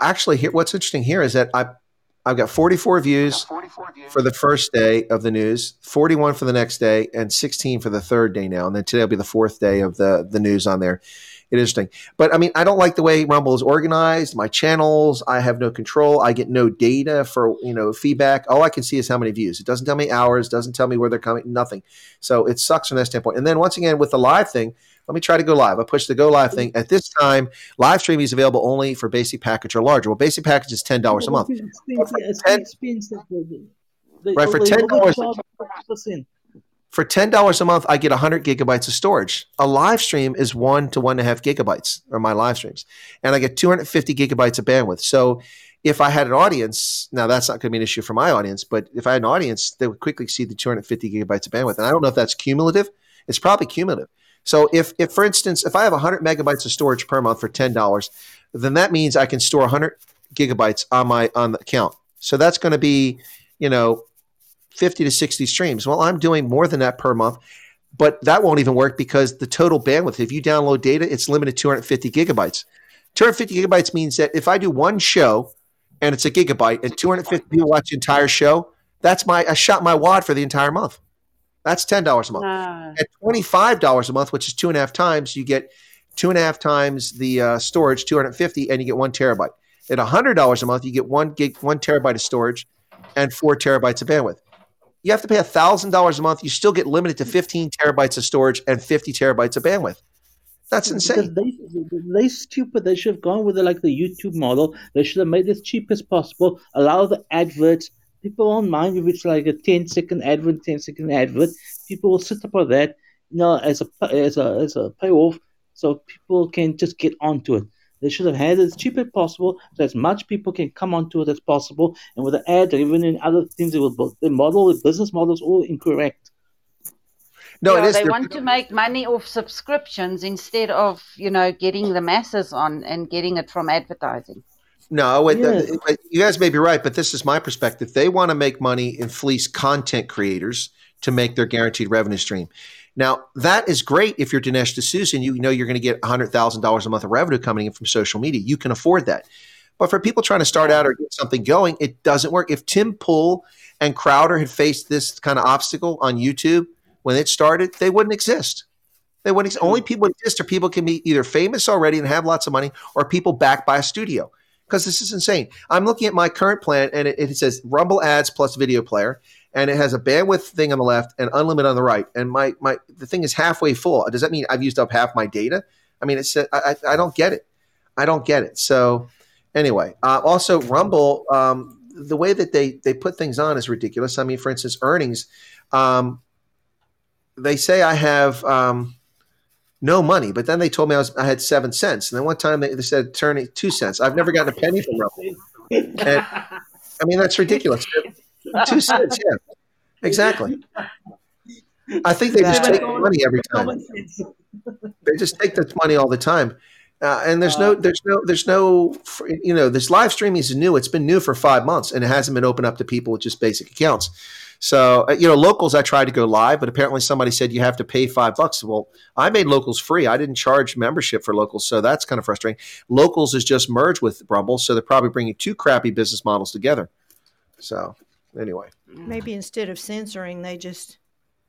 Actually, what's interesting here is that I've got 44 views for the first day of the news, 41 for the next day, and 16 for the third day now. And then today will be the fourth day of the news on there. It's interesting. But, I don't like the way Rumble is organized. My channels, I have no control. I get no data for, feedback. All I can see is how many views. It doesn't tell me hours, doesn't tell me where they're coming, nothing. So it sucks from that standpoint. And then once again, with the live thing, let me try to go live. I push the go live thing. At this time, live streaming is available only for basic package or larger. Well, basic package is $10 a month. For $10 a month, I get 100 gigabytes of storage. A live stream is 1 to 1.5 gigabytes, or my live streams, and I get 250 gigabytes of bandwidth. So if I had an audience, now that's not going to be an issue for my audience, but if I had an audience, they would quickly see the 250 gigabytes of bandwidth. And I don't know if that's cumulative. It's probably cumulative. So if for instance, if I have 100 megabytes of storage per month for $10, then that means I can store 100 gigabytes on the account. So that's going to be, 50 to 60 streams. Well, I'm doing more than that per month, but that won't even work because the total bandwidth, if you download data, it's limited to 250 gigabytes. 250 gigabytes means that if I do one show and it's a gigabyte and 250 people watch the entire show, I shot my wad for the entire month. That's $10 a month. At $25 a month, which is 2.5 times, you get 2.5 times the storage, 250, and you get 1 terabyte. At $100 a month, you get 1 terabyte of storage and 4 terabytes of bandwidth. You have to pay $1,000 a month. You still get limited to 15 terabytes of storage and 50 terabytes of bandwidth. That's insane. They're stupid. They should have gone with the YouTube model. They should have made it as cheap as possible, allow the adverts. People won't mind if it's like a 10-second advert, 10-second advert. People will sit up on that, as a payoff, so people can just get onto it. They should have had it as cheap as possible, so as much people can come onto it as possible. And with the ad, even in other things, the business model is all incorrect. No, it is. They want to make money off subscriptions instead of getting the masses on and getting it from advertising. No, you guys may be right, but this is my perspective. They want to make money and fleece content creators to make their guaranteed revenue stream. Now, that is great if you're Dinesh D'Souza and you're going to get $100,000 a month of revenue coming in from social media. You can afford that. But for people trying to start out or get something going, it doesn't work. If Tim Pool and Crowder had faced this kind of obstacle on YouTube when it started, they wouldn't exist. Only people exist are people can be either famous already and have lots of money or people backed by a studio. Because this is insane. I'm looking at my current plan, and it says Rumble ads plus video player, and it has a bandwidth thing on the left and unlimited on the right. And the thing is halfway full. Does that mean I've used up half my data? I don't get it. I don't get it. So anyway, also Rumble, the way that they put things on is ridiculous. I mean, for instance, earnings, they say I have no money, but then they told me I had 7 cents, and then one time they said, "Turn 2 cents." I've never gotten a penny from Rumble. And, that's ridiculous. 2 cents, yeah, exactly. I think they just take money every time. They just take this money all the time. And there's no, you know, this live streaming is new. It's been new for 5 months, and it hasn't been opened up to people with just basic accounts. So, you know, locals, I tried to go live, but apparently somebody said you have to pay $5. Well, I made locals free. I didn't charge membership for locals, so that's kind of frustrating. Locals is just merged with Rumble, so they're probably bringing two crappy business models together. So, anyway. Maybe instead of censoring, they just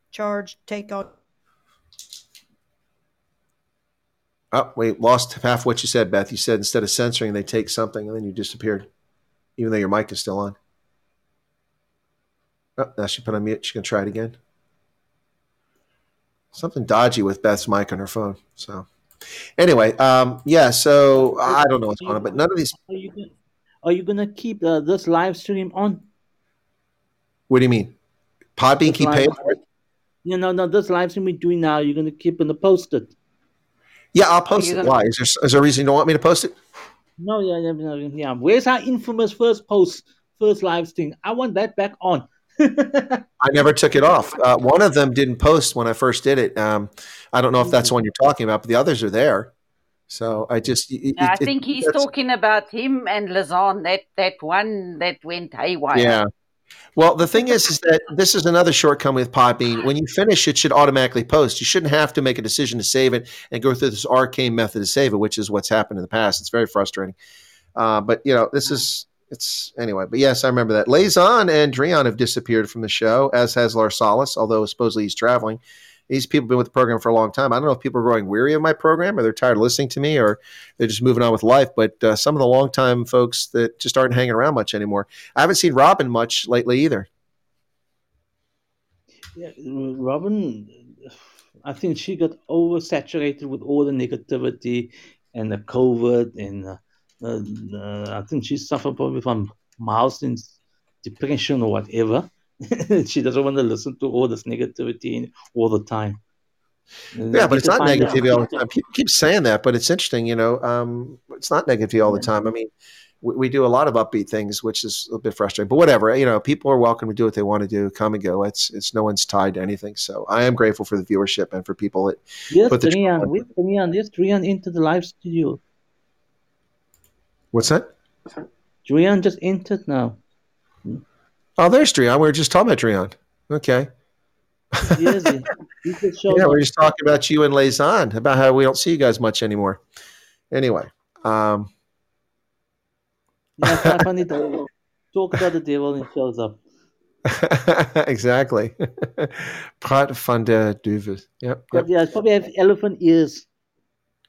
charge, take on. Oh, wait, lost half what you said, Beth. You said instead of censoring, they take something, and then you disappeared, even though your mic is still on. Oh, now she put on mute. She's going to try it again. Something dodgy with Beth's mic on her phone. So, anyway, yeah, so I don't know what's going on, but none of these. Are you going to keep this live stream on? What do you mean? Podbean keep paying for it? No, this live stream we're doing now, you're going to keep it posted. Yeah, I'll post it. Why? Is there a reason you don't want me to post it? No, yeah. Where's our infamous first live stream? I want that back on. I never took it off. One of them didn't post when I first did it. I don't know if that's the one you're talking about, but the others are there. So I just... I think he's talking about him and Lazan, that one that went haywire. Yeah. Well, the thing is that this is another shortcoming with Podbean. When you finish, it should automatically post. You shouldn't have to make a decision to save it and go through this arcane method to save it, which is what's happened in the past. It's very frustrating. But, you know, anyway. But, yes, I remember that. Lazan and Dreon have disappeared from the show, as has Larsalis, although supposedly he's traveling. These people have been with the program for a long time. I don't know if people are growing weary of my program or they're tired of listening to me or they're just moving on with life. But some of the longtime folks that just aren't hanging around much anymore. I haven't seen Robin much lately either. Yeah, Robin, I think she got oversaturated with all the negativity and the COVID. And I think she suffered probably from mild depression or whatever. She doesn't want to listen to all this negativity all the time. Yeah, but it's not negativity all the time. People keep saying that, but it's interesting, you know. It's not negativity all the time. I mean, we do a lot of upbeat things, which is a bit frustrating. But whatever, you know, people are welcome to do what they want to do, come and go. It's no one's tied to anything. So I am grateful for the viewership and for people that put the Dreon into the live studio. What's that? Dreon just entered now. Oh, there's Dreon. We were just talking about Dreon. Okay. Yeah, we're just talking about you and Lazan, about how we don't see you guys much anymore. Anyway. Yeah, it's not funny to talk about the devil and it shows up. Exactly. Prat van der Duvel. Yep. Yeah, it probably have elephant ears.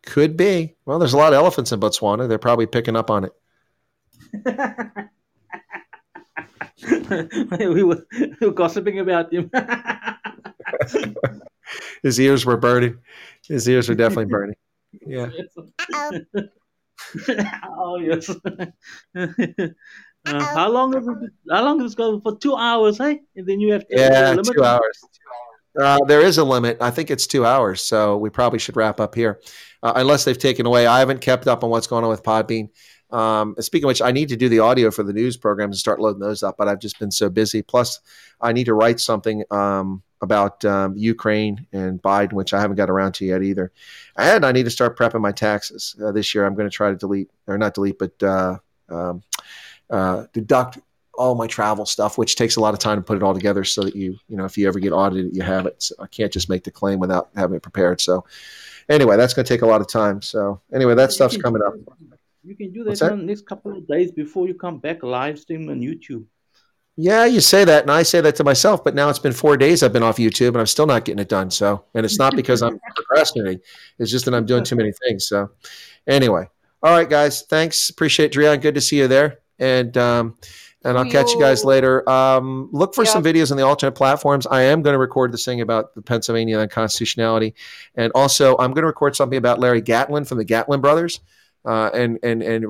Could be. Well, there's a lot of elephants in Botswana. They're probably picking up on it. we were gossiping about him. His ears were burning. His ears were definitely burning. Yeah. Oh yes. How long is it going for? 2 hours, hey? And then you have to limit. 2 hours. There is a limit. I think it's 2 hours, so we probably should wrap up here, unless they've taken away. I haven't kept up on what's going on with Podbean. Speaking of which, I need to do the audio for the news programs and start loading those up, but I've just been so busy. Plus, I need to write something about Ukraine and Biden, which I haven't got around to yet either. And I need to start prepping my taxes this year. I'm going to try to deduct all my travel stuff, which takes a lot of time to put it all together so that you know, if you ever get audited, you have it. So I can't just make the claim without having it prepared. So anyway, that's going to take a lot of time. So anyway, that stuff's coming up. You can do that in the next couple of days before you come back live stream on YouTube. Yeah, you say that, and I say that to myself, but now it's been 4 days I've been off YouTube, and I'm still not getting it done. So, and it's not because I'm procrastinating. It's just that I'm doing too many things. So anyway. All right, guys. Thanks. Appreciate it, Dreon. Good to see you there. And I'll catch you guys later. Look for some videos on the alternate platforms. I am going to record this thing about the Pennsylvania unconstitutionality. And also, I'm going to record something about Larry Gatlin from the Gatlin Brothers. And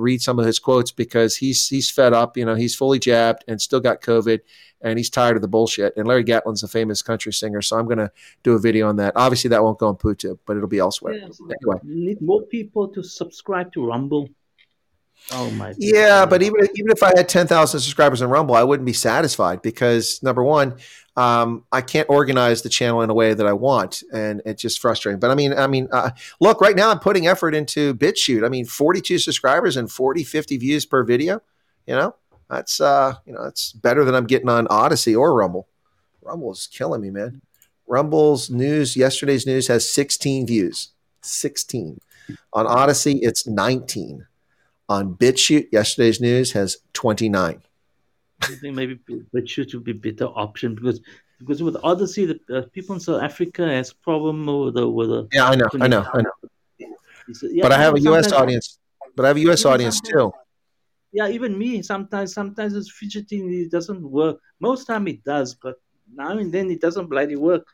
read some of his quotes because he's fed up. You know, he's fully jabbed and still got COVID, and he's tired of the bullshit. And Larry Gatlin's a famous country singer, so I'm going to do a video on that. Obviously, that won't go on PooTube, but it'll be elsewhere. Yeah, anyway, you need more people to subscribe to Rumble. Oh my God. Yeah, but even if I had 10,000 subscribers on Rumble, I wouldn't be satisfied because, number one, I can't organize the channel in a way that I want, and it's just frustrating. But I mean, look, right now I'm putting effort into BitChute. I mean, 42 subscribers and 50 views per video. You know, that's better than I'm getting on Odyssey or Rumble. Rumble's killing me, man. Rumble's news, yesterday's news, has 16 views. 16. On Odyssey, it's 19. On BitChute, yesterday's news has 29. I think maybe BitChute would be a better option because with Odyssey, the people in South Africa has a problem with the yeah, I know. Yeah, but I have a U.S. audience. But I have a U.S. audience too. Yeah, even me. Sometimes it's fidgeting. It doesn't work. Most time it does, but now and then it doesn't bloody work.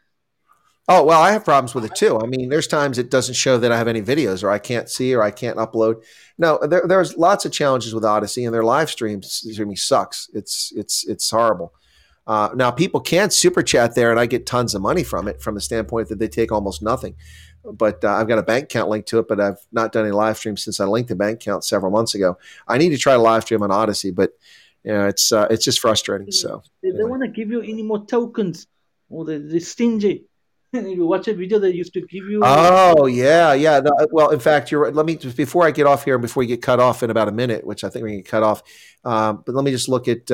Oh, well, I have problems with it too. I mean, there's times it doesn't show that I have any videos, or I can't see, or I can't upload. No, there's lots of challenges with Odyssey, and their live streaming sucks. It's horrible. Now, people can super chat there, and I get tons of money from it, from the standpoint that they take almost nothing. But I've got a bank account linked to it, but I've not done any live streams since I linked the bank account several months ago. I need to try to live stream on Odyssey, but you know, it's just frustrating. So they want to give you any more tokens, or they're stingy. You watch a video they used to give you. Oh, yeah. No, well, in fact, you're right. Let me just, before I get off here, before you get cut off in about a minute, which I think we're going to get cut off. But let me just look at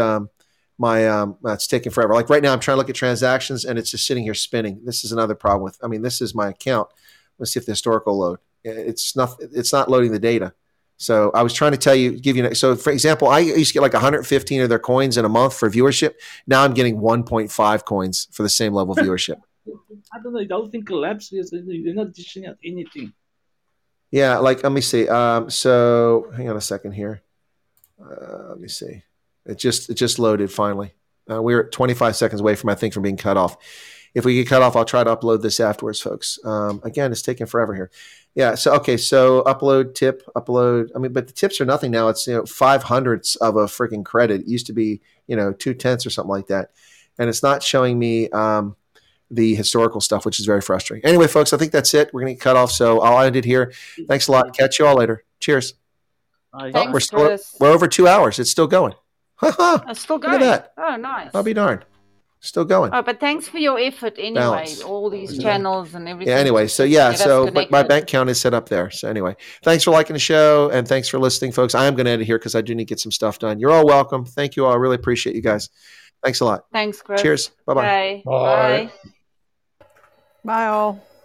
my it's taking forever. Like right now, I'm trying to look at transactions and it's just sitting here spinning. This is another problem with. I mean, this is my account. Let's see if the historical load. It's not loading the data. So I was trying to give you. So for example, I used to get like 115 of their coins in a month for viewership. Now I'm getting 1.5 coins for the same level of viewership. I don't know. The whole thing collapses. They're not dishing out anything. Yeah, like let me see. So hang on a second here. Let me see. It just loaded finally. We're 25 seconds away from being cut off. If we get cut off, I'll try to upload this afterwards, folks. Again, it's taking forever here. Yeah. So okay. So upload. I mean, but the tips are nothing now. It's 0.05 of a freaking credit. It used to be 0.2 or something like that, and it's not showing me. The historical stuff, which is very frustrating. Anyway, folks, I think that's it. We're going to get cut off, so I'll end it here. Thanks a lot. Catch you all later. Cheers. Thanks, we're over 2 hours. It's still going. It's still going. Look at that. Oh, nice. I'll be darned. Still going. Oh, but thanks for your effort anyway. Balance. All these channels and everything. Yeah, anyway. So my bank account is set up there. So anyway, thanks for liking the show and thanks for listening, folks. I am going to end it here because I do need to get some stuff done. You're all welcome. Thank you all. I really appreciate you guys. Thanks a lot. Thanks, Chris. Cheers. Bye-bye. Bye. Bye all.